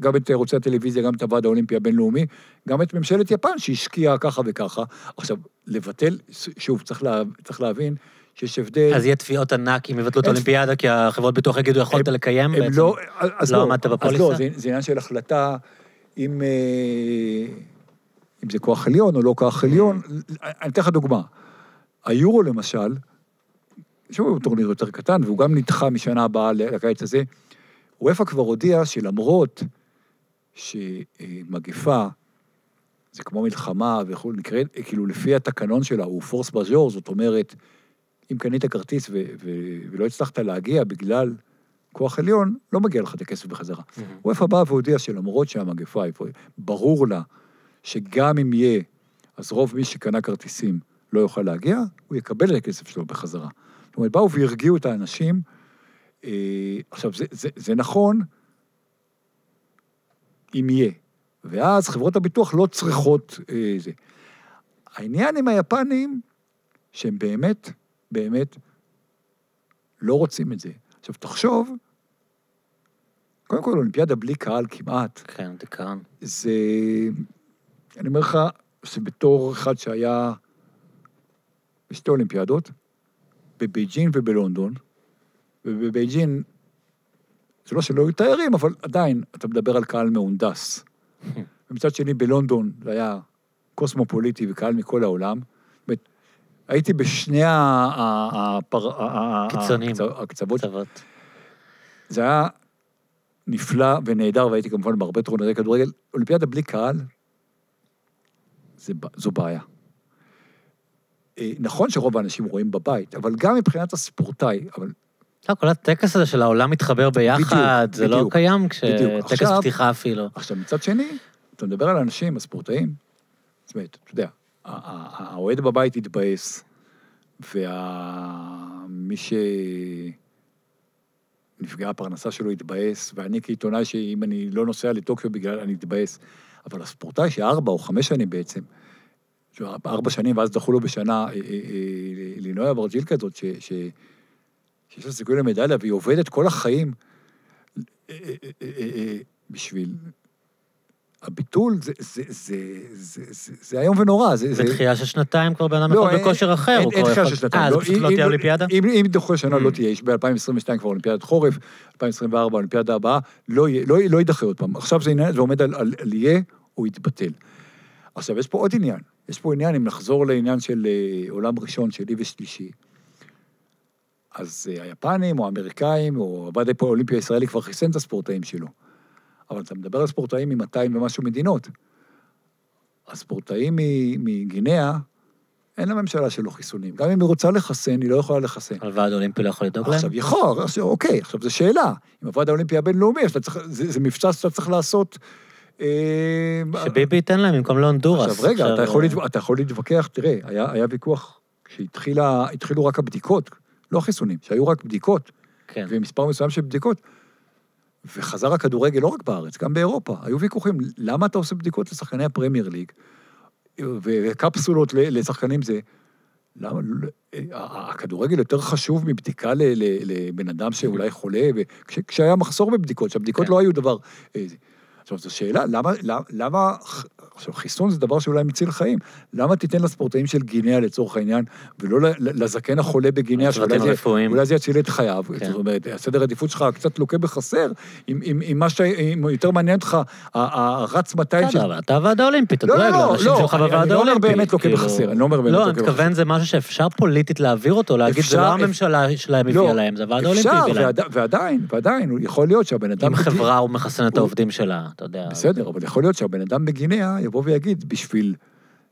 גם את רוצה הטלוויזיה, גם את הוועד האולימפי הבינלאומי, גם את ממשלת יפן שהשקיעה ככה וככה. עכשיו, לבטל, שוב, צריך להבין שיש הבדל... אז יהיה תביעות ענק אם יבטלו את האולימפיאדה, כי החברות ביטוח יגידו יכולת לקיים, בעצם לא עמדת בפוליסה? אז לא, זה עניין של החלטה אם זה כוח עליון או לא כוח עליון. אני אתן לך דוגמה. היורו למשל, שהוא טורניר יותר קטן, והוא גם נדחה משנה הבאה לקיץ הזה, וויפה כבר הודיע שלמרות שמגפה, זה כמו מלחמה, כאילו לפי התקנון שלה, הוא פורס מז'ור, זאת אומרת, אם קנית כרטיס ולא הצלחת להגיע בגלל כוח עליון, לא מגיע לך את הכסף בחזרה. וויפה באה והודיע שלמרות שהמגפה, ברור לה שגם אם יהיה, אז רוב מי שקנה כרטיסים לא יוכל להגיע, הוא יקבל את הכסף שלו בחזרה. זאת אומרת, באו והרגיעו את האנשים, עכשיו, זה נכון אם יהיה, ואז חברות הביטוח לא צריכות זה. העניין עם היפנים, שהם באמת, באמת לא רוצים את זה. עכשיו, תחשוב, קודם כל, אולימפיאדה בלי קהל כמעט. כן, זה כאן. זה, אני אומר לך, שבתור אחד שהיה בשתי אולימפיאדות, בבייג'ין ובלונדון, ובבייג'ין, זה לא שלא היו תיירים, אבל עדיין אתה מדבר על קהל מהונדס. ומצד שני, בלונדון זה היה קוסמופוליטי וקהל מכל העולם. הייתי בשני הקצוות. זה היה נפלא ונהדר, והייתי כמובן בהרבה טורנירי כדורגל. אולימפיאדה בלי קהל, זו בעיה. נכון שרוב האנשים רואים בבית, אבל גם מבחינת הספורטאי, אבל... כל הטקס הזה של העולם מתחבר ביחד, זה לא קיים כשטקס פתיחה אפילו. עכשיו, מצד שני, אתה מדבר על האנשים, הספורטאים, זאת אומרת, אתה יודע, האוהד בבית התבאס, ומי שנפגע הפרנסה שלו התבאס, ואני כעיתונאי שאם אני לא נוסע לטוקיו בגלל אני התבאס, אבל הספורטאי ש4 או 5 שנים בעצם, 4 שנים ואז דחו לו בשנה לינוי אברג'יל כזאת, שיש לה סיכוי למדליה, והיא עובדת כל החיים בשביל... הביטול, זה היום ונורא. זה דחייה של שנתיים כבר בעולם אחד בכושר אחר. אין דחייה של שנתיים. זה פשוט לא תהיה אולימפיאדה? אם דוחה שנה לא תהיה, יש ב-2022 כבר אולימפיאדת חורף, 2024 אולימפיאדה הבאה, לא ידחה עוד פעם. עכשיו זה עומד על יהיה או יתבטל. עכשיו, יש פה עוד עניין. יש פה עניין, אם נחזור לעניין של עולם ראשון, שלי ושלישי, אז היפנים או האמריקאים, או הוועד האולימפי הישראלי כבר חיסן את הספורטאים שלו. אבל אתה מדבר על ספורטאים מ-200 ומשהו מדינות. הספורטאים מגינאה, אין לממשלה שלו חיסונים. גם אם היא רוצה לחסן, היא לא יכולה לחסן. אבל ועד האולימפי לא יכול לדאוג להם? עכשיו, יכול, אוקיי, עכשיו זו שאלה. אם הוועד האולימפי הבינלאומי, זה מבצע שאתה צריך לעשות... שביבי ייתן להם, במקום להונדורס. עכשיו, רגע, אתה יכול להתווכח, תראה, היה ויכוח שהתחילו רק הבדיקות, לא החיסונים, שהיו רק בדיקות, ומספר מסוים של בדיקות. וחזר הכדורגל לא רק בארץ, גם באירופה. היו ויכוחים, למה אתה עושה בדיקות לשחקני הפרמייר ליג, וקפסולות לשחקנים זה, הכדורגל יותר חשוב מבדיקה לבן אדם שאולי חולה, כשהיה מחסור בבדיקות, שהבדיקות לא היו דבר... עכשיו, זו שאלה, למה... עכשיו, חיסון זה דבר שאולי מציל חיים. למה תיתן לספורטאים של גינאה לצורך העניין, ולא לזקן החולה בגינאה, שאולי זה יציל את חייו. זאת אומרת, הסדר עדיפות שלך קצת לוקה בחסר, אם מה שיותר מעניין אותך, הרץ 200... אתה ועד האולימפית, אתה דואג לאנשים שלך בוועד האולימפית. אני לא אומר באמת לוקה בחסר. לא, אני מתכוון, זה משהו שאפשר פוליטית להעביר אותו, להגיד, זה לא הממשלה שלהם הביאה להם, זה ועד האולימפית. ועדיין, יכול להיות שהבן אדם... אם חברה הוא מחסן את העובדים שלה, אתה יודע. בסדר, אבל יכול להיות שהבן אדם בגינאה יבוא ויגיד, בשביל,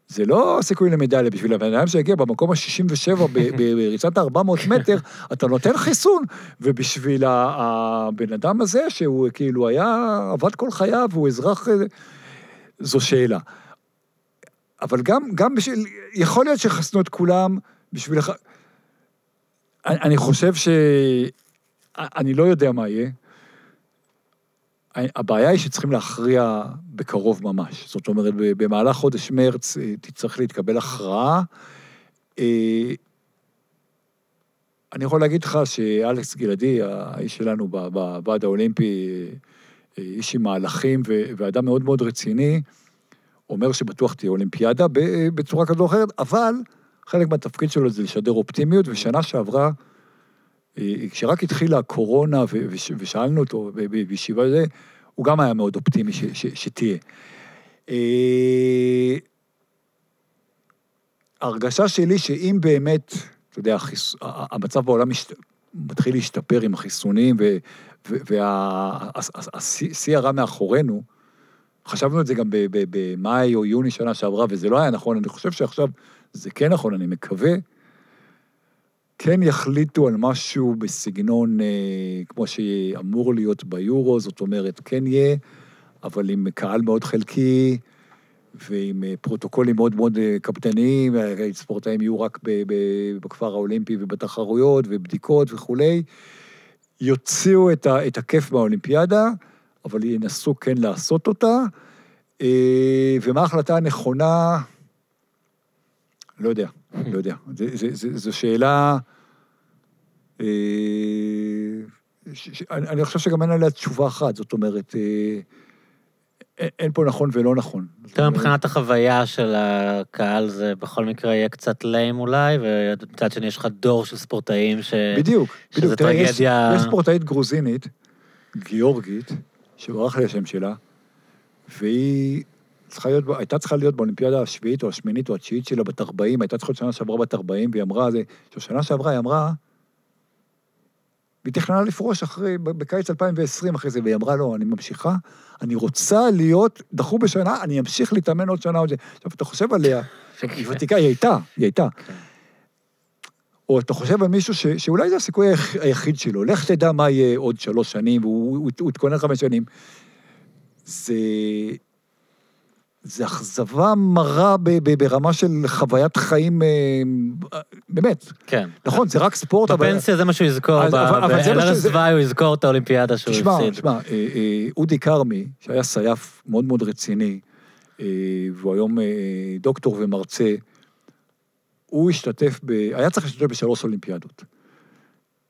זה לא סיכוי למדליה, בשביל הבניים שהגיע במקום ה-67 בריצת ה-400 מטר, אתה נותן חיסון, ובשביל הבן אדם הזה, שהוא כאילו היה, עבד כל חייו, והוא אזרח, זו שאלה. אבל גם בשביל, יכול להיות שחסנו את כולם, בשביל, אני חושב ש... אני לא יודע מה יהיה. הבעיה היא שצריכים להכריע בקרוב ממש. זאת אומרת, במהלך חודש מרץ תצטרך להתקבל הכרעה. אני יכול להגיד לך שאלכס גלעדי, האיש שלנו בוועד האולימפי, איש עם מהלכים ואדם מאוד מאוד רציני, אומר שבטוח תהיה אולימפיאדה בצורה כזו או אחרת, אבל חלק מהתפקיד שלו זה לשדר אופטימיות, ושנה שעברה, כשרק התחילה הקורונה, ושאלנו אותו בישיבה הזה, הוא גם היה מאוד אופטימי שתהיה. ההרגשה שלי שאם באמת, אתה יודע, המצב בעולם מתחיל להשתפר עם החיסונים, והשיא הרע מאחורינו, חשבנו את זה גם במאי או יוני שנה שעברה, וזה לא היה נכון, אני חושב שעכשיו זה כן נכון, אני מקווה, כן יחליטו על משהו בסגנון כמו שאמור להיות ביורו, זאת אומרת, כן יהיה, אבל עם קהל מאוד חלקי, ועם פרוטוקולים מאוד מאוד קפדניים, ספורטאים יהיו רק בכפר האולימפי ובתחרויות ובדיקות וכו'. יוציאו את הכיף מהאולימפיאדה, אבל ינסו כן לעשות אותה, ומה ההחלטה הנכונה? לא יודע, לא יודע. זו שאלה, אני חושב שגם אין עליה תשובה אחת, זאת אומרת, אין פה נכון ולא נכון. יותר מבחינת החוויה של הקהל, זה בכל מקרה יהיה קצת ליים אולי, ובצד שני יש לך דור של ספורטאים שזה טרגדיה. יש ספורטאית גרוזינית, גיאורגית, שברח לי השם שלה, והיא הייתה צריכה להיות באולימפיאדה השביעית או השמינית או התשיעית שלה בת 40, הייתה צריכה להיות שנה שעברה בת 40, והיא אמרה, שנה שעברה היא אמרה, והיא תכננה לפרוש אחרי, בקיץ 2020 אחרי זה, והיא אמרה, לא, אני ממשיכה, אני רוצה להיות, דחו בשנה, אני אמשיך להתאמן עוד שנה עוד שנה. עכשיו, אתה חושב עליה, היא ותיקה, היא הייתה. או אתה חושב על מישהו שאולי זה הסיכוי היחיד שלו, לך תדע מה יהיה עוד 3 שנים, והוא תכונן 5 שנים. זה אכזבה מרה ברמה של חוויית חיים, באמת. כן. נכון, זה רק ספורט, אבל... בפנסיה זה מה שהוא יזכור, ב-LRSV הוא יזכור את האולימפיאדה שהוא הפסיד. תשמע, אודי קרמי, שהיה סייף מאוד מאוד רציני, והוא היום דוקטור ומרצה, הוא השתתף, היה צריך להשתתף ב3 אולימפיאדות.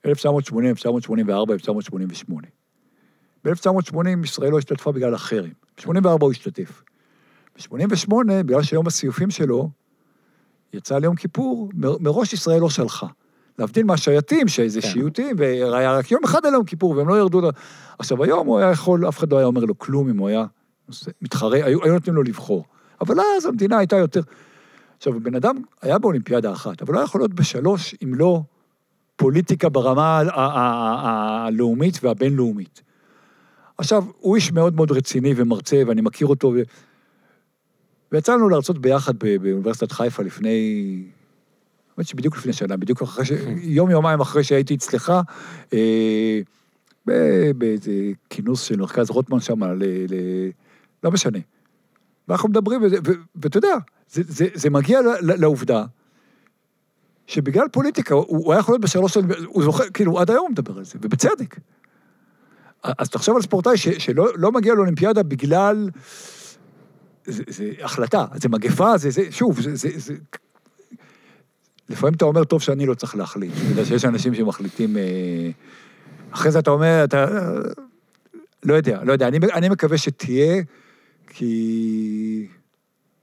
1980, 1984, 1988. ב-1980 ישראל לא השתתפה בגלל החרם. ב-1984 הוא השתתף. ב-88, בגלל שיום הסיופים שלו, יצא ליום כיפור, מראש ישראל לא שלחה. להבדיל מהשייטים, שזה שיוטים, והיה רק יום אחד על יום כיפור, והם לא ירדו... עכשיו, היום הוא היה יכול, אף אחד לא היה אומר לו כלום, אם הוא היה מתחרה, היו נותנים לו לבחור. אבל אז המדינה הייתה יותר... עכשיו, בן אדם היה באולימפיאדה אחת, אבל לא יכול להיות ב3, אם לא פוליטיקה ברמה הלאומית והבינלאומית. עכשיו, הוא איש מאוד מאוד רציני ומרצה, ואני מכיר אותו, ויצאנו להרצות ביחד באוניברסיטת חיפה לפני, באמת שבדיוק לפני שנה, בדיוק אחרי יום-יומיים אחרי שהייתי אצלך, באיזה כינוס של מרכז רוטמן שם, לא משנה. ואנחנו מדברים, ואתה יודע, זה מגיע לעובדה, שבגלל פוליטיקה, הוא היה יכול להיות ב3, הוא זוכר, כאילו, עד היום הוא מדבר על זה, ובצדק. אז תחשוב על ספורטאי שלא מגיע לאולימפיאדה בגלל... זה החלטה, זה מגפה, שוב, זה... לפעמים אתה אומר, טוב שאני לא צריך להחליט, בגלל שיש אנשים שמחליטים... אחרי זה אתה אומר, אתה... לא יודע, אני מקווה שתהיה, כי...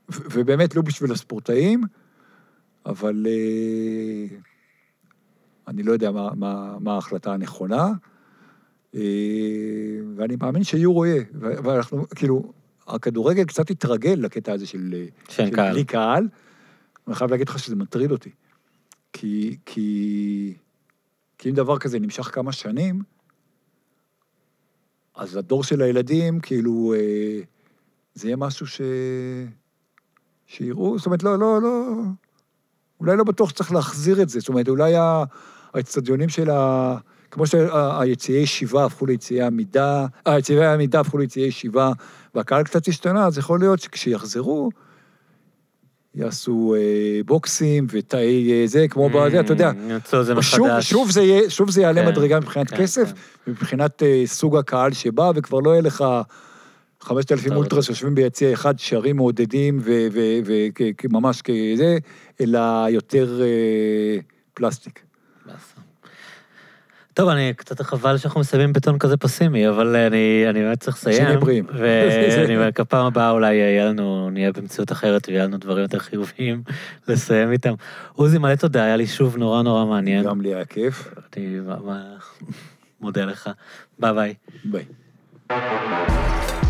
ובאמת לא בשביל הספורטאים, אבל... אני לא יודע מה ההחלטה הנכונה, ואני מאמין שיורו יהיה, ואנחנו, כאילו... הכדורגל קצת התרגל לקטע הזה של בלי קהל. אני חייב להגיד לך שזה מטריד אותי. כי אם דבר כזה נמשך כמה שנים, אז הדור של הילדים, כאילו, זה יהיה משהו שיראו, זאת אומרת, לא, אולי לא בטוח שצריך להחזיר את זה, זאת אומרת, אולי האצטדיונים של ה... כמו שהיציאי שיבה הפכו ליציאי עמידה, היציאי העמידה הפכו ליציאי שיבה, והקהל קצת השתנה, אז יכול להיות שכשיחזרו, יעשו בוקסים ותאי זה, כמו בעלי, אתה יודע. שוב זה יעלה מדרגה מבחינת כסף, מבחינת סוג הקהל שבא, וכבר לא יהיה לך 5,000 אולטרס שיושבים ביציע אחד, שרים מעודדים וממש כזה, אלא יותר פלסטיק. טוב, אני קצת חבל שאנחנו מסיימים בטון כזה פסימי, אבל אני באמת צריך לסיים. שנהיה בריאים. ואני אומר, כפעם הבאה אולי יהיה לנו, נהיה במציאות אחרת, ויהיה לנו דברים יותר חיוביים לסיים איתם. עוזי, מלא תודה, היה לי שוב נורא נורא מעניין. גם לי היה כיף. אני מודה לך. ביי ביי. ביי.